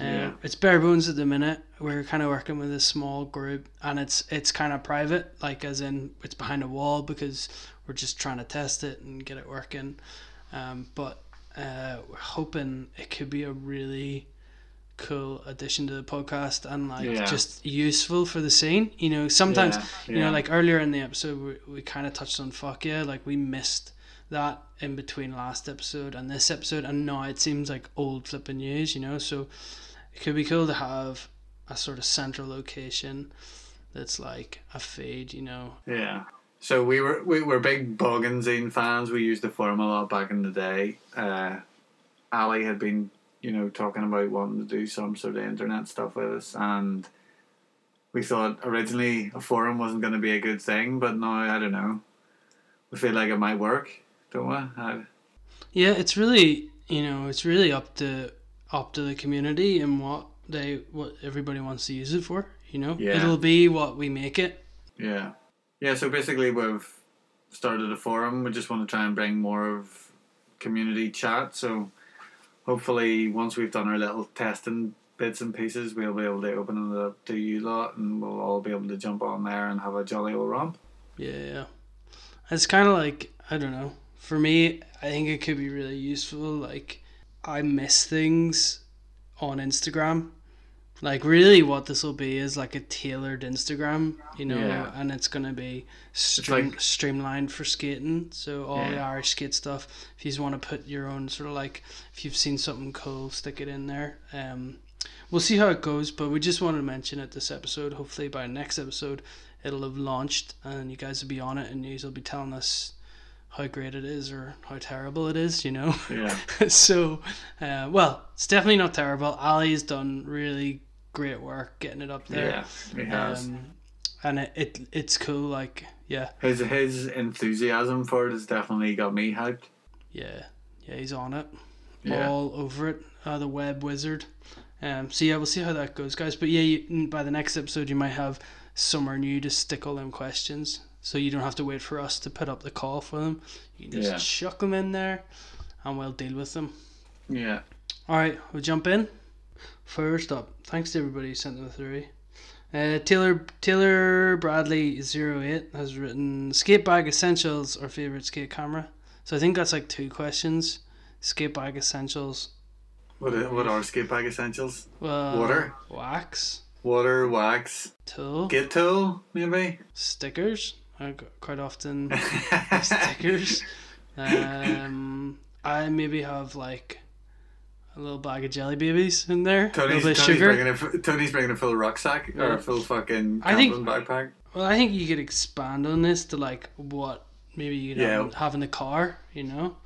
It's bare bones at the minute. We're kind of working with a small group, and it's kind of private, like as in it's behind a wall because we're just trying to test it and get it working. But we're hoping it could be a really cool addition to the podcast and just useful for the scene. You know, sometimes you know, like earlier in the episode we kind of touched on fuck yeah, like we missed that in between last episode and this episode, and now it seems like old flipping news, you know. So it could be cool to have a sort of central location that's like a feed, you know. Yeah. So we were big Bogganzine fans. We used the forum a lot back in the day. Ali had been, you know, talking about wanting to do some sort of internet stuff with us, and we thought originally a forum wasn't going to be a good thing, but now I don't know. We feel like it might work. Yeah, it's really, you know, it's really up to the community and what everybody wants to use it for, you know. Yeah. It'll be what we make it. Yeah. Yeah, so basically we've started a forum. We just want to try and bring more of community chat. So hopefully once we've done our little testing bits and pieces, we'll be able to open it up to you lot, and we'll all be able to jump on there and have a jolly old romp. Yeah. It's kind of like, I don't know. For me, I think it could be really useful. Like, I miss things on Instagram. Like, really what this will be is like a tailored Instagram, you know, and it's going to be streamlined for skating. So all the Irish skate stuff, if you just want to put your own sort of like, if you've seen something cool, stick it in there. We'll see how it goes, but we just wanted to mention it this episode. Hopefully by next episode, it'll have launched and you guys will be on it and you will be telling us how great it is or how terrible it is, you know? Yeah. So, it's definitely not terrible. Ali's done really great work getting it up there. Yeah, he has. And it's cool, like, yeah. His enthusiasm for it has definitely got me hyped. Yeah, he's on it. Yeah. All over it. The web wizard. So, we'll see how that goes, guys. But, by the next episode, you might have somewhere new to stick all them questions. So you don't have to wait for us to put up the call for them. You can just chuck them in there and we'll deal with them. Yeah. All right, we'll jump in. First up, thanks to everybody who sent them through. Taylor Bradley08 has written, skate bag essentials or favourite skate camera. So I think that's like two questions. Skate bag essentials. What are skate bag essentials? Well, water. Wax. Water, wax. Tool. Get tool, maybe. Stickers. Quite often stickers. I maybe have like a little bag of jelly babies in there. Tony's bringing a full rucksack or a full fucking backpack. Well, I think you could expand on this to like what maybe you could have in the car, you know?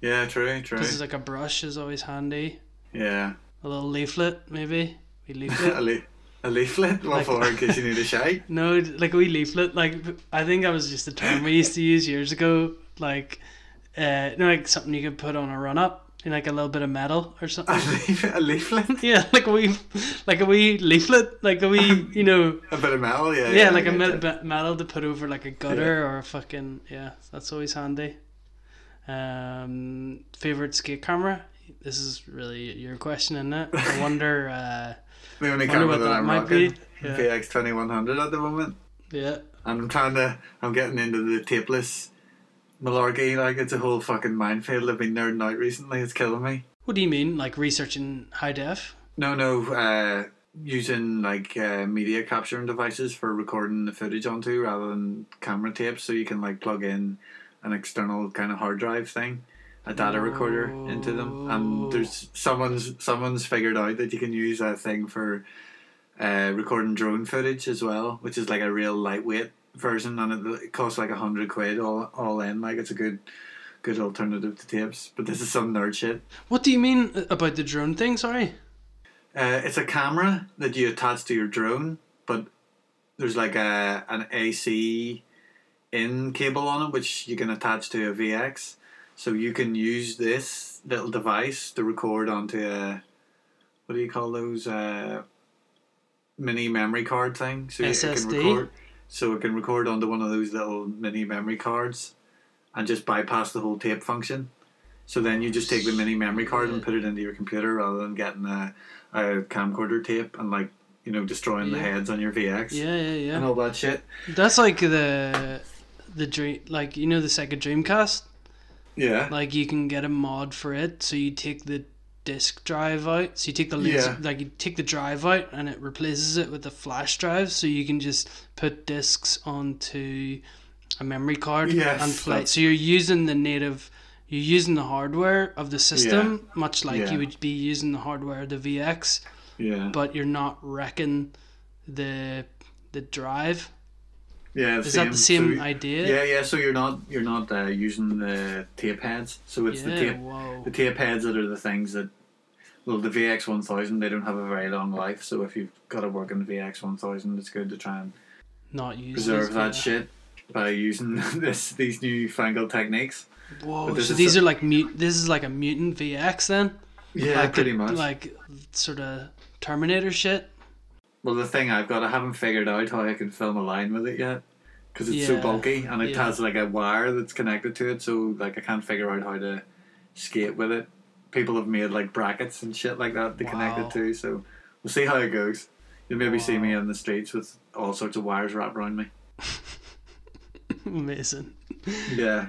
Yeah, true. This is like a brush is always handy. Yeah. A little leaflet, maybe. We leaflet. A leaflet? What for, in case you need a shite? No, like a wee leaflet. Like, I think that was just a term we used to use years ago. Like, like something you could put on a run-up, in like a little bit of metal or something. A leaflet? Yeah, like a wee leaflet. Like a wee, you know. A bit of metal, yeah. Yeah, like a bit metal to put over like a gutter or a fucking, that's always handy. Favourite skate camera? This is really your question, isn't it? I wonder... The only camera that I'm rocking, VX2100 at the moment. Yeah. And I'm getting into the tapeless malarkey. Like, it's a whole fucking minefield. I've been nerding out recently. It's killing me. What do you mean? Like, researching high def? No. Using, like, media capturing devices for recording the footage onto rather than camera tapes. So you can, like, plug in an external kind of hard drive thing. A data recorder into them, and there's someone's figured out that you can use that thing for recording drone footage as well, which is like a real lightweight version, and it costs like 100 quid all in. Like, it's a good alternative to tapes, but this is some nerd shit. What do you mean about the drone thing? Sorry. It's a camera that you attach to your drone, but there's like an AC in cable on it, which you can attach to a VX, so you can use this little device to record onto a, what do you call those, mini memory card thing? So SSD. It can record onto one of those little mini memory cards and just bypass the whole tape function. So then you just take the mini memory card and put it into your computer rather than getting a camcorder tape and, like, you know, destroying the heads on your VX. Yeah. And all that shit. That's like the dream, like, you know, the Sega Dreamcast? Yeah. Like, you can get a mod for it, so you take the disk drive out, so you take the laser, like, you take the drive out and it replaces it with a flash drive, so you can just put discs onto a memory card and play. So you're using the hardware of the system, much like you would be using the hardware of the VX, but you're not wrecking the drive. That the same idea? Yeah. So you're not using the tape heads. So it's the tape heads that are the things that, well, the VX-1000, they don't have a very long life. So if you've got to work in the VX-1000, it's good to try and not use preserve that shit by using these newfangled techniques. Whoa! So these are like This is like a mutant VX then. Yeah, like pretty much. Like sort of Terminator shit. Well, the thing I've got, I haven't figured out how I can film a line with it yet, because it's so bulky, and it has like a wire that's connected to it, so like I can't figure out how to skate with it. People have made like brackets and shit like that to connect it to, so we'll see how it goes. You'll maybe see me on the streets with all sorts of wires wrapped around me. Amazing. Yeah.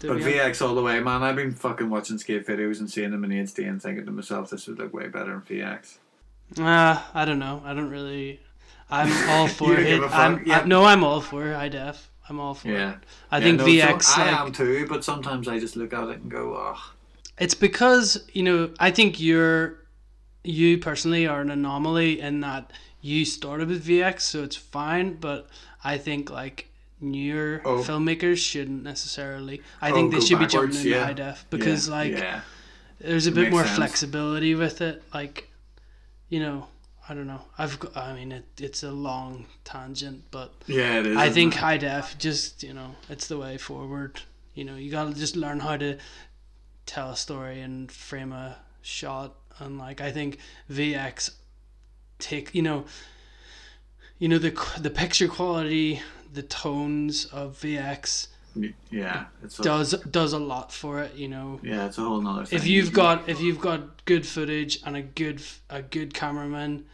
But VX all the way, man. I've been fucking watching skate videos and seeing them in HD and thinking to myself, this would look way better in VX. I don't know. I don't really. I'm all for it. I'm all for high def. I'm all for it. I think VX. So I am too, but sometimes I just look at it and go, oh. It's because, you know, I think you personally are an anomaly in that you started with VX, so it's fine. But I think like newer filmmakers shouldn't necessarily. I think they should be jumping into high def because there's a bit more flexibility with it, like. You know, I don't know. It's a long tangent, but yeah, it is. I think high def just, you know, it's the way forward. You know, you gotta just learn how to tell a story and frame a shot, and like I think VX take, you know the picture quality, the tones of VX. Yeah, does a lot for it, you know. Yeah, it's a whole nother thing. If you've got good footage and a good cameraman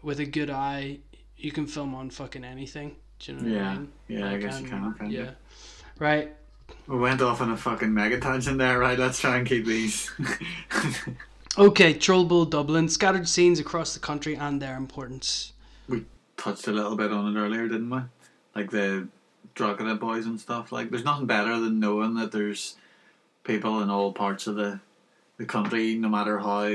with a good eye, you can film on fucking anything. Do you know what I mean? Yeah, like, I guess you can. Yeah, right. We went off on a fucking mega tangent there, right? Let's try and keep these. Okay, Troll Bull Dublin, scattered scenes across the country and their importance. We touched a little bit on it earlier, didn't we? Like the Drogheda boys and stuff. Like, there's nothing better than knowing that there's people in all parts of the country, no matter how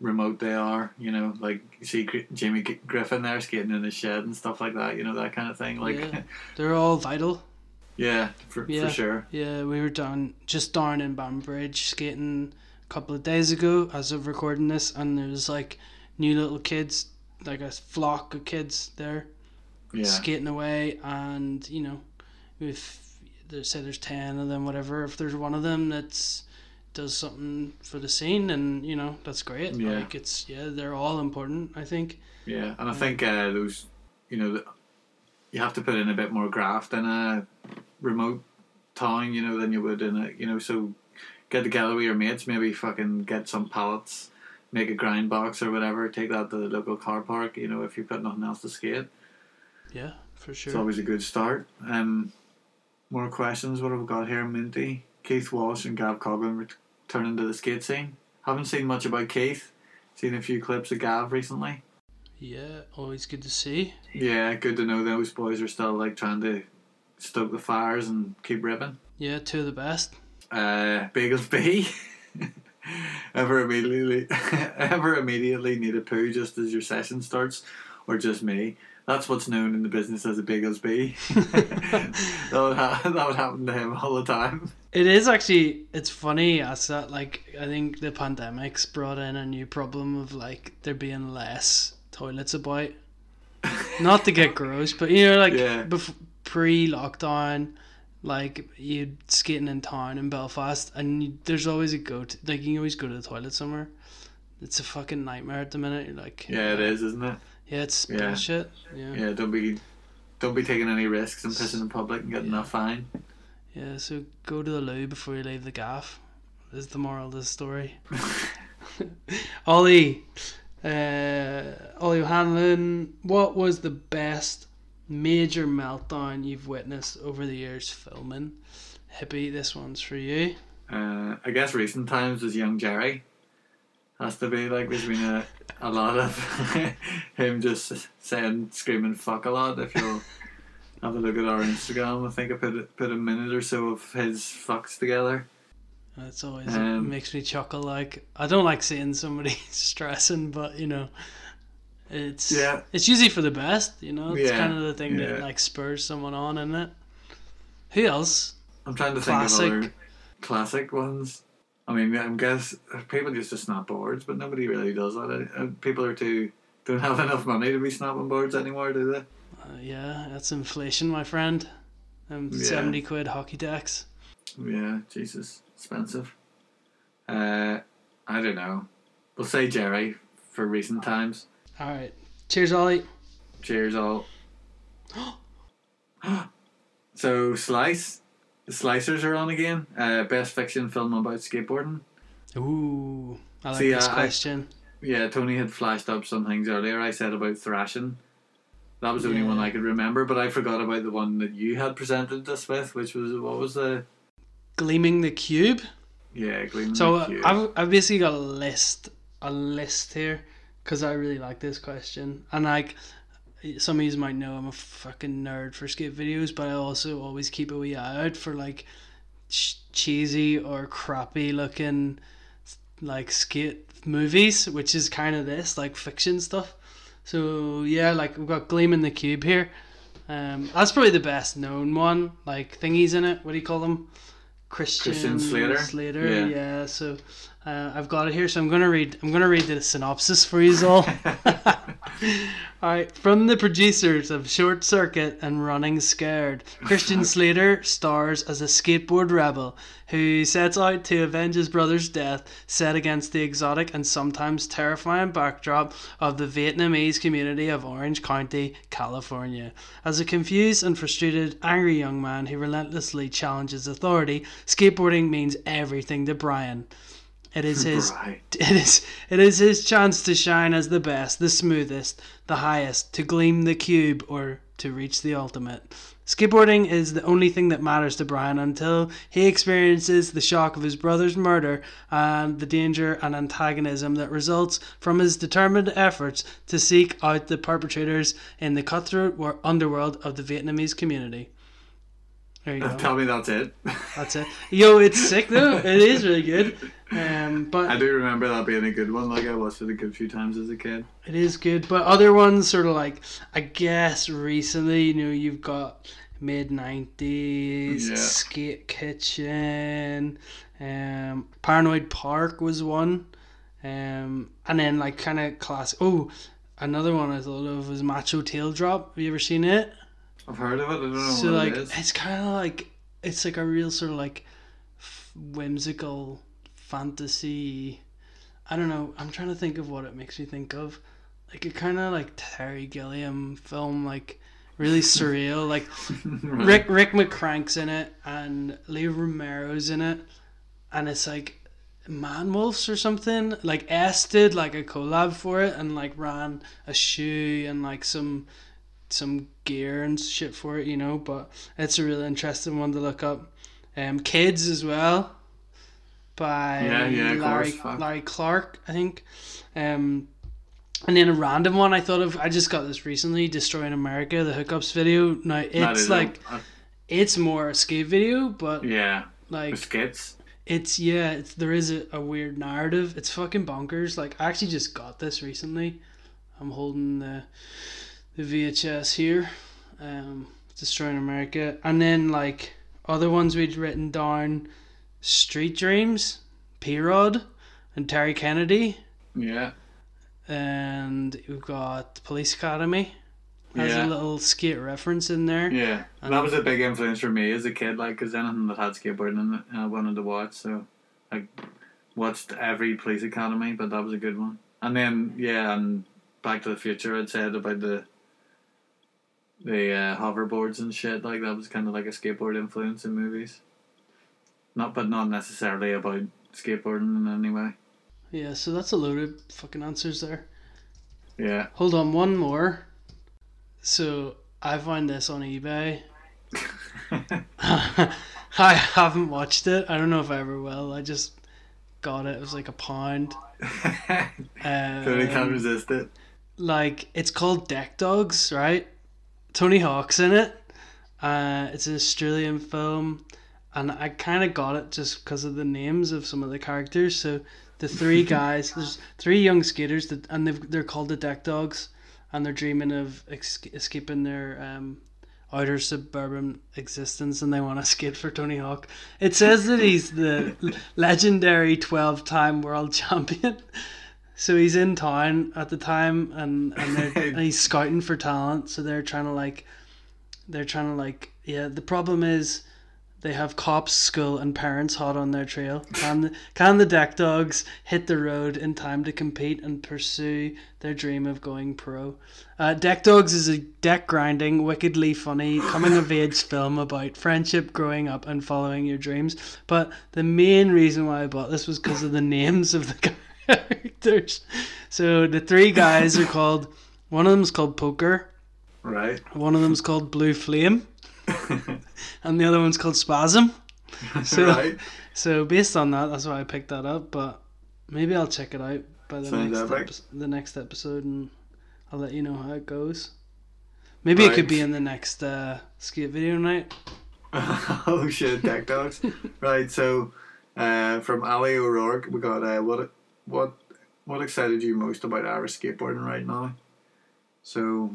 remote they are, you know. Like, you see Jimmy Griffin there skating in his shed and stuff like that, you know, that kind of thing. Like, they're all vital. For sure. Yeah, we were down in Banbridge skating a couple of days ago as of recording this, and there's like new little kids, like a flock of kids there. Yeah. Skating away, and you know, if they say there's 10 of them, whatever, if there's one of them that does something for the scene, and you know, that's great. Yeah. Like, it's they're all important, I think. Yeah, and I think those, you know, you have to put in a bit more graft in a remote town, you know, than you would in a, you know, so get together with your mates, maybe fucking get some pallets, make a grind box or whatever, take that to the local car park, you know, if you've got nothing else to skate. Yeah, for sure. It's always a good start. More questions. What have we got here? Minty, Keith Walsh and Gav Coughlin returning to the skate scene. Haven't seen much about Keith. Seen a few clips of Gav recently. Yeah, always good to see. Yeah, good to know those boys are still like trying to stoke the fires and keep ripping. Yeah, two of the best. Bagels B. ever immediately need a poo just as your session starts, or just me. That's what's known in the business as a big Usby. That would happen to him all the time. It is actually, it's funny. I think the pandemic's brought in a new problem of like there being less toilets about. Not to get gross, but you know, like pre-lockdown, like you'd skating in town in Belfast, and there's always a go-to. Like you can always go to the toilet somewhere. It's a fucking nightmare at the minute. You're like, yeah, it is, isn't it? Yeah, it's bullshit. Yeah. Yeah, don't be taking any risks and pissing in public and getting that fine. Yeah, so go to the loo before you leave the gaff. Is the moral of the story. Ollie Hanlon, what was the best major meltdown you've witnessed over the years filming? Hippie, this one's for you. I guess recent times was young Jerry. Has to be, like, there's been a lot of him just saying, screaming fuck a lot. If you'll have a look at our Instagram, I think I put a minute or so of his fucks together. It's always, it makes me chuckle. Like, I don't like seeing somebody stressing, but, you know, it's usually for the best, you know? It's kind of the thing that, like, spurs someone on, isn't it? Who else? I'm trying to think of other classic ones. I mean, I guess people used to snap boards, but nobody really does that. People don't have enough money to be snapping boards anymore, do they? Yeah, that's inflation, my friend. 70 quid hockey decks. Yeah, Jesus, expensive. I don't know. We'll say Jerry for recent times. All right. Cheers, Ollie. Cheers, all. So, Slice. The Slicers are on again. Best fiction film about skateboarding. Ooh, I like this question. Tony had flashed up some things earlier. I said about thrashing. That was the only one I could remember, but I forgot about the one that you had presented us with, which was, what was the... Gleaming the Cube? Yeah, the Cube. So I've basically got a list here, because I really like this question. And like... some of you might know I'm a fucking nerd for skate videos, but I also always keep a wee eye out for like cheesy or crappy looking like skate movies, which is kind of this like fiction stuff. So yeah, like we've got Gleaming the Cube here. That's probably the best known one. Like thingies in it, what do you call them? Christian Slater. Yeah. So I've got it here. So I'm gonna read the synopsis for you all. All right, from the producers of Short Circuit and Running Scared, Christian Slater stars as a skateboard rebel who sets out to avenge his brother's death, set against the exotic and sometimes terrifying backdrop of the Vietnamese community of Orange County, California. As a confused and frustrated, angry young man who relentlessly challenges authority, skateboarding means everything to Brian. It is his chance to shine as the best, the smoothest, the highest, to gleam the cube or to reach the ultimate. Skateboarding is the only thing that matters to Brian until he experiences the shock of his brother's murder and the danger and antagonism that results from his determined efforts to seek out the perpetrators in the cutthroat underworld of the Vietnamese community. There you go. Tell me that's it. That's it. Yo, it's sick though. It is really good. But I do remember that being a good one. Like I watched it a good few times as a kid. It is good, but other ones sort of like I guess recently, you know, you've got mid-90s, Skate Kitchen, Paranoid Park was one, and then like kind of classic. Oh, another one I thought of was Macho Tail Drop. Have you ever seen it? I've heard of it. I don't know so what like, it is. It's kind of like it's like a real sort of like whimsical fantasy. I don't know. I'm trying to think of what it makes me think of. Like a kind of like Terry Gilliam film, like really surreal. Like Rick McCrank's in it and Lee Romero's in it, and it's like Man Wolves or something. Like S did like a collab for it and like ran a shoe and like some gear and shit for it, you know, but it's a really interesting one to look up. Kids as well by Larry Clark, I think. And then a random one I thought of, I just got this recently, Destroying America, the Hookups video. Now it's like it's more a skate video, but like skits. It's there is a weird narrative. It's fucking bonkers. Like I actually just got this recently. I'm holding the the VHS here, Destroying America, and then like other ones we'd written down, Street Dreams, P-Rod and Terry Kennedy. Yeah. And we've got Police Academy. There's a little skate reference in there. Yeah. And that was a big influence for me as a kid, like, because anything that had skateboarding in it, I wanted to watch. So I watched every Police Academy, but that was a good one. And then, yeah, and Back to the Future, I'd said about the hoverboards and shit. Like, that was kind of like a skateboard influence in movies. Not necessarily about skateboarding in any way. Yeah, so that's a load of fucking answers there. Yeah. Hold on, one more. So, I found this on eBay. I haven't watched it. I don't know if I ever will. I just got it. It was like £1. Totally can't resist it. Like, it's called Deck Dogs, right? Tony Hawk's in it. It's an Australian film. And I kind of got it just because of the names of some of the characters. So the three guys, there's three young skaters, and they're called the Deck Dogs, and they're dreaming of escaping their outer suburban existence, and they want to skate for Tony Hawk. It says that he's the legendary 12-time world champion. So he's in town at the time, and he's scouting for talent. So they're trying to the problem is, they have cops, school, and parents hot on their trail. Can the Deck Dogs hit the road in time to compete and pursue their dream of going pro? Deck Dogs is a deck-grinding, wickedly funny, coming-of-age film about friendship, growing up, and following your dreams. But the main reason why I bought this was because of the names of the characters. So the three guys are called... One of them's called Poker. Right. One of them's called Blue Flame. And the other one's called Spasm. So, right. So based on that, that's why I picked that up. But maybe I'll check it out by the next episode, and I'll let you know how it goes. Maybe It could be in the next skate video night. Oh shit, Deck Dogs! Right. So from Ali O'Rourke, we got what excited you most about Irish skateboarding right now? So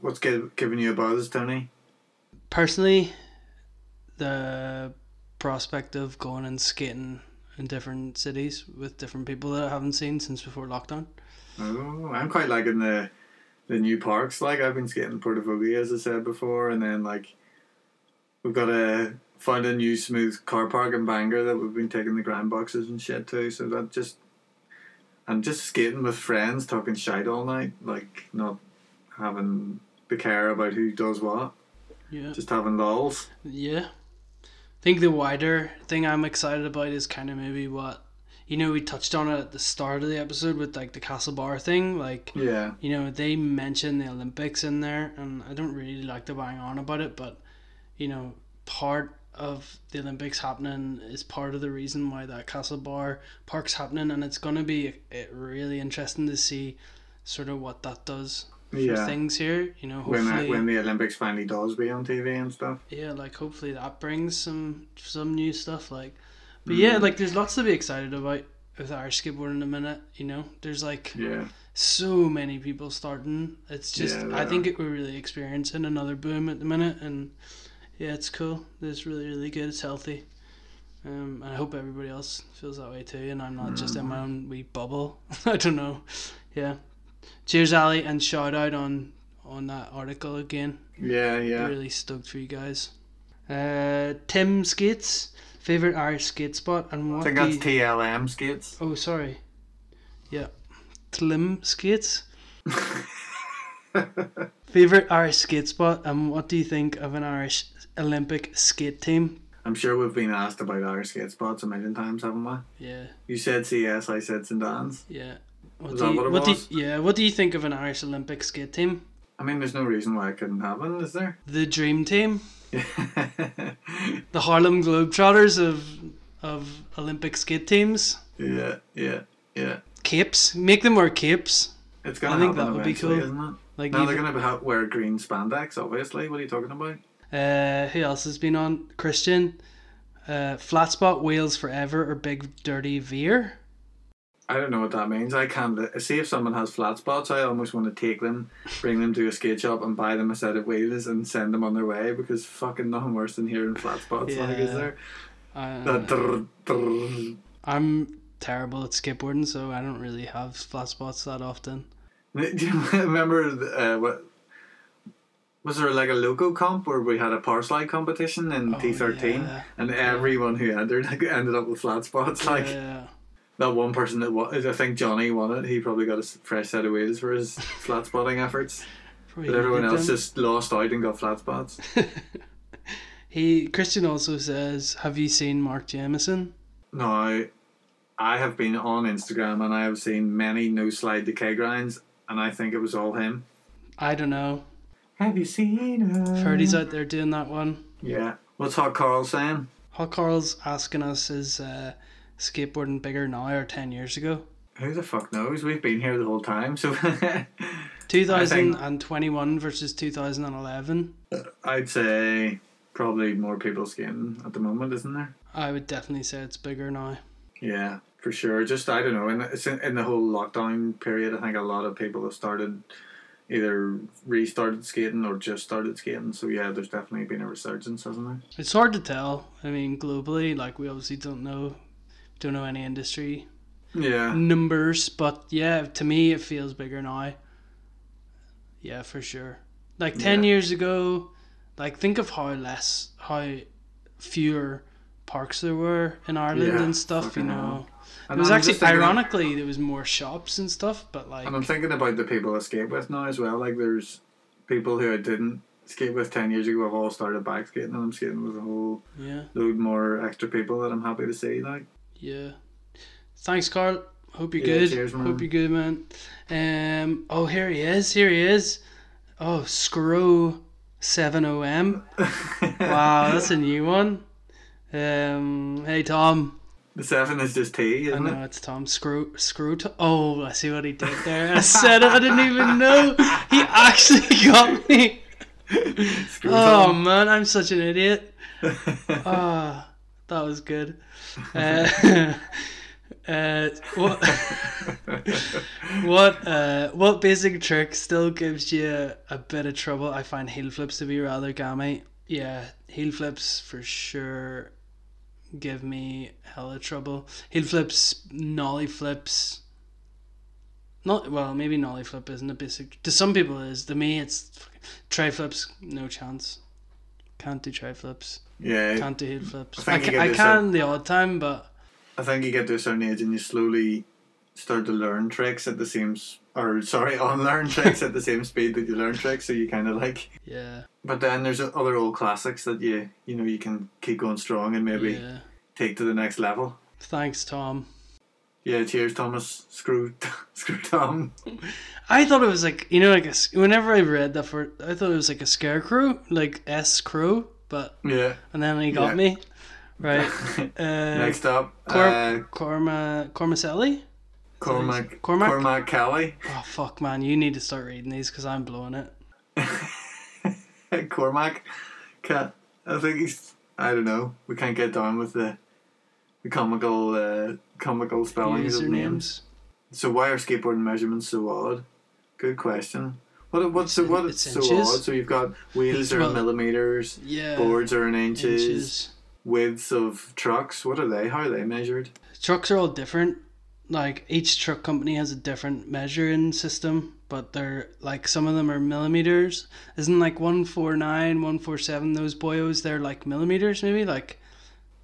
what's giving you a buzz, Tony? Personally, the prospect of going and skating in different cities with different people that I haven't seen since before lockdown. Oh, I'm quite liking the new parks. Like, I've been skating in Portavogie, as I said before, and then like we've got found a new smooth car park in Bangor that we've been taking the grind boxes and shit to. So that I'm just skating with friends, talking shite all night, like not having to care about who does what. Yeah. Just having lulls. Yeah. I think the wider thing I'm excited about is kind of maybe what, you know, we touched on it at the start of the episode with like the Castle Bar thing. Like, yeah. You know, they mentioned the Olympics in there, and I don't really like to bang on about it, but, you know, part of the Olympics happening is part of the reason why that Castle Bar park's happening, and it's going to be really interesting to see sort of what that does. Yeah. Things here, you know, hopefully when the Olympics finally does be on TV and stuff. Yeah, like hopefully that brings some new stuff, like, but yeah, like there's lots to be excited about with Irish skateboarding in a minute, you know. There's like so many people starting. It's just I think we're really experiencing another boom at the minute, and yeah, it's cool. It's really, really good. It's healthy. And I hope everybody else feels that way too, and I'm not just in my own wee bubble. I don't know. Yeah. Cheers, Ali, and shout out on that article again. Yeah. Really stoked for you guys. Tim Skates, favorite Irish skate spot, and what? I think that's TLM Skates. Oh, sorry. Yeah, Tlim Skates. Favorite Irish skate spot, and what do you think of an Irish Olympic skate team? I'm sure we've been asked about Irish skate spots a million times, haven't we? Yeah. You said CS, I said St. Dan's. Yeah. What do you think of an Irish Olympic skate team? I mean, there's no reason why I couldn't have one, is there? The dream team. The Harlem Globetrotters of Olympic skate teams. Yeah. Capes. Make them wear capes. It's gonna happen. I think that would be cool, isn't it? Like, now they're gonna wear green spandex, obviously. What are you talking about? Who else has been on? Christian. Flat spot, Wales forever, or Big Dirty Veer. I don't know what that means. I can't see if someone has flat spots. I almost want to take them, bring them to a skate shop, and buy them a set of wheels and send them on their way, because fucking nothing worse than hearing flat spots. Yeah. Like, is there? I'm terrible at skateboarding, so I don't really have flat spots that often. Do you remember what? Was there like a loco comp where we had a power slide competition in T13, yeah, and everyone who entered ended up with flat spots? Like, yeah. That one person that won, I think Johnny won it. He probably got a fresh set of wheels for his flat spotting efforts. Probably, but everyone else just lost out and got flat spots. Christian also says, have you seen Mark Jamieson? No, I have been on Instagram and I have seen many no slide decay grinds, and I think it was all him. I don't know. Have you seen him? Ferdy's out there doing that one. Yeah. What's Hot Carl saying? Hot Carl's asking us, is skateboarding bigger now or 10 years ago? Who the fuck knows? We've been here the whole time. So 2021 versus 2011. I'd say probably more people skating at the moment, isn't there? I would definitely say it's bigger now. Yeah, for sure. Just, I don't know, in the whole lockdown period, I think a lot of people have started, either restarted skating or just started skating. So yeah, there's definitely been a resurgence, hasn't there? It's hard to tell. I mean, globally, like, we obviously don't know any industry numbers, but yeah, to me it feels bigger now. Yeah, for sure. Like 10 years ago, like, think of how fewer parks there were in Ireland and stuff, you know. And it was ironically, there was more shops and stuff, but like... And I'm thinking about the people I skate with now as well. Like, there's people who I didn't skate with 10 years ago have all started back skating, and I'm skating with a whole load more extra people that I'm happy to see, like. Yeah. Thanks, Carl. Hope you're good. Cheers, man. Hope you're good, man. Oh, here he is. Oh, Scro7OM. Wow, that's a new one. Hey, Tom. The 7 is just T, isn't it? I know, it's Tom. Oh, I see what he did there. I said it, I didn't even know. He actually got me. Tom. Man, I'm such an idiot. That was good. What basic trick still gives you a bit of trouble? I find heel flips to be rather gammy. Yeah, heel flips for sure. Give me hella trouble. Heel flips, nollie flips. Maybe nollie flip isn't a basic. To some people it is. To me, it's tray flips. No chance. Can't do tray flips. Yeah. Can't do heel flips. I can the odd time, but I think you get to a certain age and you slowly start to learn tricks at the same. Unlearn tricks at the same speed that you learn tricks. So you kind of like. Yeah. But then there's other old classics that you know you can keep going strong and maybe take to the next level. Thanks, Tom. Yeah, cheers, Thomas. Screw Tom. I thought it was like, you know, like whenever I read that for, I thought it was like a scarecrow, like S Crow, but and then he got me right. Next up, Cormacelli. Cormac Kelly. Oh fuck, man! You need to start reading these because I'm blowing it. Cormac, I think he's. I don't know. We can't get down with the comical spellings of names. So why are skateboarding measurements so odd? Good question. What's so odd? So you've got wheels are in millimeters. Yeah. Boards are in inches. Widths of trucks. What are they? How are they measured? Trucks are all different. Like, each truck company has a different measuring system, but they're like, some of them are millimeters. Isn't like 149, 147, those boyos, they're like millimeters maybe? Like,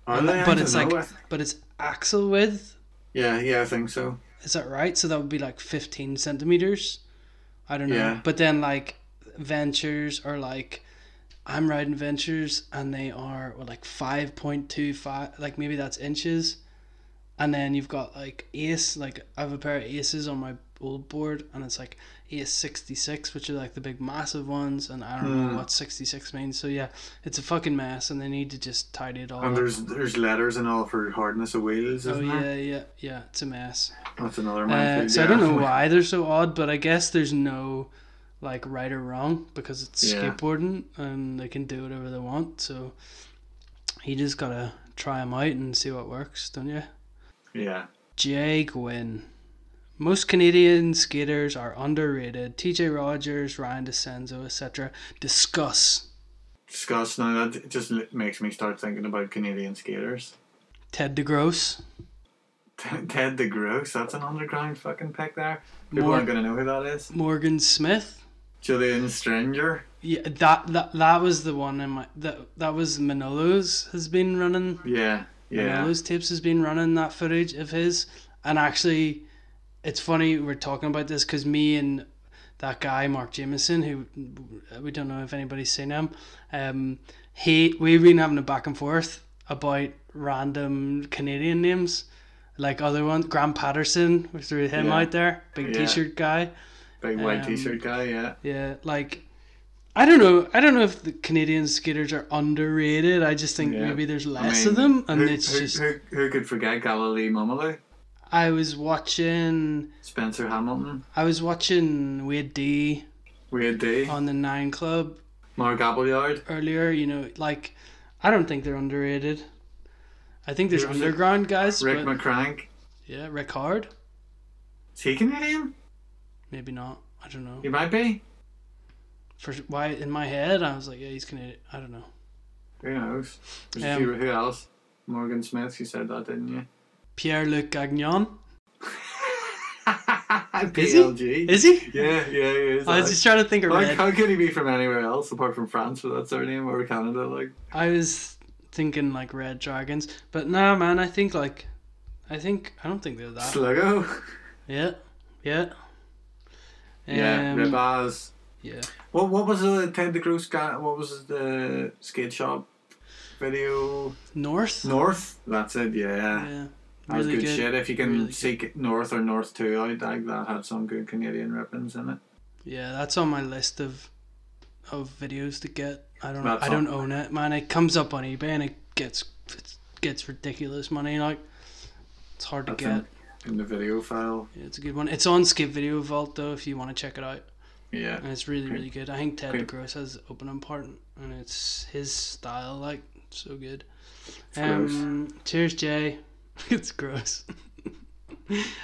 are they? But it's like, but it's axle width. Yeah, I think so. Is that right? So that would be like 15 centimeters. I don't know. Yeah. But then like ventures are like, I'm riding ventures and they are like 5.25, like maybe that's inches. And then you've got like Ace, like I have a pair of Aces on my old board and it's like Ace 66, which are like the big massive ones, and I don't know what 66 means. So yeah, it's a fucking mess and they need to just tidy it all up. And there's letters and all for hardness of wheels, isn't there? Yeah, it's a mess. That's another mess. So I don't know why they're so odd, but I guess there's no like right or wrong because it's skateboarding and they can do whatever they want. So you just gotta try them out and see what works, don't you? Yeah, Jay Gwynn. Most Canadian skaters are underrated. TJ Rogers, Ryan DeCenzo, etc. Discuss. Now that just makes me start thinking about Canadian skaters. Ted DeGrosse. Ted DeGrosse, that's an underground fucking pick there. People aren't going to know who that is. Morgan Smith. Julian Stringer. Yeah, that was the one in my... That was Manolo's has been running. Yeah. Manolo's tapes has been running that footage of his. And actually, it's funny we're talking about this because me and that guy, Mark Jameson, who we don't know if anybody's seen him, we've been having a back and forth about random Canadian names. Like other ones, Graham Patterson, we threw him out there. Big T-shirt guy. Big white T-shirt guy, yeah. Yeah, like... I don't know if the Canadian skaters are underrated. I just think maybe there's less of them, and who could forget Galilee Mumolo? I was watching Spencer Hamilton. I was watching Wade D on the 9 Club. Mark Appleyard earlier. You know, like I don't think they're underrated. I think there's underground guys. Rick McCrank. Yeah, Rick Hard. Is he Canadian? Maybe not. I don't know. He might be. In my head, I was like, yeah, he's Canadian. I don't know. Who knows? Who else? Morgan Smith, you said that, didn't you? Pierre-Luc Gagnon. PLG. Is he? Yeah, he is. I was just trying to think of like, how could he be from anywhere else apart from France with that surname or Canada? Like, I was thinking like Red Dragons, but nah, man, I think I don't think they're that. Sluggo. Yeah. Yeah, Rebaz. Yeah. What was the Ted DeGrosse guy? What was the skate shop video? North. That's it. Yeah. That really was good shit. If you can really seek good. North or North 2 out, like that had some good Canadian rippings in it. Yeah, that's on my list of videos to get. I don't own it, man. It comes up on eBay and it gets ridiculous money. Like it's hard to get in the video file. Yeah, it's a good one. It's on Skate Video Vault though. If you want to check it out. Yeah, and it's really, really good. I think Ted DeGrosse has opening part, and it's his style, like so good. Cheers, Jay. It's gross.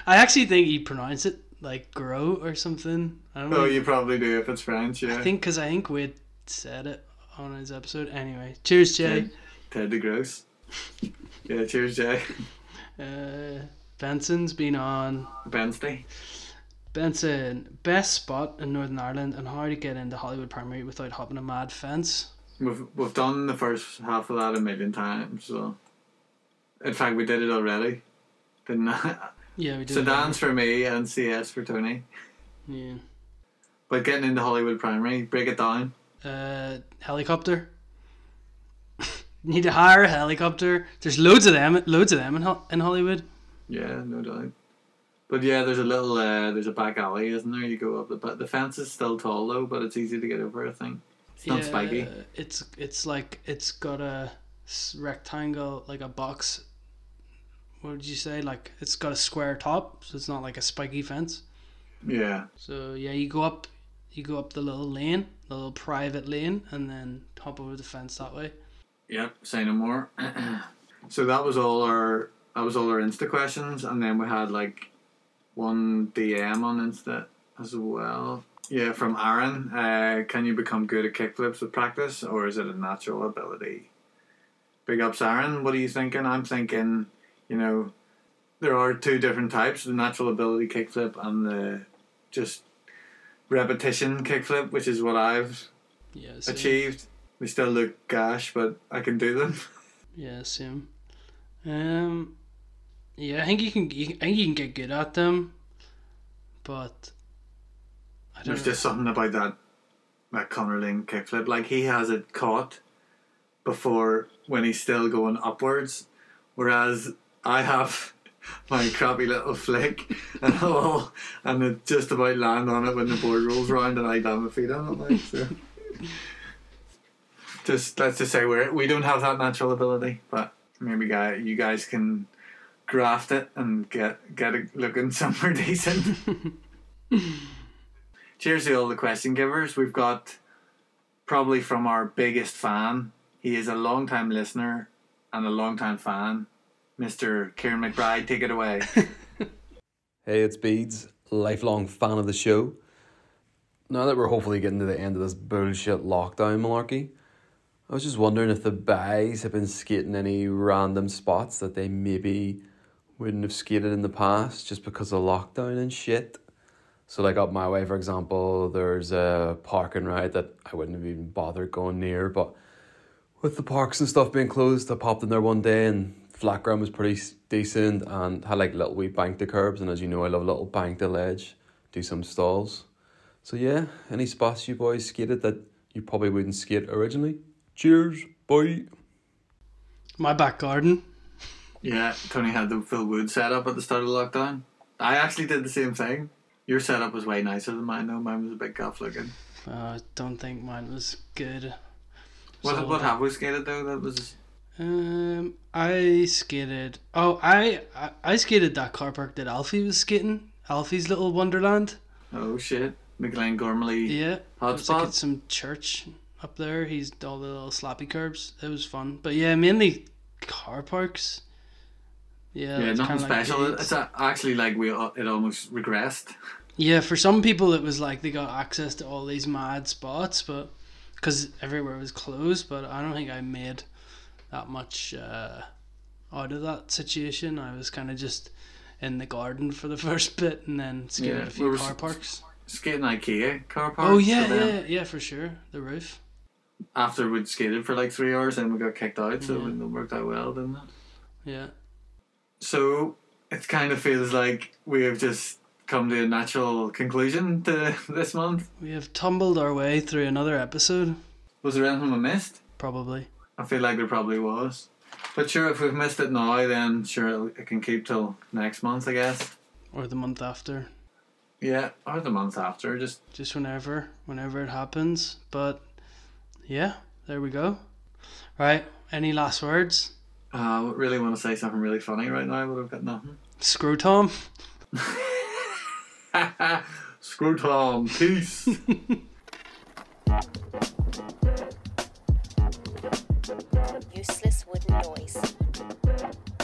I actually think he pronounced it like "grow" or something. I don't know. Oh, you probably do if it's French. Yeah. I think Wade said it on his episode. Anyway, cheers, Jay. Ted DeGrosse. Yeah, cheers, Jay. Benson's been on. Bensley. Benson, best spot in Northern Ireland and how to get into Hollywood Primary without hopping a mad fence. We've done the first half of that a million times. So, in fact, we did it already, didn't I? Yeah, we did. Sedan's for me and CS for Tony. Yeah. But getting into Hollywood Primary, break it down. Helicopter. Need to hire a helicopter. There's loads of them in Hollywood. Yeah, no doubt. But yeah, there's a little, there's a back alley, isn't there? You go up the fence is still tall though, but it's easy to get over. I think it's not spiky. It's like it's got a rectangle, like a box. What would you say? Like it's got a square top, so it's not like a spiky fence. Yeah. So yeah, you go up the little lane, the little private lane, and then hop over the fence that way. Yep. Say no more. So that was all our Insta questions, and then we had like. One DM on Insta as well. Yeah, from Aaron. Can you become good at kickflips with practice, or is it a natural ability? Big ups, Aaron. What are you thinking? I'm thinking, you know, there are two different types: the natural ability kickflip and the just repetition kickflip, which is what I've achieved. They still look gash, but I can do them. Yeah, same. Yeah, I think you can get good at them, but I don't. There's just something about that Connerling kickflip. Like he has it caught before when he's still going upwards, whereas I have my crappy little flick and it just about land on it when the board rolls round and I land my feet on it. Like so, just let's just say we don't have that natural ability, but maybe you guys can. Graft it and get it looking somewhere decent. Cheers to all the question givers. We've got probably from our biggest fan. He is a long time listener and a long time fan. Mr. Kieran McBride, take it away. Hey, it's Beads, lifelong fan of the show. Now that we're hopefully getting to the end of this bullshit lockdown malarkey, I was just wondering if the guys have been skating any random spots that they maybe wouldn't have skated in the past just because of lockdown and shit. So like up my way, for example, there's a park and ride that I wouldn't have even bothered going near, but with the parks and stuff being closed, I popped in there one day and flat ground was pretty decent and had like little wee bank to curbs, and as you know I love a little bank to ledge, do some stalls. So yeah, any spots you boys skated that you probably wouldn't skate originally? Cheers, bye. My back garden. Yeah, Tony had the Phil Wood setup at the start of lockdown. I actually did the same thing. Your setup was way nicer than mine though. Mine was a bit gaff looking. I don't think mine was good. What have we skated though? That was... I skated... Oh, I skated that car park that Alfie was skating. Alfie's little wonderland. Oh shit. McLean Gormley. Yeah. Hotspot. Like at some church up there. He's all the little slappy curbs. It was fun. But yeah, mainly car parks. Yeah, nothing special. Like it's actually like it almost regressed. Yeah, for some people it was like they got access to all these mad spots, but because everywhere was closed. But I don't think I made that much out of that situation. I was kind of just in the garden for the first bit and then skated a few car parks. Skating IKEA car parks. Oh yeah, for sure. The roof. After we'd skated for like 3 hours, then we got kicked out, so it worked out well, didn't it? Yeah. So it kind of feels like we have just come to a natural conclusion to this month. We have tumbled our way through another episode. Was there anything we missed? Probably. I feel like there probably was. But sure, if we've missed it now, then sure, it can keep till next month, I guess. Or the month after. Yeah, or the month after. Just whenever it happens. But yeah, there we go. Right, any last words? I really want to say something really funny right now, but I've got nothing. Screw Tom. Screw Tom. Peace. Useless wooden noise.